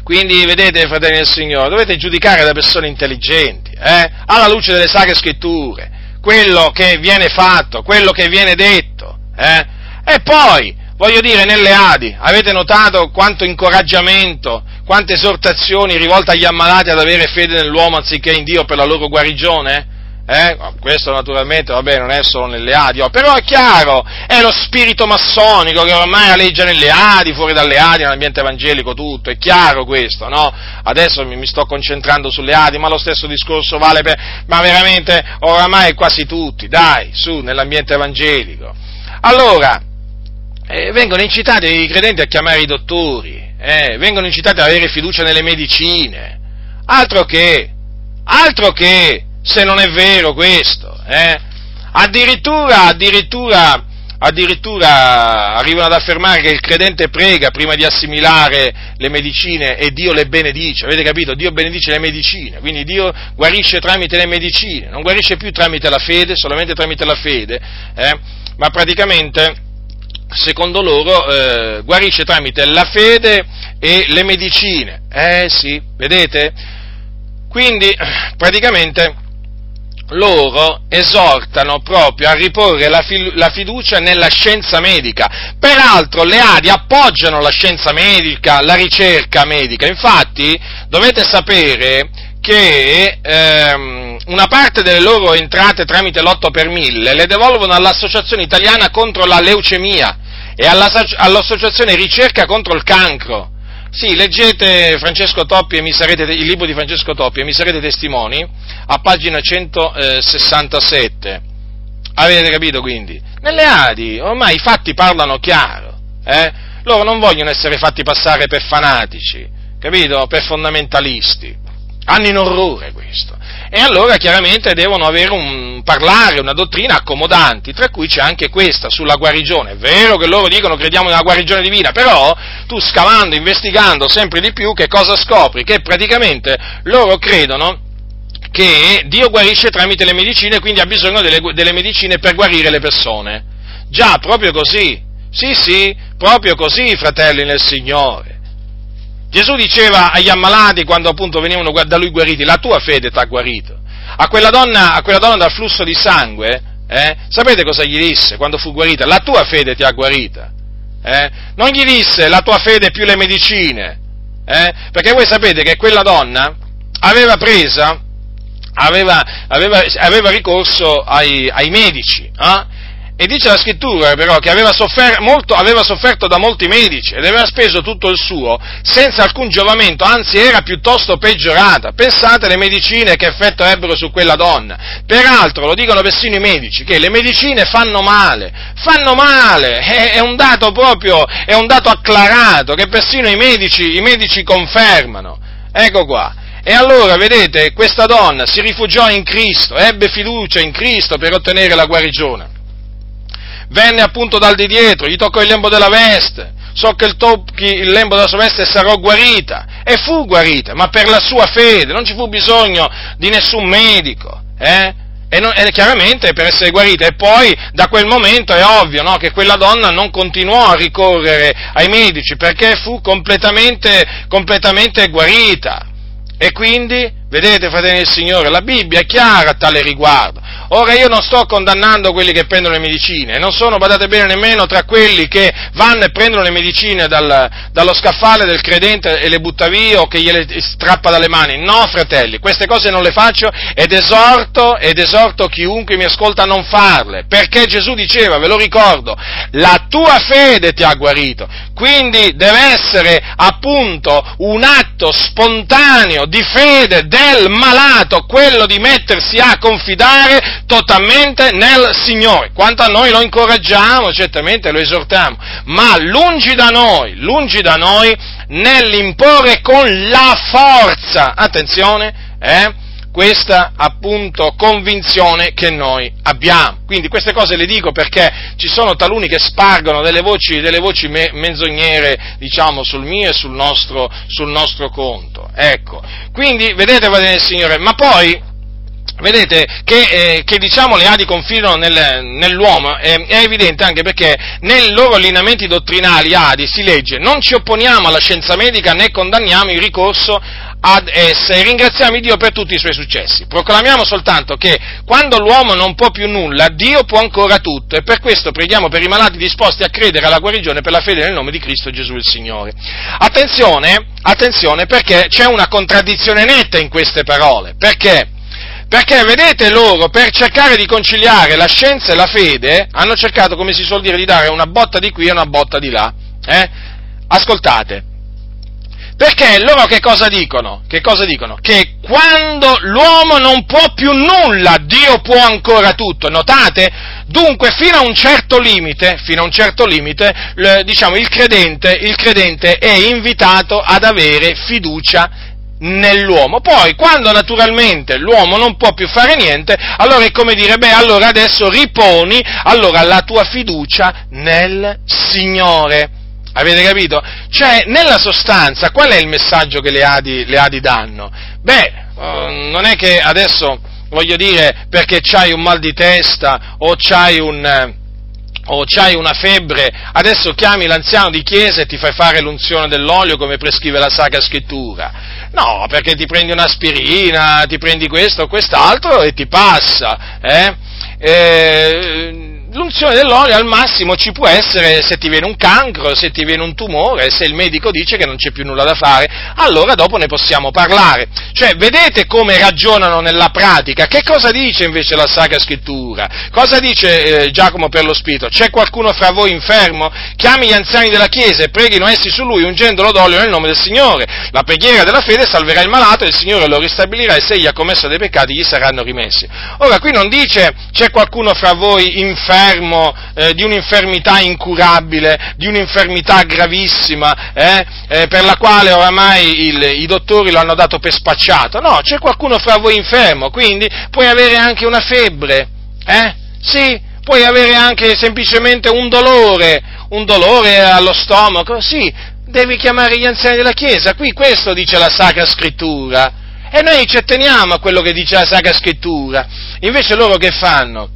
Quindi vedete, fratelli del Signore, dovete giudicare da persone intelligenti, eh? Alla luce delle Sacre Scritture, quello che viene fatto, quello che viene detto, eh? E poi voglio dire, nelle A D I, avete notato quanto incoraggiamento, quante esortazioni rivolte agli ammalati ad avere fede nell'uomo anziché in Dio per la loro guarigione? Eh? Questo naturalmente, vabbè, non è solo nelle A D I, oh, però è chiaro, è lo spirito massonico che ormai aleggia nelle A D I, fuori dalle A D I, nell'ambiente evangelico tutto, è chiaro questo, no? Adesso mi, mi sto concentrando sulle A D I, ma lo stesso discorso vale per, ma veramente, oramai quasi tutti, dai, su, nell'ambiente evangelico. Allora, Eh, vengono incitati i credenti a chiamare i dottori, eh, vengono incitati ad avere fiducia nelle medicine, altro che, altro che, se non è vero questo, eh. addirittura, addirittura, addirittura arrivano ad affermare che il credente prega prima di assimilare le medicine e Dio le benedice, avete capito? Dio benedice le medicine, quindi Dio guarisce tramite le medicine, non guarisce più tramite la fede, solamente tramite la fede, eh, ma praticamente, secondo loro, eh, guarisce tramite la fede e le medicine. Eh sì, vedete? Quindi, praticamente, loro esortano proprio a riporre la, fil- la fiducia nella scienza medica. Peraltro le A D I appoggiano la scienza medica, la ricerca medica. Infatti dovete sapere che ehm, una parte delle loro entrate tramite l'otto per mille le devolvono all'Associazione Italiana contro la Leucemia e all'Associazione Ricerca contro il Cancro. Sì, leggete Francesco Toppi e mi sarete, il libro di Francesco Toppi e mi sarete testimoni, a pagina centosessantasette. Avete capito quindi? Nelle A D I ormai i fatti parlano chiaro, eh? Loro non vogliono essere fatti passare per fanatici, capito? Per fondamentalisti. Hanno in orrore questo. E allora chiaramente devono avere un parlare, una dottrina accomodanti, tra cui c'è anche questa sulla guarigione. È vero che loro dicono crediamo nella guarigione divina, però tu scavando, investigando sempre di più, che cosa scopri? Che praticamente loro credono che Dio guarisce tramite le medicine, quindi ha bisogno delle, delle medicine per guarire le persone. Già, proprio così. Sì, sì, proprio così, fratelli nel Signore. Gesù diceva agli ammalati, quando appunto venivano da lui guariti, la tua fede t'ha guarito. A quella donna, a quella donna dal flusso di sangue, eh, sapete cosa gli disse quando fu guarita? La tua fede ti ha guarita. Eh? Non gli disse la tua fede più le medicine, eh? Perché voi sapete che quella donna aveva presa, aveva, aveva, aveva ricorso ai, ai medici, eh? E dice la scrittura però che aveva, soffer- molto, aveva sofferto da molti medici ed aveva speso tutto il suo senza alcun giovamento, anzi era piuttosto peggiorata. Pensate alle medicine che effetto ebbero su quella donna. Peraltro lo dicono persino i medici, che le medicine fanno male, fanno male, è, è un dato proprio, è un dato acclarato che persino i medici, i medici confermano. Ecco qua. E allora, vedete, questa donna si rifugiò in Cristo, ebbe fiducia in Cristo per ottenere la guarigione. Venne appunto dal di dietro, gli toccò il lembo della veste, socché il, tocchi, il lembo della sua veste e sarò guarita, e fu guarita, ma per la sua fede, non ci fu bisogno di nessun medico, eh? E, non, e chiaramente per essere guarita, e poi da quel momento è ovvio, no, che quella donna non continuò a ricorrere ai medici, perché fu completamente, completamente guarita. E quindi, vedete, fratelli del Signore, la Bibbia è chiara a tale riguardo. Ora io non sto condannando quelli che prendono le medicine, non sono, badate bene, nemmeno tra quelli che vanno e prendono le medicine dal, dallo scaffale del credente e le butta via o che gliele strappa dalle mani. No, fratelli, queste cose non le faccio ed esorto, ed esorto chiunque mi ascolta a non farle, perché Gesù diceva, ve lo ricordo, la tua fede ti ha guarito. Quindi deve essere appunto un atto spontaneo di fede del malato, quello di mettersi a confidare totalmente nel Signore. Quanto a noi lo incoraggiamo, certamente lo esortiamo, ma lungi da noi, lungi da noi nell'imporre con la forza, attenzione, eh, questa appunto convinzione che noi abbiamo. Quindi queste cose le dico perché ci sono taluni che spargono delle voci, delle voci me- menzognere, diciamo, sul mio e sul nostro, sul nostro conto. Ecco, quindi vedete, va bene il Signore, ma poi... Vedete che, eh, che diciamo le A D I confidano nel, nell'uomo, eh, è evidente anche perché nei loro allineamenti dottrinali A D I si legge: non ci opponiamo alla scienza medica né condanniamo il ricorso ad essa e ringraziamo Dio per tutti i suoi successi. Proclamiamo soltanto che quando l'uomo non può più nulla, Dio può ancora tutto e per questo preghiamo per i malati disposti a credere alla guarigione per la fede nel nome di Cristo Gesù il Signore. Attenzione, attenzione perché c'è una contraddizione netta in queste parole, perché? Perché, vedete, loro, per cercare di conciliare la scienza e la fede, hanno cercato, come si suol dire, di dare una botta di qui e una botta di là. Eh? Ascoltate. Perché loro che cosa dicono? Che cosa dicono? Che quando l'uomo non può più nulla, Dio può ancora tutto. Notate? Dunque, fino a un certo limite, fino a un certo limite, diciamo, il credente, il credente è invitato ad avere fiducia nell'uomo. Poi, quando naturalmente l'uomo non può più fare niente, allora è come dire, beh, allora adesso riponi, allora, la tua fiducia nel Signore. Avete capito? Cioè, nella sostanza, qual è il messaggio che le A D I, le A D I danno? Beh, eh, non è che adesso, voglio dire, perché c'hai un mal di testa o c'hai un... Eh, o c'hai una febbre, adesso chiami l'anziano di chiesa e ti fai fare l'unzione dell'olio come prescrive la Sacra Scrittura. No, perché ti prendi un'aspirina, ti prendi questo o quest'altro e ti passa, eh? E l'unzione dell'olio al massimo ci può essere se ti viene un cancro, se ti viene un tumore, se il medico dice che non c'è più nulla da fare, allora dopo ne possiamo parlare. Cioè, vedete come ragionano nella pratica? Che cosa dice invece la Sacra Scrittura? Cosa dice eh, Giacomo per lo Spirito? C'è qualcuno fra voi infermo? Chiami gli anziani della Chiesa e preghino essi su lui, ungendolo d'olio nel nome del Signore. La preghiera della fede salverà il malato e il Signore lo ristabilirà, e se egli ha commesso dei peccati gli saranno rimessi. Ora, qui non dice c'è qualcuno fra voi infermo, Eh, di un'infermità incurabile, di un'infermità gravissima, eh, eh, per la quale oramai il, i dottori lo hanno dato per spacciato. No, c'è qualcuno fra voi infermo, quindi puoi avere anche una febbre, eh? Sì, puoi avere anche semplicemente un dolore, un dolore allo stomaco, sì, devi chiamare gli anziani della Chiesa. Qui questo dice la Sacra Scrittura, e noi ci atteniamo a quello che dice la Sacra Scrittura. Invece loro che fanno?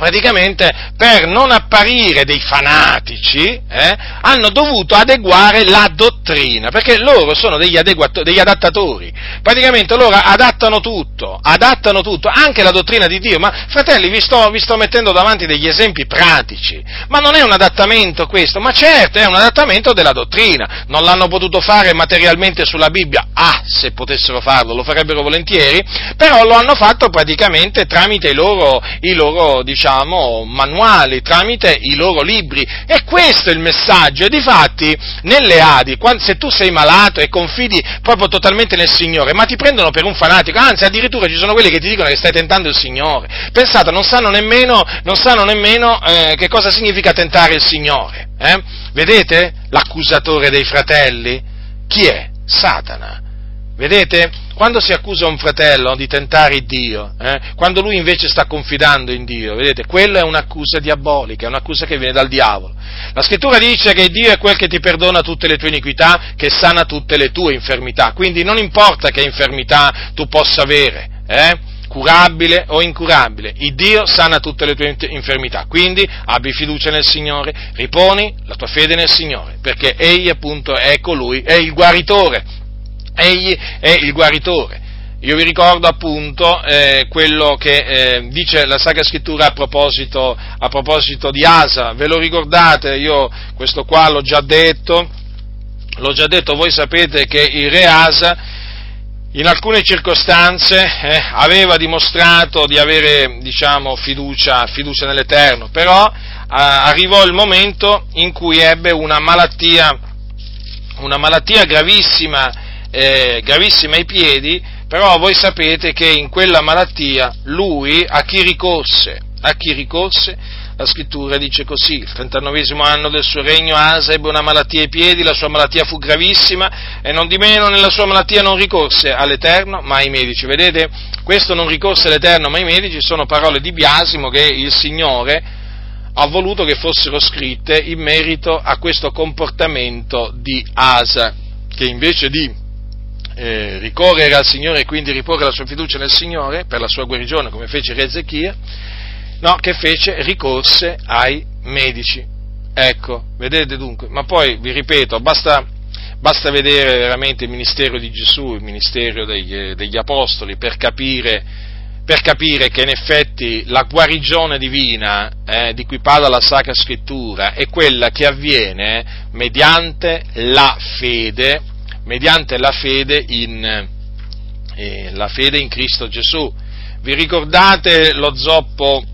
Praticamente, per non apparire dei fanatici, eh, hanno dovuto adeguare la dottrina, perché loro sono degli, adeguato- degli adattatori. Praticamente loro adattano tutto, adattano tutto, anche la dottrina di Dio. Ma fratelli, vi sto, vi sto mettendo davanti degli esempi pratici, ma non è un adattamento questo, ma certo è un adattamento della dottrina. Non l'hanno potuto fare materialmente sulla Bibbia, ah, se potessero farlo lo farebbero volentieri, però lo hanno fatto praticamente tramite i loro, i loro diciamo, manuali, tramite i loro libri, e questo è il messaggio. E difatti nelle A D I, quando, se tu sei malato e confidi proprio totalmente nel Signore, ma ti prendono per un fanatico, anzi addirittura ci sono quelli che ti dicono che stai tentando il Signore. Pensate, non sanno nemmeno, non sanno nemmeno eh, che cosa significa tentare il Signore, eh? Vedete? L'accusatore dei fratelli, chi è? Satana. Vedete? Quando si accusa un fratello di tentare Dio, eh, quando lui invece sta confidando in Dio, vedete, quella è un'accusa diabolica, è un'accusa che viene dal diavolo. La Scrittura dice che Dio è quel che ti perdona tutte le tue iniquità, che sana tutte le tue infermità, quindi non importa che infermità tu possa avere, eh, curabile o incurabile, il Dio sana tutte le tue infermità, quindi abbi fiducia nel Signore, riponi la tua fede nel Signore, perché Egli appunto è colui, è il guaritore. Egli è il guaritore. Io vi ricordo appunto eh, quello che eh, dice la Sacra Scrittura a proposito, a proposito di Asa. Ve lo ricordate? Io questo qua l'ho già detto, l'ho già detto, voi sapete che il re Asa in alcune circostanze eh, aveva dimostrato di avere, diciamo, fiducia, fiducia nell'Eterno, però eh, arrivò il momento in cui ebbe una malattia, una malattia gravissima. Eh, gravissima ai piedi, però voi sapete che in quella malattia lui a chi ricorse? A chi ricorse? La Scrittura dice così: il trentanovesimo anno del suo regno Asa ebbe una malattia ai piedi, la sua malattia fu gravissima, e non di meno nella sua malattia non ricorse all'Eterno ma ai medici. Vedete? Questo non ricorse all'Eterno ma ai medici sono parole di biasimo che il Signore ha voluto che fossero scritte in merito a questo comportamento di Asa, che invece di Eh, ricorrere al Signore e quindi riporre la sua fiducia nel Signore per la sua guarigione, come fece re Ezechia, no, che fece? Ricorse ai medici. Ecco, vedete dunque, ma poi vi ripeto, basta, basta vedere veramente il ministero di Gesù, il ministero degli, degli apostoli per capire, per capire che in effetti la guarigione divina eh, di cui parla la Sacra Scrittura è quella che avviene mediante la fede, mediante la fede in, eh, la fede in Cristo Gesù. Vi ricordate lo zoppo,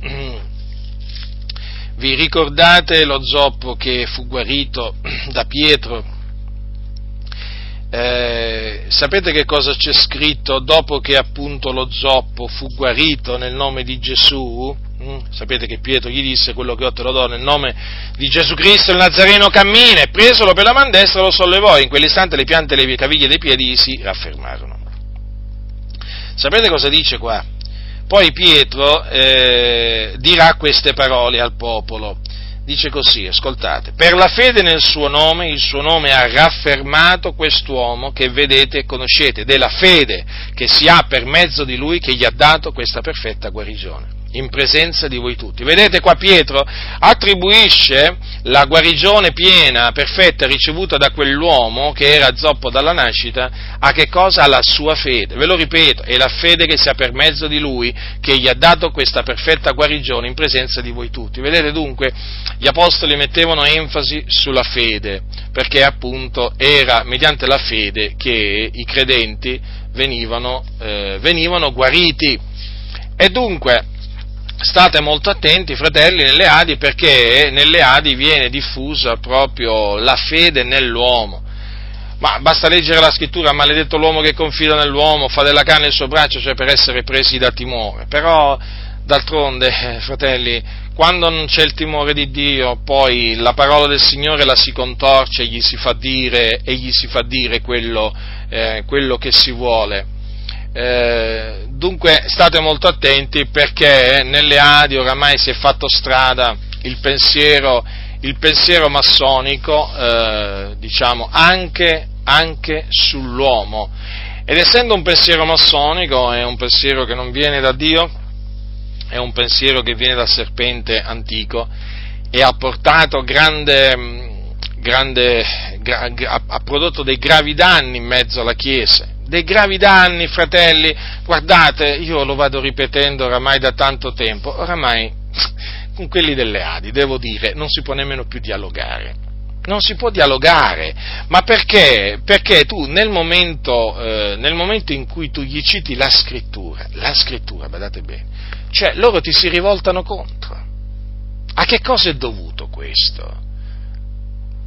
vi ricordate lo zoppo che fu guarito da Pietro? Eh, sapete che cosa c'è scritto dopo che appunto lo zoppo fu guarito nel nome di Gesù? Mm, sapete che Pietro gli disse: quello che ho te lo do nel nome di Gesù Cristo il Nazareno, cammina. E presolo per la man destra lo sollevò, e in quell'istante le piante e le caviglie dei piedi gli si raffermarono. Sapete cosa dice qua? Poi Pietro eh, dirà queste parole al popolo. Dice così, ascoltate: per la fede nel suo nome, il suo nome ha raffermato quest'uomo che vedete e conoscete, ed è la fede che si ha per mezzo di lui che gli ha dato questa perfetta guarigione. in presenza di voi tutti. Vedete qua Pietro attribuisce la guarigione piena, perfetta, ricevuta da quell'uomo che era zoppo dalla nascita, a che cosa? Alla sua fede. Ve lo ripeto, è la fede che sia per mezzo di lui che gli ha dato questa perfetta guarigione in presenza di voi tutti. Vedete dunque, gli apostoli mettevano enfasi sulla fede, perché appunto era mediante la fede che i credenti venivano, eh, venivano guariti. E dunque state molto attenti, fratelli, nelle A D I, perché nelle A D I viene diffusa proprio la fede nell'uomo. Ma basta leggere la scrittura: maledetto l'uomo che confida nell'uomo, fa della canna il suo braccio, cioè per essere presi da timore. Però d'altronde, fratelli, quando non c'è il timore di Dio, poi la parola del Signore la si contorce e gli si fa dire, e gli si fa dire quello, eh, quello che si vuole. Eh, dunque state molto attenti, perché nelle A D I oramai si è fatto strada il pensiero, il pensiero massonico, eh, diciamo anche, anche sull'uomo, ed essendo un pensiero massonico è un pensiero che non viene da Dio, è un pensiero che viene dal serpente antico, e ha portato grande, grande gra, ha prodotto dei gravi danni in mezzo alla Chiesa. Dei gravi danni, fratelli, guardate, io lo vado ripetendo oramai da tanto tempo, oramai con quelli delle A D I, devo dire, non si può nemmeno più dialogare, non si può dialogare, ma perché? Perché tu nel momento, eh, nel momento in cui tu gli citi la scrittura, la scrittura, badate bene, cioè loro ti si rivoltano contro. A che cosa è dovuto questo?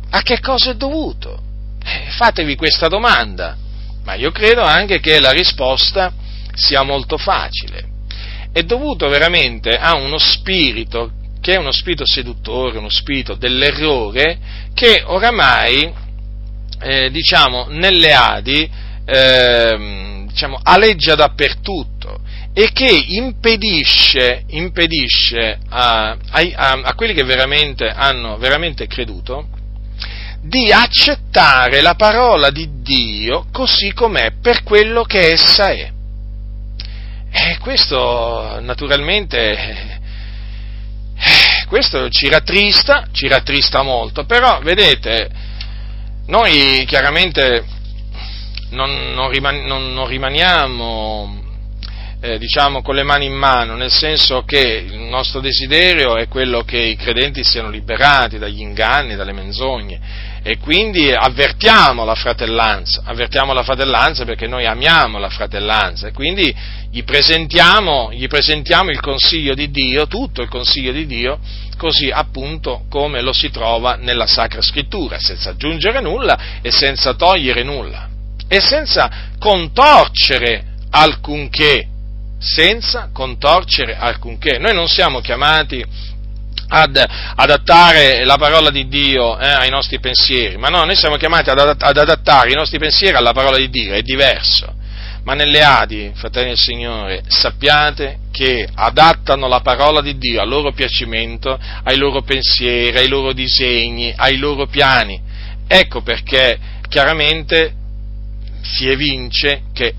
A che cosa è dovuto? Eh, fatevi questa domanda. Ma io credo anche che la risposta sia molto facile. È dovuto veramente a uno spirito, che è uno spirito seduttore, uno spirito dell'errore, che oramai, eh, diciamo, nelle A D I, eh, diciamo, aleggia dappertutto, e che impedisce, impedisce a, a, a quelli che veramente hanno veramente creduto di accettare la parola di Dio così com'è, per quello che essa è. E questo naturalmente questo ci rattrista, ci rattrista molto, però vedete, noi chiaramente non, non, riman- non, non rimaniamo eh, diciamo con le mani in mano, nel senso che il nostro desiderio è quello che i credenti siano liberati dagli inganni, dalle menzogne. E quindi avvertiamo la fratellanza, avvertiamo la fratellanza perché noi amiamo la fratellanza, e quindi gli presentiamo, gli presentiamo il consiglio di Dio, tutto il consiglio di Dio, così appunto come lo si trova nella Sacra Scrittura, senza aggiungere nulla e senza togliere nulla, e senza contorcere alcunché, senza contorcere alcunché. Noi non siamo chiamati ad adattare la parola di Dio eh, ai nostri pensieri, ma no, noi siamo chiamati ad adattare i nostri pensieri alla parola di Dio, è diverso. Ma nelle A D I, fratelli del Signore, sappiate che adattano la parola di Dio al loro piacimento, ai loro pensieri, ai loro disegni, ai loro piani. Ecco perché chiaramente si evince che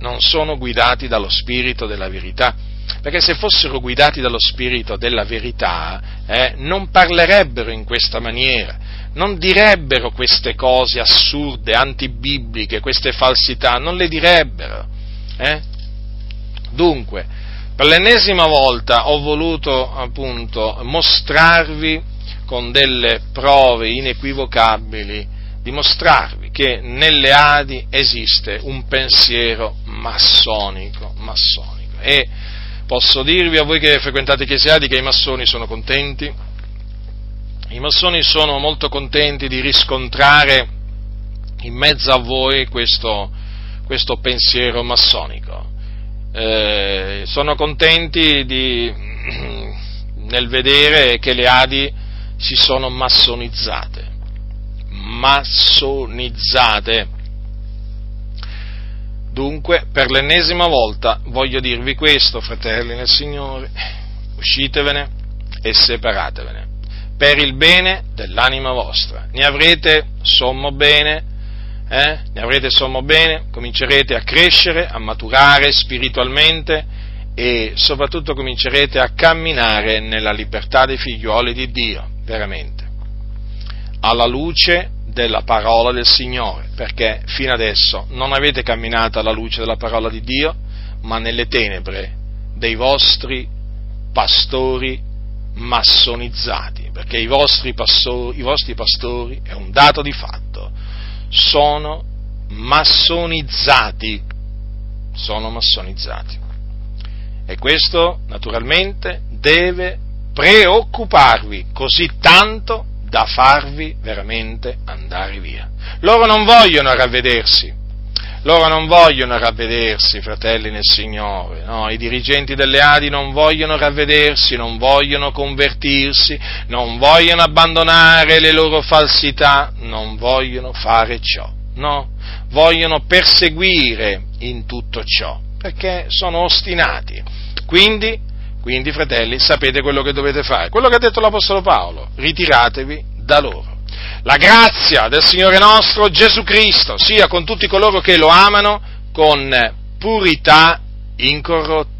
non sono guidati dallo Spirito della verità. Perché se fossero guidati dallo Spirito della verità, eh, non parlerebbero in questa maniera, non direbbero queste cose assurde, antibibliche, queste falsità, non le direbbero. Eh? Dunque, per l'ennesima volta ho voluto appunto mostrarvi con delle prove inequivocabili, dimostrarvi che nelle A D I esiste un pensiero massonico, massonico. E posso dirvi a voi che frequentate chiese A D I che i massoni sono contenti, i massoni sono molto contenti di riscontrare in mezzo a voi questo, questo pensiero massonico, eh, sono contenti di, nel vedere che le A D I si sono massonizzate, massonizzate. Dunque, per l'ennesima volta voglio dirvi questo, fratelli nel Signore: uscitevene e separatevene, per il bene dell'anima vostra. Ne avrete sommo bene, eh? Ne avrete sommo bene, comincerete a crescere, a maturare spiritualmente, e soprattutto comincerete a camminare nella libertà dei figlioli di Dio, veramente, alla luce della parola del Signore, perché fino adesso non avete camminato alla luce della parola di Dio, ma nelle tenebre dei vostri pastori massonizzati, perché i vostri pastori, i vostri pastori, è un dato di fatto, sono massonizzati, sono massonizzati. E questo naturalmente deve preoccuparvi così tanto da farvi veramente andare via. Loro non vogliono ravvedersi, loro non vogliono ravvedersi, fratelli nel Signore, no? I dirigenti delle A D I non vogliono ravvedersi, non vogliono convertirsi, non vogliono abbandonare le loro falsità, non vogliono fare ciò, no? Vogliono perseguire in tutto ciò, perché sono ostinati. Quindi, Quindi, fratelli, sapete quello che dovete fare. Quello che ha detto l'Apostolo Paolo: ritiratevi da loro. La grazia del Signore nostro Gesù Cristo sia con tutti coloro che lo amano con purità incorrotta.